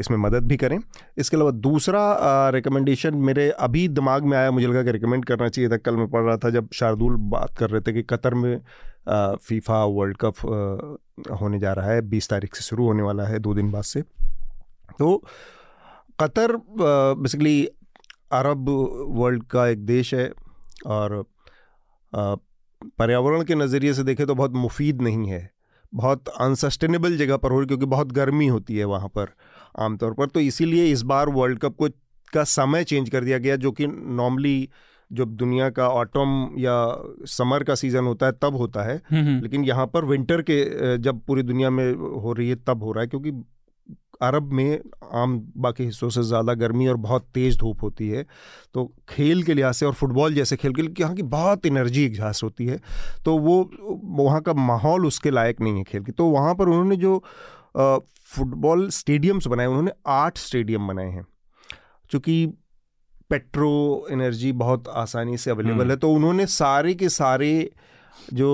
इसमें मदद भी करें। इसके अलावा दूसरा रिकमेंडेशन मेरे अभी दिमाग में आया, मुझे लगा कि रिकमेंड करना चाहिए था, कल मैं पढ़ रहा था जब शार्दुल बात कर रहे थे कि कतर में फीफा वर्ल्ड कप होने जा रहा है, 20 तारीख से शुरू होने वाला है, 2 दिन बाद से। तो कतर बेसिकली अरब वर्ल्ड का एक देश है और पर्यावरण के नज़रिए से देखें तो बहुत मुफीद नहीं है, बहुत अनसस्टेनेबल जगह पर हो रही, क्योंकि बहुत गर्मी होती है वहाँ पर आमतौर पर। तो इसीलिए इस बार वर्ल्ड कप का समय चेंज कर दिया गया, जो कि नॉर्मली जब दुनिया का ऑटम या समर का सीज़न होता है तब होता है, लेकिन यहाँ पर विंटर के जब पूरी दुनिया में हो रही है तब हो रहा है, क्योंकि अरब में आम बाकी हिस्सों से ज़्यादा गर्मी और बहुत तेज़ धूप होती है। तो खेल के लिहाज से और फुटबॉल जैसे खेल के लिए यहाँ की बहुत एनर्जी एग्जॉस्ट होती है, तो वो वहाँ का माहौल उसके लायक नहीं है खेल की। तो वहाँ पर उन्होंने जो फुटबॉल स्टेडियम्स बनाए, उन्होंने 8 स्टेडियम बनाए हैं, चूँकि पेट्रो एनर्जी बहुत आसानी से अवेलेबल है, तो उन्होंने सारे के सारे जो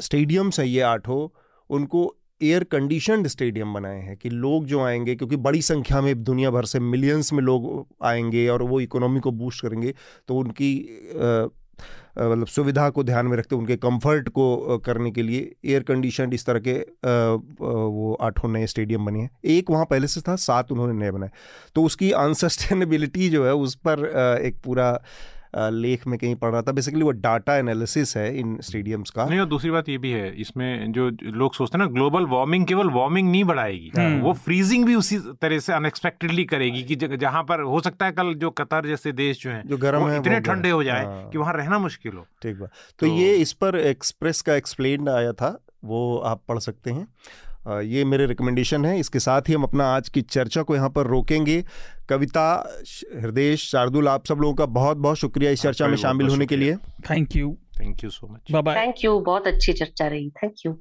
स्टेडियम्स हैं ये 8 उनको एयर कंडीशनड स्टेडियम बनाए हैं कि लोग जो आएंगे, क्योंकि बड़ी संख्या में दुनिया भर से मिलियंस में लोग आएंगे और वो इकोनॉमी को बूस्ट करेंगे, तो उनकी मतलब सुविधा को ध्यान में रखते, उनके कंफर्ट को करने के लिए एयर कंडीशनड इस तरह के वो 8 नए स्टेडियम बने हैं। एक वहाँ पहले से था, 7 उन्होंने नए बनाए। तो उसकी अनसस्टेनेबिलिटी जो है उस पर एक पूरा लेख में कहीं पढ़ रहा था। बेसिकली वो डाटा एनालिसिस है इन स्टेडियम्स का। नहीं, और दूसरी बात ये भी है इसमें, जो लोग सोचते हैं ना ग्लोबल वार्मिंग केवल वार्मिंग नहीं बढ़ाएगी, वो फ्रीजिंग भी उसी तरह से अनएक्सपेक्टेडली करेगी कि जहाँ पर हो सकता है कल जो कतर जैसे देश जो हैं जो गर्म है इतने ठंडे हो जाए कि वहाँ रहना मुश्किल हो। ठीक बात। तो ये इस पर एक्सप्रेस का एक्सप्लेन आया था, वो आप पढ़ सकते हैं। ये मेरे रिकमेंडेशन है। इसके साथ ही हम अपना आज की चर्चा को यहाँ पर रोकेंगे। कविता, हृदयेश, शार्दुल, आप सब लोगों का बहुत बहुत शुक्रिया इस चर्चा में शामिल होने के लिए। Thank you so much. Bye bye. Thank you, बहुत अच्छी चर्चा रही।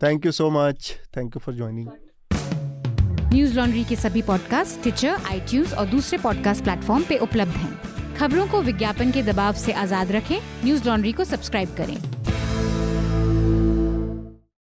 Thank you so much. Thank you for joining. Newslaundry के सभी पॉडकास्ट टिचर, आईट्यूज और दूसरे पॉडकास्ट प्लेटफॉर्म पे उपलब्ध हैं। खबरों को विज्ञापन के दबाव से आजाद रखें, न्यूज लॉन्ड्री को सब्सक्राइब करें।